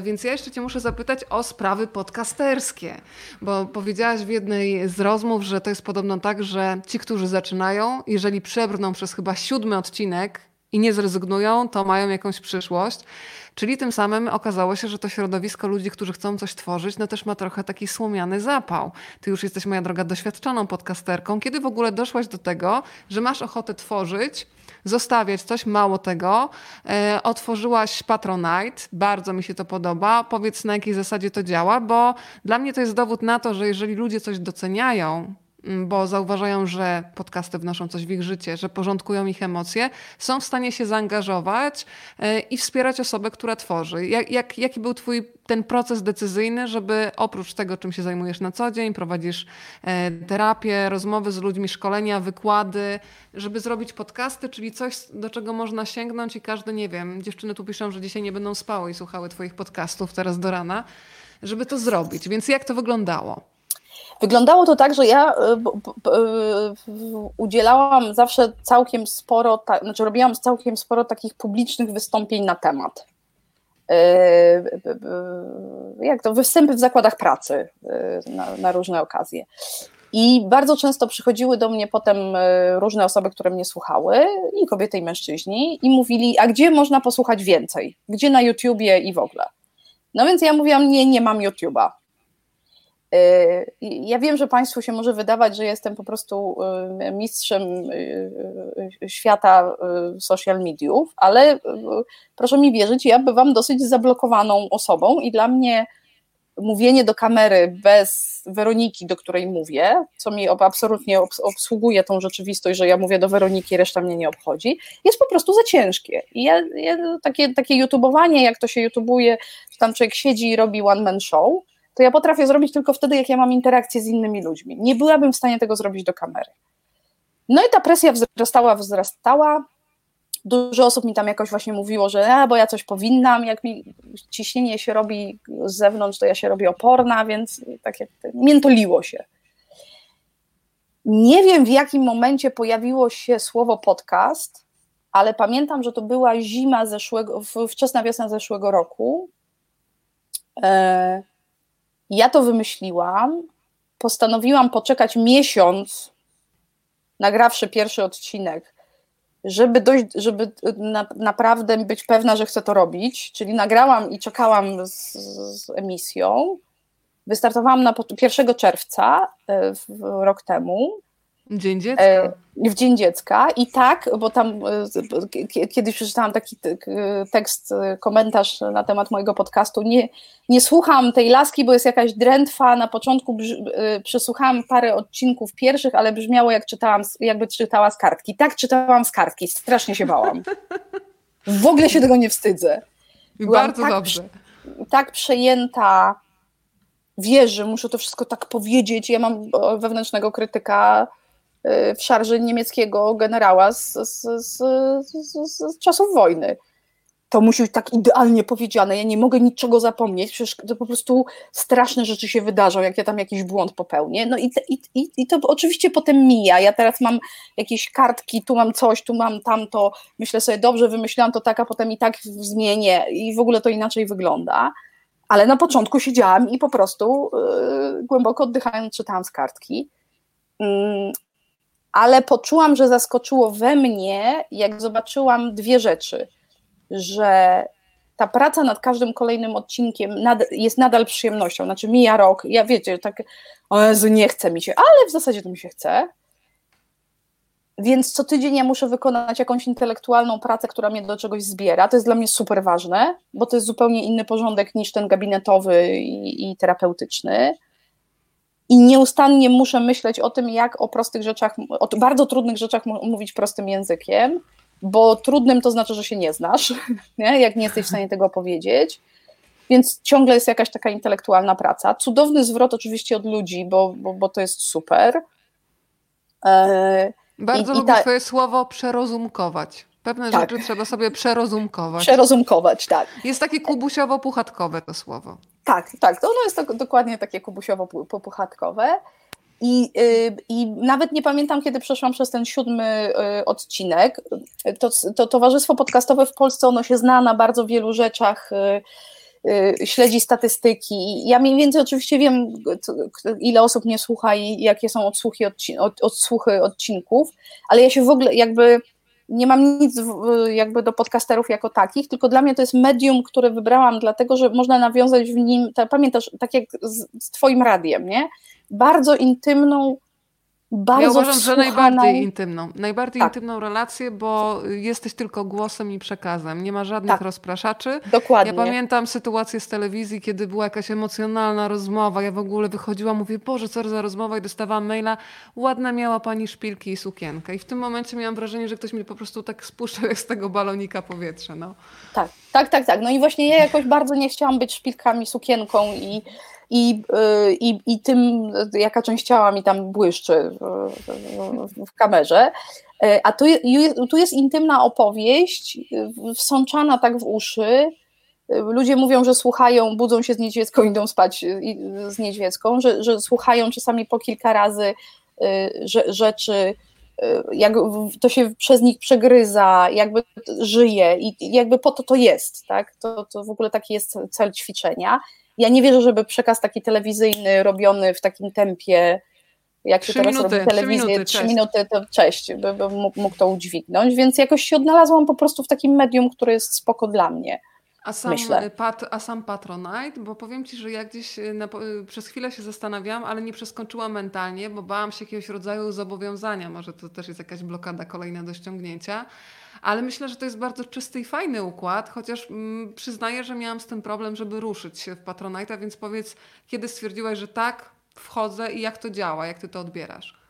więc ja jeszcze cię muszę zapytać o sprawy podcasterskie, bo powiedziałaś w jednej z rozmów, że to jest podobno tak, że ci, którzy zaczynają, jeżeli przebrną przez chyba 7 odcinek i nie zrezygnują, to mają jakąś przyszłość. Czyli tym samym okazało się, że to środowisko ludzi, którzy chcą coś tworzyć, no też ma trochę taki słomiany zapał. Ty już jesteś, moja droga, doświadczoną podcasterką. Kiedy w ogóle doszłaś do tego, że masz ochotę tworzyć, zostawiać coś, mało tego? Otworzyłaś Patronite, bardzo mi się to podoba. Powiedz, na jakiej zasadzie to działa, bo dla mnie to jest dowód na to, że jeżeli ludzie coś doceniają, bo zauważają, że podcasty wnoszą coś w ich życie, że porządkują ich emocje, są w stanie się zaangażować i wspierać osobę, która tworzy. Jaki był twój ten proces decyzyjny, żeby oprócz tego, czym się zajmujesz na co dzień, prowadzisz terapię, rozmowy z ludźmi, szkolenia, wykłady, żeby zrobić podcasty, czyli coś, do czego można sięgnąć i każdy, nie wiem, dziewczyny tu piszą, że dzisiaj nie będą spały i słuchały twoich podcastów teraz do rana, żeby to zrobić. Więc jak to wyglądało? Wyglądało to tak, że ja udzielałam zawsze całkiem sporo, znaczy robiłam całkiem sporo takich publicznych wystąpień na temat. Jak to? Występy w zakładach pracy na różne okazje. I bardzo często przychodziły do mnie potem różne osoby, które mnie słuchały, i kobiety, i mężczyźni, i mówili, a gdzie można posłuchać więcej? Gdzie na YouTubie i w ogóle? No więc ja mówiłam, nie mam YouTube'a. Ja wiem, że Państwu się może wydawać, że jestem po prostu mistrzem świata social mediów, ale proszę mi wierzyć, ja bywam dosyć zablokowaną osobą i dla mnie mówienie do kamery bez Weroniki, do której mówię, co mi absolutnie obsługuje tą rzeczywistość, że ja mówię do Weroniki, reszta mnie nie obchodzi, jest po prostu za ciężkie. I ja takie youtubowanie, jak to się youtubuje, że tam człowiek siedzi i robi one man show, to ja potrafię zrobić tylko wtedy, jak ja mam interakcję z innymi ludźmi. Nie byłabym w stanie tego zrobić do kamery. No i ta presja wzrastała. Dużo osób mi tam jakoś właśnie mówiło, że bo ja coś powinnam, jak mi ciśnienie się robi z zewnątrz, to ja się robię oporna, więc tak jak miętoliło się. Nie wiem, w jakim momencie pojawiło się słowo podcast, ale pamiętam, że to była zima wczesna wiosna zeszłego roku. Ja to wymyśliłam, postanowiłam poczekać miesiąc, nagrawszy pierwszy odcinek, żeby naprawdę być pewna, że chcę to robić, czyli nagrałam i czekałam z emisją. Wystartowałam 1 czerwca rok temu. Dzień dziecka. W Dzień Dziecka i tak, bo tam kiedyś przeczytałam taki tekst, komentarz na temat mojego podcastu, nie słucham tej laski, bo jest jakaś drętwa, na początku przesłuchałam parę odcinków pierwszych, ale brzmiało jakby czytała z kartki. Tak, czytałam z kartki, strasznie się bałam. W ogóle się tego nie wstydzę. Byłam bardzo dobrze. Tak przejęta, wiesz, że muszę to wszystko tak powiedzieć, ja mam wewnętrznego krytyka, w szarży niemieckiego generała z czasów wojny. To musi być tak idealnie powiedziane, ja nie mogę niczego zapomnieć, przecież to po prostu straszne rzeczy się wydarzą, jak ja tam jakiś błąd popełnię. No i to oczywiście potem mija, ja teraz mam jakieś kartki, tu mam coś, tu mam tamto, myślę sobie, dobrze, wymyśliłam to tak, a potem i tak zmienię i w ogóle to inaczej wygląda. Ale na początku siedziałam i po prostu głęboko oddychając czytałam z kartki. Ale poczułam, że zaskoczyło we mnie, jak zobaczyłam dwie rzeczy, że ta praca nad każdym kolejnym odcinkiem jest nadal przyjemnością, znaczy mija rok, ja wiecie, tak, o Jezu, nie chce mi się, ale w zasadzie to mi się chce, więc co tydzień ja muszę wykonać jakąś intelektualną pracę, która mnie do czegoś zbiera, to jest dla mnie super ważne, bo to jest zupełnie inny porządek niż ten gabinetowy i terapeutyczny. I nieustannie muszę myśleć o tym, jak o prostych rzeczach, o bardzo trudnych rzeczach mówić prostym językiem, bo trudnym to znaczy, że się nie znasz, nie? Jak nie jesteś w stanie tego powiedzieć, więc ciągle jest jakaś taka intelektualna praca. Cudowny zwrot oczywiście od ludzi, bo to jest super. Bardzo lubię twoje słowo przerozumkować. Pewne tak. Rzeczy trzeba sobie przerozumkować. Przerozumkować, tak. Jest takie kubusiowo-puchatkowe to słowo. Tak, ono jest dokładnie takie kubusiowo-puchatkowe I nawet nie pamiętam, kiedy przeszłam przez ten 7 odcinek. To Towarzystwo Podcastowe w Polsce, ono się zna na bardzo wielu rzeczach, śledzi statystyki. Ja mniej więcej oczywiście wiem, ile osób mnie słucha i jakie są odsłuchy odcinków, ale ja się w ogóle jakby nie mam nic jakby do podcasterów jako takich, tylko dla mnie to jest medium, które wybrałam dlatego, że można nawiązać w nim, pamiętasz, tak jak z twoim radiem, nie? Bardzo intymną, bardzo ja uważam, wsłuchaną... że najbardziej tak. intymną relację, bo jesteś tylko głosem i przekazem, nie ma żadnych tak. rozpraszaczy. Dokładnie. Ja pamiętam sytuację z telewizji, kiedy była jakaś emocjonalna rozmowa, ja w ogóle wychodziłam, mówię, Boże, co za rozmowa, i dostawałam maila, ładne miała pani szpilki i sukienkę, i w tym momencie miałam wrażenie, że ktoś mnie po prostu tak spuszczał jak z tego balonika powietrza. No. Tak. No i właśnie ja jakoś bardzo nie chciałam być szpilkami, sukienką i tym, jaka część ciała mi tam błyszczy w kamerze. A tu jest intymna opowieść, wsączana tak w uszy. Ludzie mówią, że słuchają, budzą się z Niedźwiecką, idą spać z Niedźwiecką, że słuchają czasami po kilka razy rzeczy, jak to się przez nich przegryza, jakby żyje i jakby po to jest. Tak? To w ogóle taki jest cel ćwiczenia. Ja nie wierzę, żeby przekaz taki telewizyjny robiony w takim tempie, jak się teraz robi telewizję, 3 minuty, to cześć, by mógł to udźwignąć, więc jakoś się odnalazłam po prostu w takim medium, które jest spoko dla mnie. A sam Patronite, bo powiem Ci, że ja gdzieś przez chwilę się zastanawiałam, ale nie przeskoczyłam mentalnie, bo bałam się jakiegoś rodzaju zobowiązania, może to też jest jakaś blokada kolejna do ściągnięcia, ale myślę, że to jest bardzo czysty i fajny układ, chociaż przyznaję, że miałam z tym problem, żeby ruszyć się w Patronite'a, więc powiedz, kiedy stwierdziłaś, że tak, wchodzę, i jak to działa, jak Ty to odbierasz?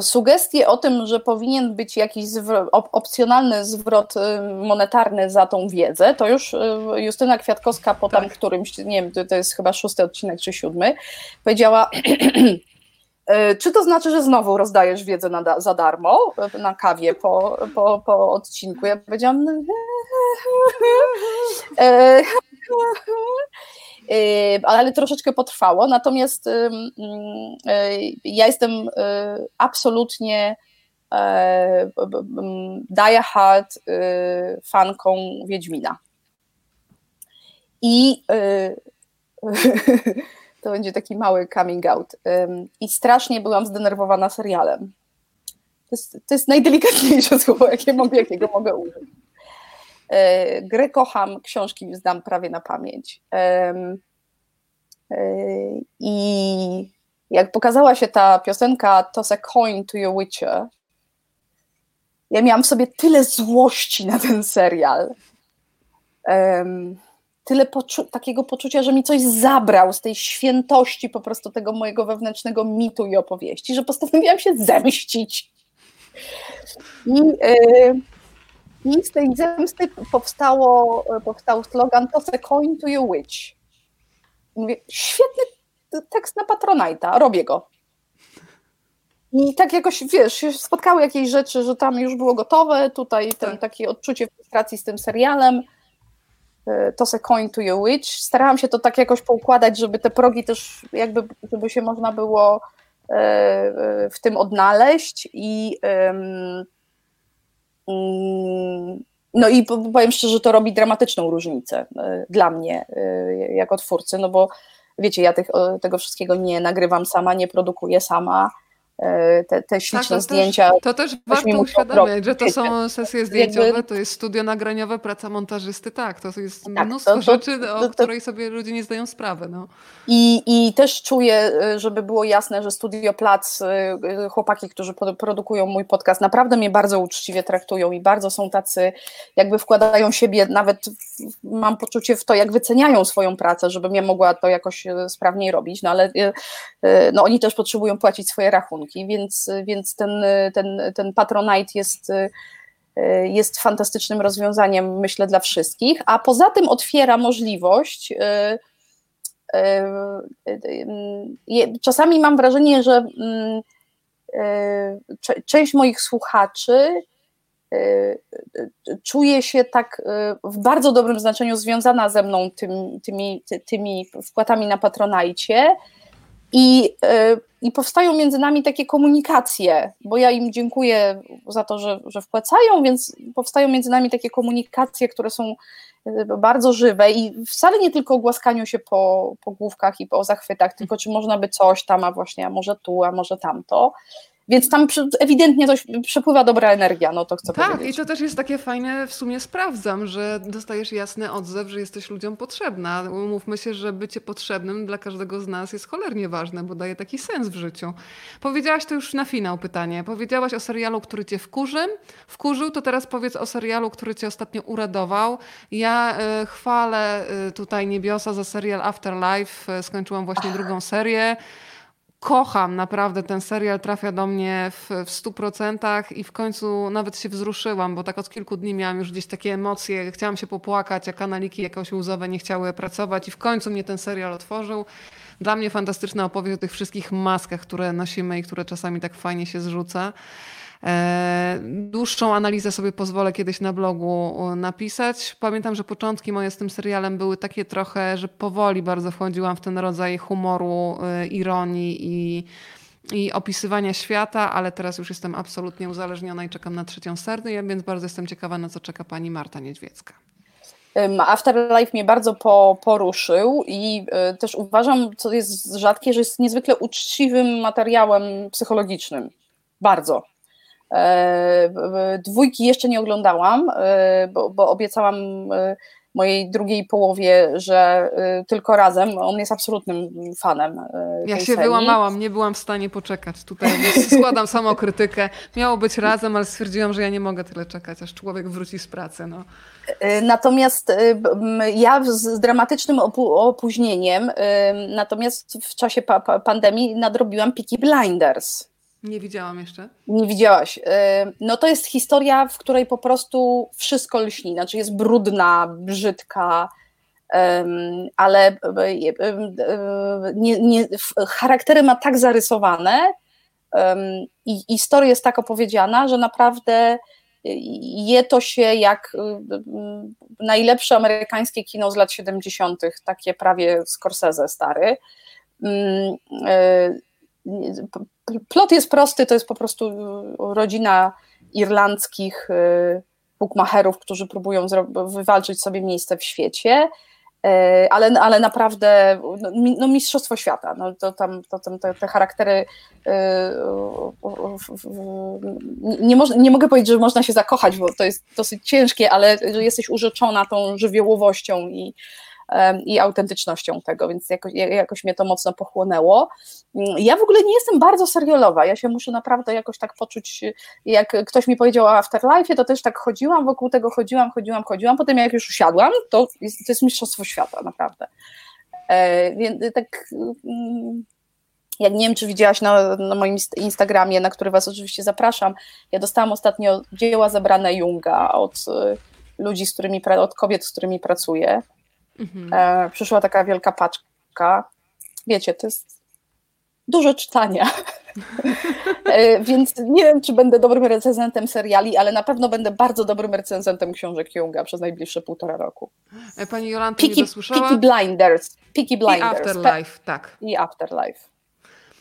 Sugestie o tym, że powinien być jakiś opcjonalny zwrot monetarny za tą wiedzę, to już Justyna Kwiatkowska po tam którymś, nie wiem, to jest chyba 6 odcinek czy 7, powiedziała, czy to znaczy, że znowu rozdajesz wiedzę za darmo na kawie po odcinku? Ja powiedziałam... ale troszeczkę potrwało, natomiast ja jestem absolutnie diehard fanką Wiedźmina. I to będzie taki mały coming out. I strasznie byłam zdenerwowana serialem. To jest najdelikatniejsze słowo, jakiego mogę użyć. Gry kocham, książki znam prawie na pamięć. I jak pokazała się ta piosenka Toss a Coin to Your Witcher, ja miałam w sobie tyle złości na ten serial, tyle takiego poczucia, że mi coś zabrał z tej świętości po prostu tego mojego wewnętrznego mitu i opowieści, że postanowiłam się zemścić. I z tej zemsty powstał slogan Toss a coin to your witch. Mówię, świetny tekst na Patronite'a, robię go. I tak jakoś, wiesz, spotkały jakieś rzeczy, że tam już było gotowe, tutaj ten, takie odczucie frustracji z tym serialem, Toss a coin to your witch. Starałam się to tak jakoś poukładać, żeby te progi też jakby, żeby się można było w tym odnaleźć i... No i powiem szczerze, że to robi dramatyczną różnicę dla mnie jako twórcy, no bo wiecie, ja tego wszystkiego nie nagrywam sama, nie produkuję sama, te śliczne zdjęcia. To też warto uświadamiać, że to są sesje zdjęciowe, jakby, to jest studio nagraniowe, praca montażysty, tak, to jest mnóstwo rzeczy, o której sobie ludzie nie zdają sprawy. No. I też czuję, żeby było jasne, że Studio Plac, chłopaki, którzy produkują mój podcast, naprawdę mnie bardzo uczciwie traktują i bardzo są tacy, jakby wkładają siebie, nawet mam poczucie w to, jak wyceniają swoją pracę, żebym ja mogła to jakoś sprawniej robić, no ale no, oni też potrzebują płacić swoje rachunki. Więc ten Patronite jest fantastycznym rozwiązaniem, myślę, dla wszystkich, a poza tym otwiera możliwość, czasami mam wrażenie, że część moich słuchaczy czuje się tak w bardzo dobrym znaczeniu związana ze mną tymi wpłatami na Patronite, I powstają między nami takie komunikacje, bo ja im dziękuję za to, że wpłacają, więc powstają między nami takie komunikacje, które są bardzo żywe i wcale nie tylko o głaskaniu się po główkach i po zachwytach, tylko czy można by coś tam, a właśnie, a może tu, a może tamto. Więc tam ewidentnie coś przepływa dobra energia, no to chcę powiedzieć. Tak, i to też jest takie fajne, w sumie sprawdzam, że dostajesz jasny odzew, że jesteś ludziom potrzebna. Umówmy się, że bycie potrzebnym dla każdego z nas jest cholernie ważne, bo daje taki sens w życiu. Powiedziałaś to już na finał pytanie. Powiedziałaś o serialu, który cię wkurzył, to teraz powiedz o serialu, który cię ostatnio uradował. Ja chwalę tutaj niebiosa za serial Afterlife, skończyłam właśnie drugą serię. Kocham naprawdę ten serial, trafia do mnie w 100% i w końcu nawet się wzruszyłam, bo tak od kilku dni miałam już gdzieś takie emocje, chciałam się popłakać, a kanaliki jakieś łzowe nie chciały pracować i w końcu mnie ten serial otworzył. Dla mnie fantastyczna opowieść o tych wszystkich maskach, które nosimy i które czasami tak fajnie się zrzuca. Dłuższą analizę sobie pozwolę kiedyś na blogu napisać. Pamiętam, że początki moje z tym serialem były takie trochę, że powoli bardzo wchodziłam w ten rodzaj humoru, ironii i opisywania świata, ale teraz już jestem absolutnie uzależniona i czekam na trzecią serię, więc bardzo jestem ciekawa, na co czeka pani Marta Niedźwiecka. Afterlife mnie bardzo poruszył i też uważam, co jest rzadkie, że jest niezwykle uczciwym materiałem psychologicznym. Bardzo. Dwójki jeszcze nie oglądałam, bo obiecałam mojej drugiej połowie, że tylko razem. On jest absolutnym fanem tej serii. Wyłamałam, nie byłam w stanie poczekać tutaj, więc składam samokrytykę. Miało być razem, ale stwierdziłam, że ja nie mogę tyle czekać, aż człowiek wróci z pracy. No. Natomiast ja z dramatycznym opóźnieniem, natomiast w czasie pandemii nadrobiłam Peaky Blinders. Nie widziałam jeszcze. Nie widziałaś. No to jest historia, w której po prostu wszystko lśni. Znaczy jest brudna, brzydka, ale charaktery ma tak zarysowane i historia jest tak opowiedziana, że naprawdę je to się jak najlepsze amerykańskie kino z lat 70. Takie prawie Scorsese stary. Plot jest prosty, to jest po prostu rodzina irlandzkich bukmacherów, którzy próbują wywalczyć sobie miejsce w świecie, ale naprawdę no mistrzostwo świata, no to te charaktery, nie mogę powiedzieć, że można się zakochać, bo to jest dosyć ciężkie, ale jesteś urzeczona tą żywiołowością i autentycznością tego, więc jakoś mnie to mocno pochłonęło. Ja w ogóle nie jestem bardzo serialowa, ja się muszę naprawdę jakoś tak poczuć, jak ktoś mi powiedział o Afterlife'ie, to też tak chodziłam, wokół tego chodziłam, potem jak już usiadłam, to jest mistrzostwo świata, naprawdę. Więc tak, ja nie wiem, czy widziałaś na moim Instagramie, na który was oczywiście zapraszam, ja dostałam ostatnio dzieła zebrane Junga od ludzi, od kobiet, z którymi pracuję. Mhm. Przyszła taka wielka paczka. Wiecie, to jest dużo czytania. Więc nie wiem, czy będę dobrym recenzentem seriali, ale na pewno będę bardzo dobrym recenzentem książek Junga przez najbliższe 1,5 roku. Pani Jolanta, nie dosłyszała? Peaky Blinders. Afterlife, tak. I Afterlife.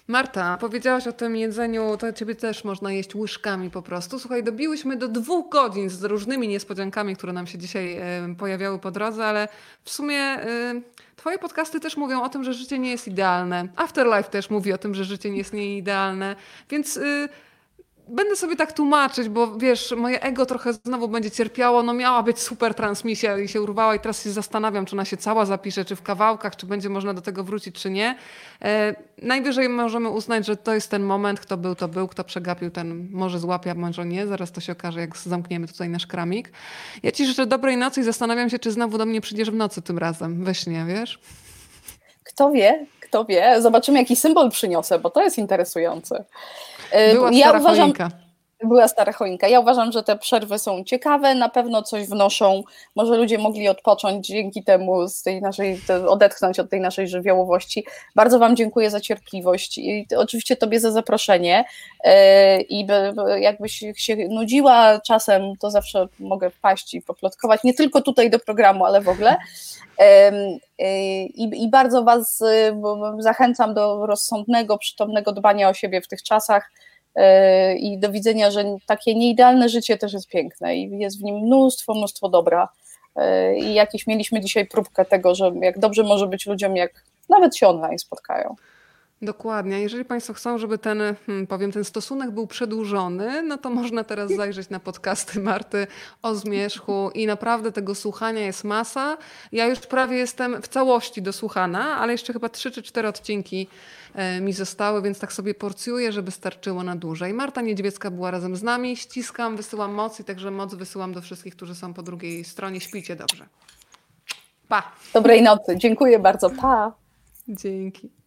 Marta, powiedziałaś o tym jedzeniu, to ciebie też można jeść łyżkami po prostu. Słuchaj, dobiłyśmy do 2 godzin z różnymi niespodziankami, które nam się dzisiaj pojawiały po drodze, ale w sumie twoje podcasty też mówią o tym, że życie nie jest idealne. Afterlife też mówi o tym, że życie nie jest idealne, więc... Będę sobie tak tłumaczyć, bo wiesz, moje ego trochę znowu będzie cierpiało, no miała być super transmisja i się urwała i teraz się zastanawiam, czy ona się cała zapisze, czy w kawałkach, czy będzie można do tego wrócić, czy nie. Najwyżej możemy uznać, że to jest ten moment, kto był, kto przegapił, ten może złapia, może nie, zaraz to się okaże, jak zamkniemy tutaj nasz kramik. Ja ci życzę dobrej nocy i zastanawiam się, czy znowu do mnie przyjdziesz w nocy tym razem, we śnie, wiesz? Kto wie, zobaczymy jaki symbol przyniosę, bo to jest interesujące. Była stara choinka. Była stara choinka. Ja uważam, że te przerwy są ciekawe, na pewno coś wnoszą, może ludzie mogli odpocząć dzięki temu, z tej naszej, odetchnąć od tej naszej żywiołowości. Bardzo Wam dziękuję za cierpliwość i oczywiście Tobie za zaproszenie i jakbyś się nudziła czasem, to zawsze mogę wpaść i poplotkować, nie tylko tutaj do programu, ale w ogóle. I bardzo Was zachęcam do rozsądnego, przytomnego dbania o siebie w tych czasach i do widzenia, że takie nieidealne życie też jest piękne i jest w nim mnóstwo dobra i jakieś mieliśmy dzisiaj próbkę tego, że jak dobrze może być ludziom, jak nawet się online spotkają. Dokładnie. Jeżeli Państwo chcą, żeby ten stosunek był przedłużony, no to można teraz zajrzeć na podcasty Marty o zmierzchu i naprawdę tego słuchania jest masa. Ja już prawie jestem w całości dosłuchana, ale jeszcze chyba 3 czy 4 odcinki mi zostały, więc tak sobie porcjuję, żeby starczyło na dłużej. Marta Niedźwiecka była razem z nami. Ściskam, wysyłam moc i także moc wysyłam do wszystkich, którzy są po drugiej stronie. Śpijcie dobrze. Pa! Dobrej nocy. Dziękuję bardzo. Pa! Dzięki.